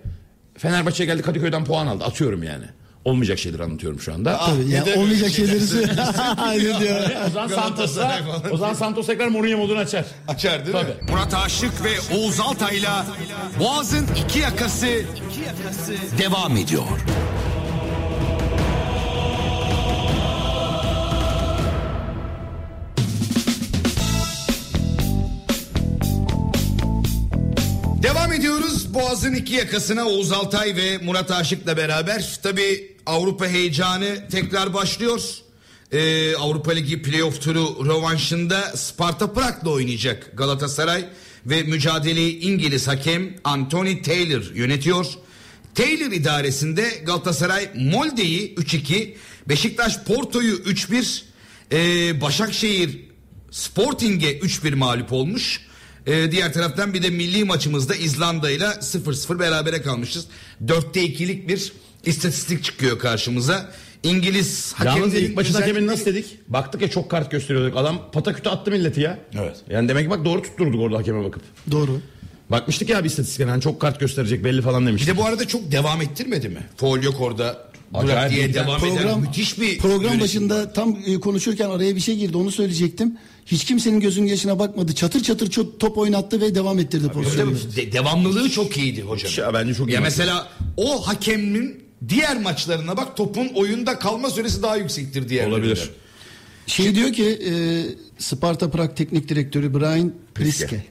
Fenerbahçe'ye geldi, Kadıköy'den puan aldı. Atıyorum yani. Olmayacak şeyleri anlatıyorum şu anda. Tabii ya, ya olmayacak şeyleri söylüyor. Aynı diyor. Ozan Santos'a, Ozan Santos tekrar Mourinho modunu açar. Açar değil Tabii. mi? Murat Aşık ve Oğuz Altay'la Boğaz'ın iki yakası, iki yakası devam ediyor. Devam ediyoruz Boğaz'ın iki yakasına Oğuz Altay ve Murat Aşık'la beraber. Tabii Avrupa heyecanı tekrar başlıyor. Ee, Avrupa Ligi playoff turu rövanşında Sparta Prag'la oynayacak Galatasaray ve mücadeleyi İngiliz hakem Anthony Taylor yönetiyor. Taylor idaresinde Galatasaray Molde'yi üç iki, Beşiktaş Porto'yu üç bir, ee, Başakşehir Sporting'e üç bir mağlup olmuş. Ee, diğer taraftan bir de milli maçımızda İzlanda ile sıfır sıfır berabere kalmışız. dörtte ikilik bir istatistik çıkıyor karşımıza. İngiliz hakemleri... Yalnız ilk maçın hakemini nasıl dedik? Baktık ya, çok kart gösteriyorduk. Adam patakütü attı milleti ya. Evet. Yani demek ki bak doğru tutturduk orada hakeme bakıp. Doğru. Bakmıştık ya bir istatistikten, hani çok kart gösterecek belli falan demiştik. Bir de bu arada çok devam ettirmedi mi? Foul yok orada. Acayip diye devam program, eden müthiş bir... Program yönetim. Başında tam konuşurken araya bir şey girdi, onu söyleyecektim. Hiç kimsenin gözünün yaşına bakmadı. Çatır çatır top oynattı ve devam ettirdi pozisyonu. De, devamlılığı çok iyiydi hocam. Ya, bence çok iyi. Ya mesela o hakemin diğer maçlarına bak, topun oyunda kalma süresi daha yüksektir diğer. Olabilir. Maçlar. Şey Şimdi, diyor ki e, Sparta Prag teknik direktörü Brian Priske. Priske.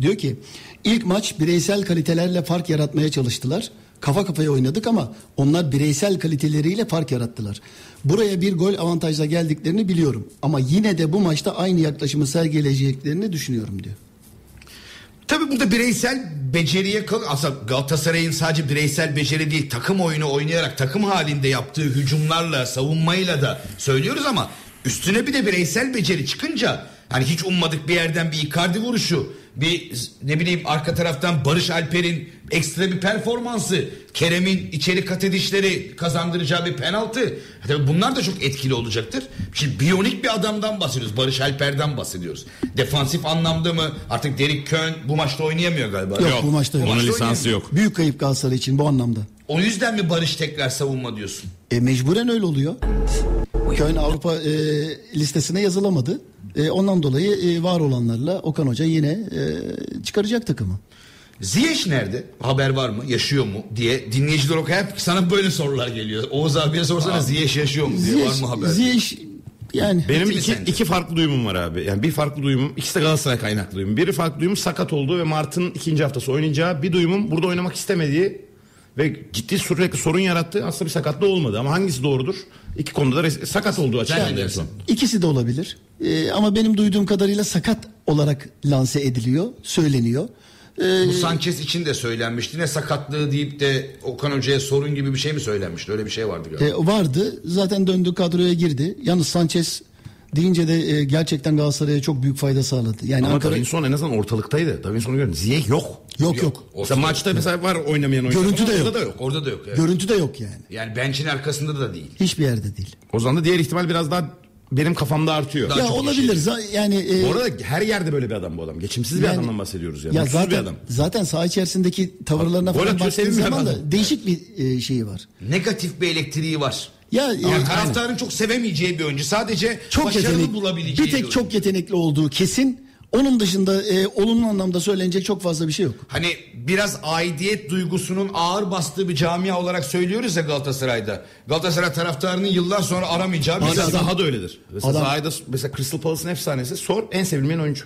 Diyor ki ilk maç bireysel kalitelerle fark yaratmaya çalıştılar. Kafa kafaya oynadık ama onlar bireysel kaliteleriyle fark yarattılar. Buraya bir gol avantajla geldiklerini biliyorum. Ama yine de bu maçta aynı yaklaşımı sergileyeceklerini düşünüyorum diyor. Tabii burada bireysel beceriye kalır. Aslında Galatasaray'ın sadece bireysel beceri değil, takım oyunu oynayarak takım halinde yaptığı hücumlarla, savunmayla da söylüyoruz ama üstüne bir de bireysel beceri çıkınca hani hiç ummadık bir yerden bir Icardi vuruşu, bir ne bileyim arka taraftan Barış Alper'in ekstra bir performansı, Kerem'in içeri kat edişleri, kazandıracağı bir penaltı. Tabii bunlar da çok etkili olacaktır. Şimdi biyonik bir adamdan bahsediyoruz. Barış Alper'den bahsediyoruz. Defansif anlamda mı? Artık Derrick Köhn bu maçta oynayamıyor galiba. Yok, yok. bu maçta yok. Onun lisansı yok. Büyük kayıp Galatasaray için bu anlamda. O yüzden mi Barış tekrar savunma diyorsun? E mecburen öyle oluyor. Köhn Avrupa e, listesine yazılamadı. E, ondan dolayı e, var olanlarla Okan Hoca yine e, çıkaracak takımı. Ziyech nerede? Haber var mı? Yaşıyor mu? Diye dinleyiciler olarak hep sana böyle sorular geliyor. Oğuz abiye sorsana Ziyech yaşıyor mu diye, Ziyech, var mı haber? Ziyech yani. Benim iki, iki farklı duyumum var abi. Yani bir farklı duyumum, ikisi de Galatasaray kaynaklı duyumum. Biri farklı duyumum sakat olduğu ve Mart'ın ikinci haftası oynayacağı. Bir duyumum burada oynamak istemediği ve ciddi sürekli sorun yarattığı, aslında bir sakatlığı olmadı. Ama hangisi doğrudur? İki konuda da res- sakat olduğu açıklandı en son. İkisi de olabilir. Ee, ama benim duyduğum kadarıyla sakat olarak lanse ediliyor, söyleniyor. Bu Sanchez için de söylenmişti. Ne sakatlığı deyip de Okan Hoca'ya sorun gibi bir şey mi söylenmişti? Öyle bir şey vardı galiba. E, vardı. Zaten döndü, kadroya girdi. Yalnız Sanchez deyince de e, gerçekten Galatasaray'a çok büyük fayda sağladı. Yani ama Ankara... Davinson en azından ortalıktaydı. Davinson'u gördüm. Ziyech yok. Yok yok. Mesela yok. Maçta mesela var oynamayan oyuncu. Görüntü de yok. da yok. Orada da yok. Yani. Görüntü de yok yani. Yani bench'in arkasında da değil. Hiçbir yerde değil. O zaman da diğer ihtimal biraz daha benim kafamda artıyor. Daha ya olabilir. Z- yani e... Bu arada her yerde böyle bir adam bu adam. Geçimsiz bir yani, adamdan bahsediyoruz yani. Ya zaten, bir adam. Zaten saha içerisindeki tavırlarına Bak, falan baktığın zaman da adam. değişik bir e, şeyi var. Negatif bir elektriği var. Ya yani, taraftarın çok sevemeyeceği bir oyuncu. Sadece çok başarılı yetenek, bulabileceği. Bir tek bir çok yetenekli olduğu kesin. Onun dışında e, olumlu anlamda söylenecek çok fazla bir şey yok. Hani biraz aidiyet duygusunun ağır bastığı bir camia olarak söylüyoruz ya Galatasaray'da. Galatasaray taraftarının yıllar sonra aramayacağı bir adam. Daha da öyledir. Mesela sahada, mesela Crystal Palace'ın efsanesi, sor en sevilmeyen oyuncu.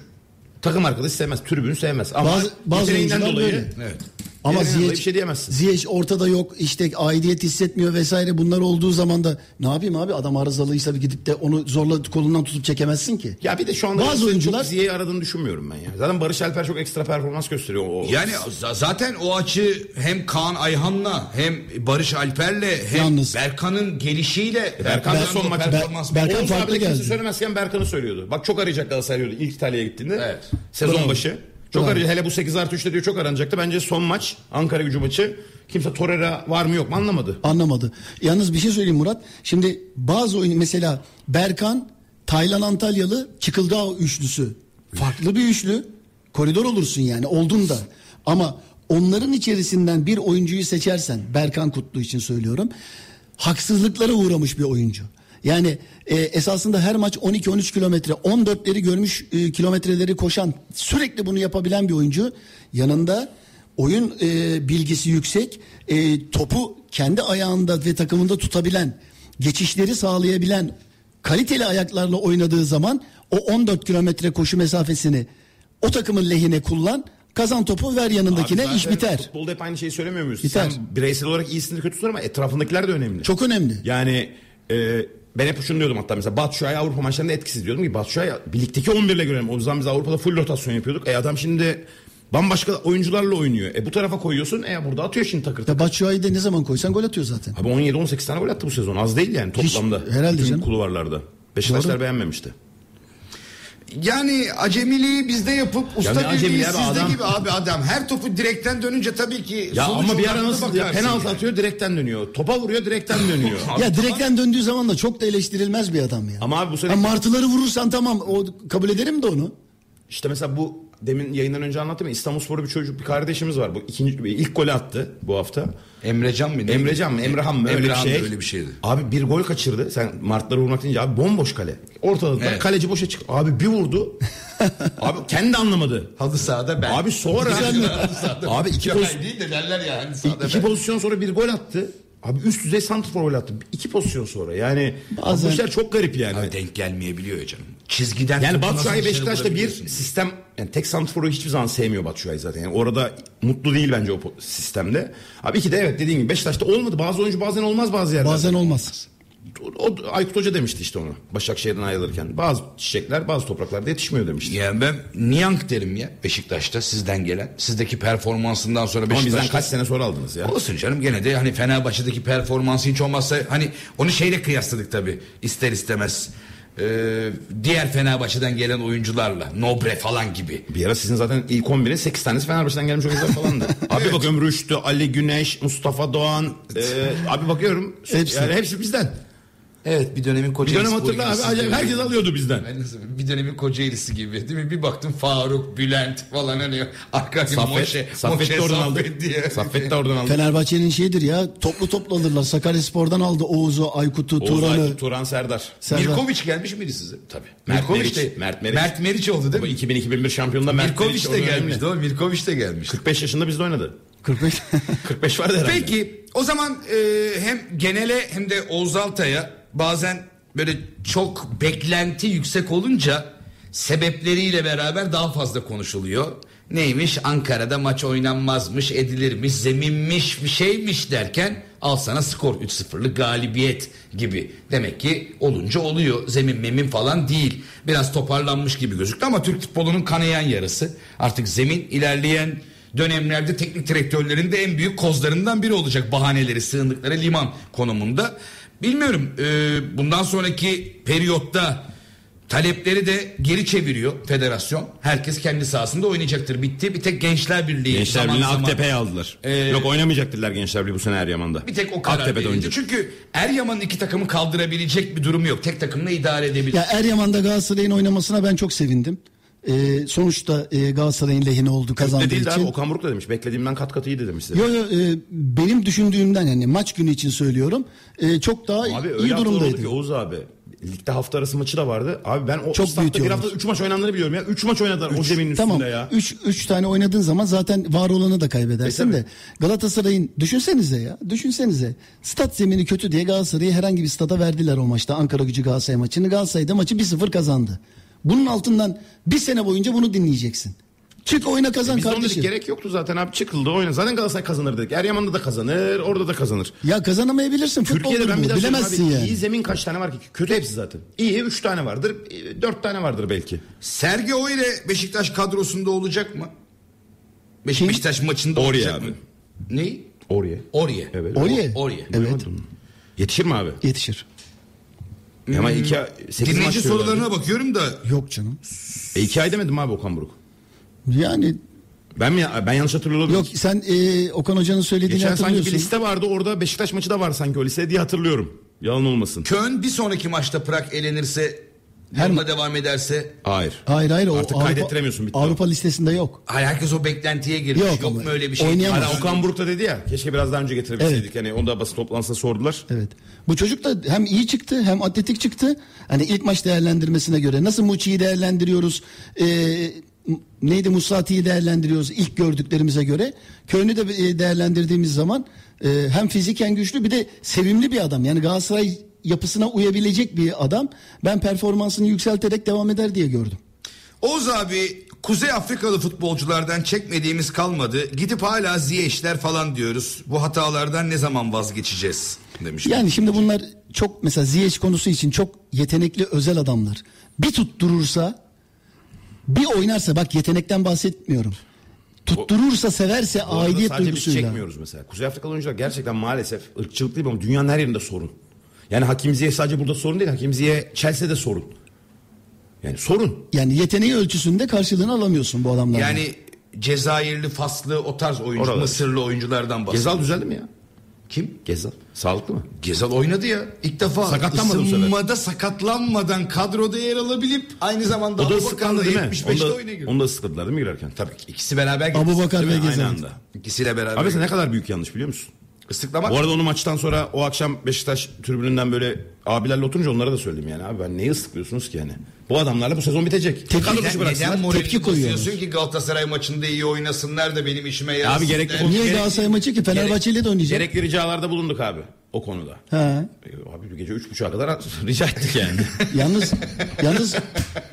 Takım arkadaşı sevmez, tribünü sevmez. Ama bazı, bazı oyuncular dolayı, böyle. Evet. Ama Ziyech, şey Ziyech ortada yok, işte aidiyet hissetmiyor vesaire, bunlar olduğu zaman da ne yapayım abi, adam arızalıysa gidip de onu zorla kolundan tutup çekemezsin ki. Ya bir de şu anda bazı oyuncular Ziyech'i aradığını düşünmüyorum ben ya. Zaten Barış Alper çok ekstra performans gösteriyor. O, yani zaten o açı hem Kaan Ayhan'la hem Barış Alper'le hem Yalnız. Berkan'ın gelişiyle e Berkan Berkan son maç performans. Ber- Berkan farklı geldi. Söylemezken Berkan'ı söylüyordu. Bak çok arayacak Galatasaray'ı ilk İtalya'ya gittiğinde. Evet. Sezon Bravo. başı. Çok arayacak. Hele bu sekiz artı üçte diyor çok aranacaktı. Bence son maç Ankara Gücü maçı. Kimse Torreira var mı yok mu anlamadı. Anlamadı. Yalnız bir şey söyleyeyim Murat. Şimdi bazı oyun mesela Berkan, Taylan Antalyalı, Çıkıldağ üçlüsü. Üç. Farklı bir üçlü. Koridor olursun yani. Oldun da. Ama onların içerisinden bir oyuncuyu seçersen, Berkan Kutlu için söylüyorum, haksızlıklara uğramış bir oyuncu. Yani e, esasında her maç on iki on üç kilometre, on dörtleri görmüş e, kilometreleri koşan, sürekli bunu yapabilen bir oyuncu. Yanında oyun e, bilgisi yüksek, e, topu kendi ayağında ve takımında tutabilen, geçişleri sağlayabilen, kaliteli ayaklarla oynadığı zaman o on dört kilometre koşu mesafesini o takımın lehine kullan. Kazan topu, ver yanındakine, iş biter. Futbolda hep aynı şeyi söylemiyor muyuz? Biter. Sen bireysel olarak iyisindir kötüsün ama etrafındakiler de önemli. Çok önemli. Yani... E, ben hep şunu diyordum hatta, mesela Batshuayi Avrupa maçlarında etkisiz diyordum ki Batshuayi birlikteki on birle görelim. O zaman biz Avrupa'da full rotasyon yapıyorduk. E adam şimdi bambaşka oyuncularla oynuyor. E bu tarafa koyuyorsun, e burada atıyor şimdi takır takır. Ya Batshuayi'yi de ne zaman koysan gol atıyor zaten. Abi on yedi on sekiz tane gol attı bu sezon. Az değil yani toplamda. Hiç, herhalde canım. Kulvarlarda. Beşiktaşlar beğenmemişti. Yani acemiliği bizde yapıp usta yani birliği sizde adam. gibi abi adam. Her topu direkten dönünce tabii ki ya ama bir ara nasıl ya, penaltı yani. atıyor direkten dönüyor. Topa vuruyor direkten dönüyor. Ya direkten döndüğü zaman da çok da eleştirilmez bir adam ya. Ama abi bu sene... Yani martıları vurursan tamam, o kabul ederim de onu. İşte mesela bu demin yayından önce anlattım ya, İstanbulspor'da bir çocuk, bir kardeşimiz var. Bu ikinci ilk golü attı bu hafta. Emrecan mı? Emrecan mı? Emrehan mı? Öyle bir şey. Öyle bir şeydi. Abi bir gol kaçırdı. Sen martları vurmak deyince abi bomboş kale. Ortalıkta evet. Kaleci boşa çıktı. Abi bir vurdu. Abi kendi anlamadı. Halı sahada ben. Abi sonra abi iki pozisyon değil de derler ya hani sahada. İki ben. pozisyon sonra bir gol attı. Abi üst düzey santrfor gol attı. İki pozisyon sonra. Yani bazen... bu işler çok garip yani. Abi denk gelmeyebiliyor ya canım. Çizgiden. Yani Batshuayi Beşiktaş'ta bir sistem, yani tek santrforu hiçbir zaman sevmiyor Batshuayi zaten. Yani orada mutlu değil bence o sistemde. Abi iki de evet dediğin gibi Beşiktaş'ta olmadı. Bazı oyuncu bazen olmaz bazı yerlerde. Bazen olmaz. O, Aykut Hoca demişti işte onu. Başakşehir'den ayrılırken bazı çiçekler bazı topraklarda yetişmiyor demişti. Yani ben Niang derim ya Beşiktaş'ta sizden gelen. Sizdeki performansından sonra Beşiktaş'ta. Ama bizden kaç sene sonra aldınız ya. Olsun canım, gene de hani Fenerbahçe'deki performansı hiç olmazsa hani onu şeyle kıyasladık tabii ister istemez. Ee, diğer Fenerbahçe'den gelen oyuncularla, Nobre falan gibi. Bir ara sizin zaten ilk on birin sekiz tanesi Fenerbahçe'den gelmiş oyuncular falandı. Abi evet. Bakıyorum Rüştü, Ali Güneş, Mustafa Doğan. E, abi bakıyorum hepsi. Yani hepsi bizden. Evet, bir dönemin Kocaeli Spor gibi. Acayip herkes alıyordu bizden. Bir dönemin Kocaeli'si gibi değil mi? Bir baktım Faruk, Bülent falan hani arkadaş Moşe, Moşe oradan aldı diye. Saffet de oradan aldı. Fenerbahçe'nin şeyidir ya, toplu toplu alırlar. Sakaryaspor'dan aldı Oğuz'u, Aykut'u, Oğuz, Turan'ı. Aykut, Turan, Serdar. Serdar. Mirkoviç gelmiş miydi size? Tabii. Mirkoviç de Mert Meriç. Mert Meriç oldu değil mi? iki bin iki bin bir şampiyonluğunda Mert Mirkoviç de gelmişti. O Mirkoviç de gelmiş. kırk beş yaşında bizde oynadı. kırk beş kırk beş vardı herhalde. Peki o zaman e, hem genele hem de Oğuz Altay'a bazen böyle çok beklenti yüksek olunca sebepleriyle beraber daha fazla konuşuluyor. Neymiş, Ankara'da maç oynanmazmış, edilirmiş, zeminmiş, bir şeymiş derken al sana skor üç sıfırlık galibiyet gibi. Demek ki olunca oluyor, zemin memin falan değil. Biraz toparlanmış gibi gözüktü ama Türk futbolunun kanayan yarısı. Artık zemin ilerleyen dönemlerde teknik direktörlerin de en büyük kozlarından biri olacak. Bahaneleri, sığındıkları liman konumunda. Bilmiyorum, e, bundan sonraki periyotta talepleri de geri çeviriyor federasyon. Herkes kendi sahasında oynayacaktır. Bitti. Bir tek Gençler Birliği. Gençler Birliği'ni Aktepe'ye aldılar. Ee, Yok oynamayacaktılar Gençler Birliği bu sene Eryaman'da. Bir tek o karar Aktepe'de verildi. Çünkü Eryaman'ın iki takımı kaldırabilecek bir durumu yok. Tek takımla idare edebilir. Ya Eryaman'da Galatasaray'ın oynamasına ben çok sevindim. Ee, sonuçta e, Galatasaray'ın lehine oldu, kazandığı için. Abi, Okan Buruk da demiş, beklediğimden kat katı iyiydi demiş. Yo, yo, e, benim düşündüğümden, yani maç günü için söylüyorum, e, çok daha abi, iyi durumdaydı. Oğuz abi ligde hafta arası maçı da vardı. Abi ben o statta bir hafta üç maç oynandığını biliyorum ya. üç maç oynadılar üç, o zeminin tamam, üstünde ya. üç tane oynadığın zaman zaten var olanı da kaybedersin e, de. Galatasaray'ın düşünsenize ya. Düşünsenize. Stat zemini kötü diye Galatasaray'ı herhangi bir stada verdiler o maçta. Ankara Gücü Galatasaray maçını. Galatasaray da maçı bir sıfır kazandı. Bunun altından bir sene boyunca bunu dinleyeceksin. Çık oyna, kazan e kardeşim. Biz de gerek yoktu zaten abi, çıkıldı oyna. Zaten Galatasaray kazanır dedik. Eryaman'da da kazanır, orada da kazanır. Ya kazanamayabilirsin. Türkiye'de ben bir daha bilemezsin abi, yani. İyi zemin kaç tane var ki? Kötü hepsi zaten. İyi üç tane vardır, dört tane vardır belki. Sergen Hoca ile Beşiktaş kadrosunda olacak mı? Beşiktaş, Beşiktaş maçında Oraya olacak abi. mı? Neyi? Oraya. Oraya. Evet. Oraya. Oraya. Evet. Yetişir mi abi? Yetişir. Ama hmm. iki, dinleyici sorularına abi. bakıyorum da yok canım. E iki ay demedim abi Okan Buruk. Yani ben mi ben yanlış hatırlıyorum? Yok sen e, Okan Hoca'nın söylediğini geçen hatırlıyorsun. Geçen sanki bir liste vardı, orada Beşiktaş maçı da var sanki o liste diye hatırlıyorum. Yalan olmasın. Köln bir sonraki maçta Prag elenirse, Herma devam ederse. Hayır. Hayır hayır. O artık kaydettiremiyorsun. Bitti. Avrupa listesinde yok. Hayır, herkes o beklentiye girmiş. Yok, yok mu öyle bir şey? Hani Okan Buruk da dedi ya, keşke biraz daha önce getirebilseydik. Evet. Yani onu da basın toplantısında sordular. Evet. Bu çocuk da hem iyi çıktı hem atletik çıktı. Hani ilk maç değerlendirmesine göre nasıl Muçi'yi değerlendiriyoruz? Eee neydi Musati'yi değerlendiriyoruz ilk gördüklerimize göre. Köln'ü de değerlendirdiğimiz zaman e, hem fiziken güçlü, bir de sevimli bir adam. Yani Galatasaray yapısına uyabilecek bir adam. Ben performansını yükselterek devam eder diye gördüm. Oğuz abi, Kuzey Afrikalı futbolculardan çekmediğimiz kalmadı. Gidip hala Ziyech'ler falan diyoruz. Bu hatalardan ne zaman vazgeçeceğiz demiş. Yani şimdi bunlar çok, mesela Ziyech konusu için çok yetenekli özel adamlar. Bir tutturursa, bir oynarsa, bak yetenekten bahsetmiyorum. Tutturursa, severse, aidiyet duygusuyla. Sadece biz çekmiyoruz mesela. Kuzey Afrikalı oyuncular gerçekten maalesef ırkçılık değil ama dünyanın her yerinde sorun. Yani Hakim Ziyech sadece burada sorun değil. Hakim Ziyech Chelsea'de sorun. Yani sorun. Yani yeteneği ölçüsünde karşılığını alamıyorsun bu adamlardan. Yani Cezayirli, Faslı, o tarz oyuncu, Oralar. Mısırlı oyunculardan bahsediyor. Gezal düzeldi mi ya? Kim? Gezal. Sağlıklı mı? Gezal oynadı ya. İlk defa ısınmada sakatlanmadan kadroda yer alabilip aynı zamanda Abubakar yetmiş beşte oyuna girdi. Onu da ısıkladılar değil mi girerken? Tabii ki. İkisi beraber girdi. Abubakar ve Gezal. Aynı anda. İkisiyle beraber. Abi ne kadar büyük yanlış biliyor musun? Isıklamak. Bu arada onu maçtan sonra o akşam Beşiktaş tribününden böyle abilerle oturunca onlara da söyledim yani. Abi ben neyi ıslıklıyorsunuz ki yani? Bu adamlarla bu sezon bitecek. Tepki, neden, neden moralini basıyorsun ki Galatasaray maçında iyi oynasınlar da benim işime yarasın? Abi gerekli konu, niye Galatasaray maçı ki? Fenerbahçe ile de oynayacak. Gerekli ricalarda bulunduk abi o konuda. Ha. Abi bu gece üç buçuğa kadar rica ettik yani. yalnız yalnız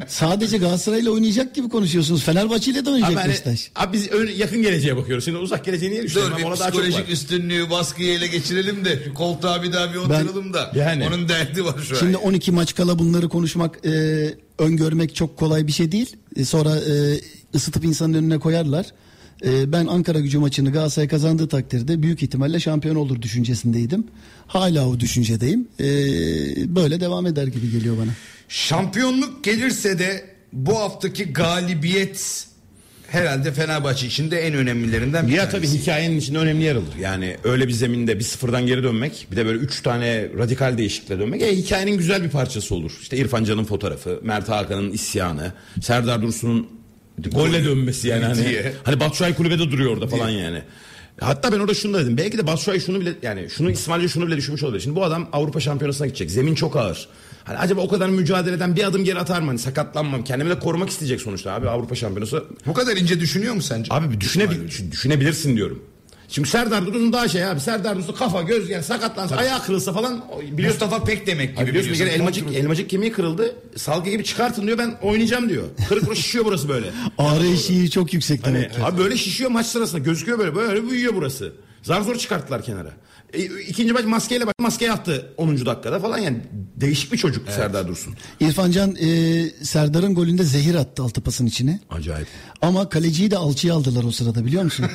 sadece Galatasaray ile oynayacak gibi konuşuyorsunuz. Fenerbahçe ile de oynayacak abi, Beşiktaş. Abi biz ön, yakın geleceğe bakıyoruz. Şimdi uzak geleceğe niye düşünüyorum? Dur, bir psikolojik üstünlüğü, baskıyı ele geçirelim de şu koltuğa bir daha bir oturalım da. Yani. Onun derdi var şu an. Şimdi on iki maç kala bunları konuşmak, e, öngörmek çok kolay bir şey değil. E, sonra e, ısıtıp insanın önüne koyarlar. Ben Ankara Gücü maçını Galatasaray kazandığı takdirde büyük ihtimalle şampiyon olur düşüncesindeydim. Hala o düşüncedeyim. Böyle devam eder gibi geliyor bana. Şampiyonluk gelirse de bu haftaki galibiyet herhalde Fenerbahçe için de en önemlilerinden bir ya tanesi. Tabii hikayenin içinde önemli yer alır. Yani öyle bir zeminde bir sıfırdan geri dönmek, bir de böyle üç tane radikal değişiklikle dönmek e, hikayenin güzel bir parçası olur. İşte İrfan Can'ın fotoğrafı, Mert Hakan'ın isyanı, Serdar Dursun'un golle dönmesi yani. Hani, hani Batshuayi kulübede duruyor orada falan diye. Yani. Hatta ben orada şunu da dedim. Belki de Batshuayi şunu bile yani şunu İsmail'e şunu bile düşünmüş olabilir. Şimdi bu adam Avrupa Şampiyonası'na gidecek. Zemin çok ağır. Hani acaba o kadar mücadeleden bir adım geri atar mı? Hani sakatlanmam. Kendimi de korumak isteyecek sonuçta abi Avrupa Şampiyonası. Bu kadar ince düşünüyor mu sence? Abi düşünebil- düşünebilirsin diyorum. Şimdi Serdar Dursun daha şey abi. Serdar Dursun kafa göz yani sakatlansa, tabii, ayağı kırılsa falan biliyorsun. Mustafa Pek demek gibi. Abi biliyorsun, biliyorsun. elmacık elmacık kemiği kırıldı. Salgı gibi çıkartın diyor, ben oynayacağım diyor. Kırık kırık şişiyor burası böyle. Ağrı eşiği çok yüksek hani, demek. Abi böyle şişiyor maç sırasında. Gözüküyor böyle. Böyle büyüyor burası. Zar zor çıkarttılar kenara. E, ikinci maç maskeyle bak maskeye attı onuncu dakikada falan yani değişik bir çocuk evet. Serdar Dursun. İrfan Can e, Serdar'ın golünde zehir attı altı pasın içine. Acayip. Ama kaleciyi de alçıya aldılar o sırada biliyor musun?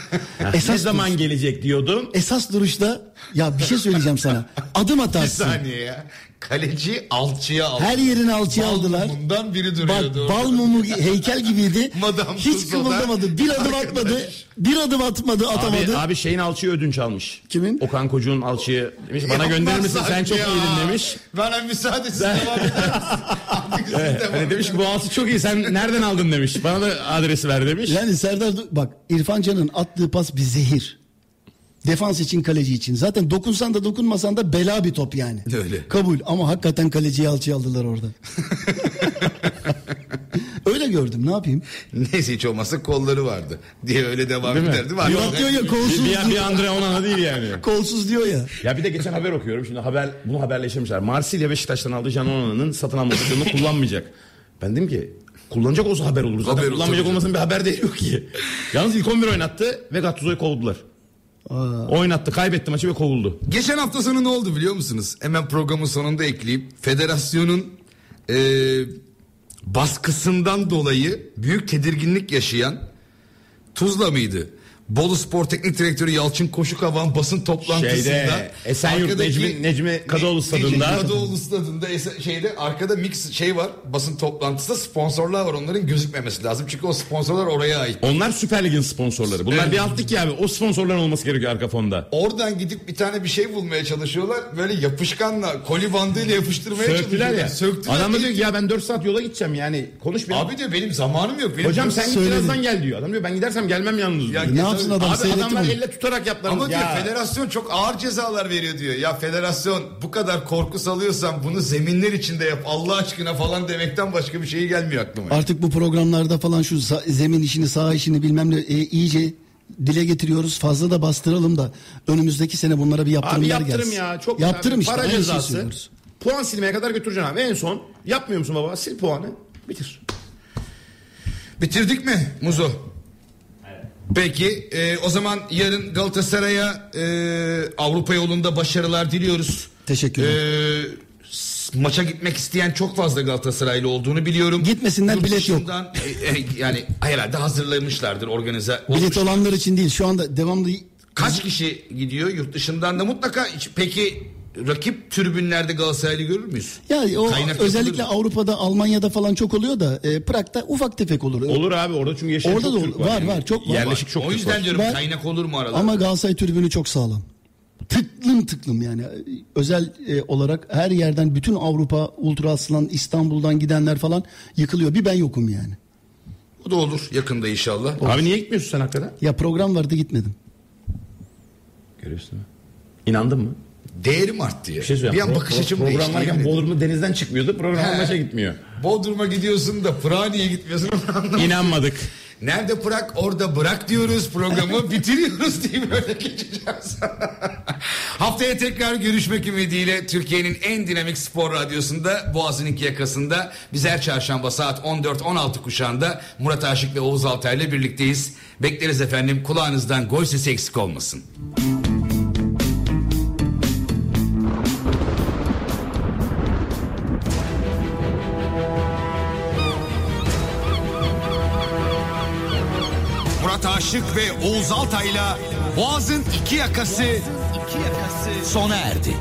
Esas ne zaman duruş, gelecek diyordum. Esas duruşta ya bir şey söyleyeceğim sana. Adım atarsın. Bir saniye ya. Kaleci alçıya aldı. Her yerini alçıya bal aldılar. Bundan biri duruyordu. Bak, bal mumu heykel gibiydi. Hiç kımıldamadı. Bir adım arkadaş. atmadı. Bir adım atmadı, atamadı. Abi, abi şeyin alçıyı ödünç almış. Kimin? Okan Kocuğun alçıyı demiş. Bana gönderir misin? Sen çok iyiydin demiş. Bana müsaade siz devam eder misin? Evet, hani demiş ki bu alçı çok iyi. Sen nereden aldın demiş. Bana da adresi ver demiş. Yani Serdar bak İrfan Can'ın attığı pas bir zehir. Defans için, kaleci için. Zaten dokunsan da dokunmasan da bela bir top yani. Öyle. Kabul ama hakikaten kaleciyi alçıya aldılar orada. Öyle gördüm, ne yapayım? Neyse hiç olmazsa kolları vardı diye öyle devam değil ederdi. Var. Murat diyor ya kolsuz. Bir, bir Andre ona değil yani. Kolsuz diyor ya. Ya bir de geçen haber okuyorum. Şimdi haber bunu haberleştirmişler. Marsilya Beşiktaş'tan aldığı Can Onana'nın satın alma opsiyonunu kullanmayacak. Ben dedim ki kullanacak olsa haber olur. Zaten haber kullanmayacak olmasının bir haber değeri yok ki. Yalnız ilk on bir oynattı ve Gattuso'yu kovdular. Aa. Oynattı, kaybetti maçı ve kovuldu. Geçen hafta sonu ne oldu biliyor musunuz? Hemen programın sonunda ekleyip federasyonun e, baskısından dolayı büyük tedirginlik yaşayan Tuzla mıydı? Bolu Spor Teknik Direktörü Yalçın Koşukavan basın toplantısında şeyde, Esenyurt Necmi, Necmi Kadıoğlu Stadı'nda Kadıoğlu Stadı'nda şeyde arkada mix şey var, basın toplantısında sponsorlar var, onların gözükmemesi lazım çünkü o sponsorlar oraya ait. Onlar Süper Lig'in sponsorları. Bunlar evet. Bir altlık ya abi, o sponsorların olması gerekiyor arka fonda. Oradan gidip bir tane bir şey bulmaya çalışıyorlar. Böyle yapışkanla, koli bandıyla yapıştırmaya söktüler çalışıyorlar. Ya. Söktüler. Adam da diyor ki ya ben dört saat yola gideceğim yani konuş benim. Abi diyor benim zamanım yok. Benim hocam sen söyledim. Birazdan gel diyor. Adam diyor ben gidersem gelmem yalnız. Ya, Adam, abi adamlar elle tutarak yaptılar. Ama ya. Diyor federasyon çok ağır cezalar veriyor diyor. Ya federasyon bu kadar korku salıyorsan bunu zeminler içinde yap Allah aşkına falan demekten başka bir şey gelmiyor aklıma. Artık bu programlarda falan şu zemin işini, saha işini bilmem ne e, iyice dile getiriyoruz. Fazla da bastıralım da önümüzdeki sene bunlara bir yaptırımlar gelsin. Abi yaptırım gelsin. Ya. Çok yaptırım işte. Para cezası. Şey puan silmeye kadar götüreceğim abi. En son yapmıyor musun baba? Sil puanı. Bitir. Bitirdik mi Muzo? Peki e, o zaman yarın Galatasaray'a e, Avrupa yolunda başarılar diliyoruz. Teşekkürler. E, maça gitmek isteyen çok fazla Galatasaraylı olduğunu biliyorum. Gitmesinler, yurt bilet dışından, yok. E, e, yani herhalde hazırlamışlardır organize. Bilet olmuş. Olanlar için değil şu anda devamlı. Kaç kişi gidiyor yurt dışından da mutlaka. Peki rakip tribünlerde Galatasaraylı görür müyüz? Yani o kaynak özellikle Avrupa'da, Almanya'da falan çok oluyor da e, Prag'da ufak tefek olur. Olur abi orada çünkü yaşayan orada çok Türk var. Var yani. Var çok var. Yerleşik çok. O yüzden var. Diyorum ben, kaynak olur mu arada? Ama Galatasaray tribünü çok sağlam. Tıklım tıklım yani özel e, olarak her yerden bütün Avrupa, Ultra Aslan, İstanbul'dan gidenler falan yıkılıyor. Bir ben yokum yani. O da olur yakında inşallah. Olur. Abi niye gitmiyorsun sen hakikaten? Ya program vardı gitmedim. Görüyorsun. İnandın mı? Değerim arttı ya. Bir, şey bir an pro, bakış açım değişti. Programlarken Bodrum'da denizden çıkmıyordu. Program maça gitmiyor. Bodrum'a gidiyorsun da Prag'a niye gitmiyorsun? İnanmadık. Nerede Prag? Orada bırak diyoruz. Programı bitiriyoruz diye böyle geçeceğiz. Haftaya tekrar görüşmek ümidiyle Türkiye'nin en dinamik spor radyosunda Boğaz'ın iki yakasında biz her çarşamba saat on dört on altı kuşağında Murat Aşık ve Oğuz Altay ile birlikteyiz. Bekleriz efendim. Kulağınızdan gol sesi eksik olmasın. Aşık ve Oğuz Altay'la Boğaz'ın iki yakası, Boğaz'ın iki yakası sona erdi.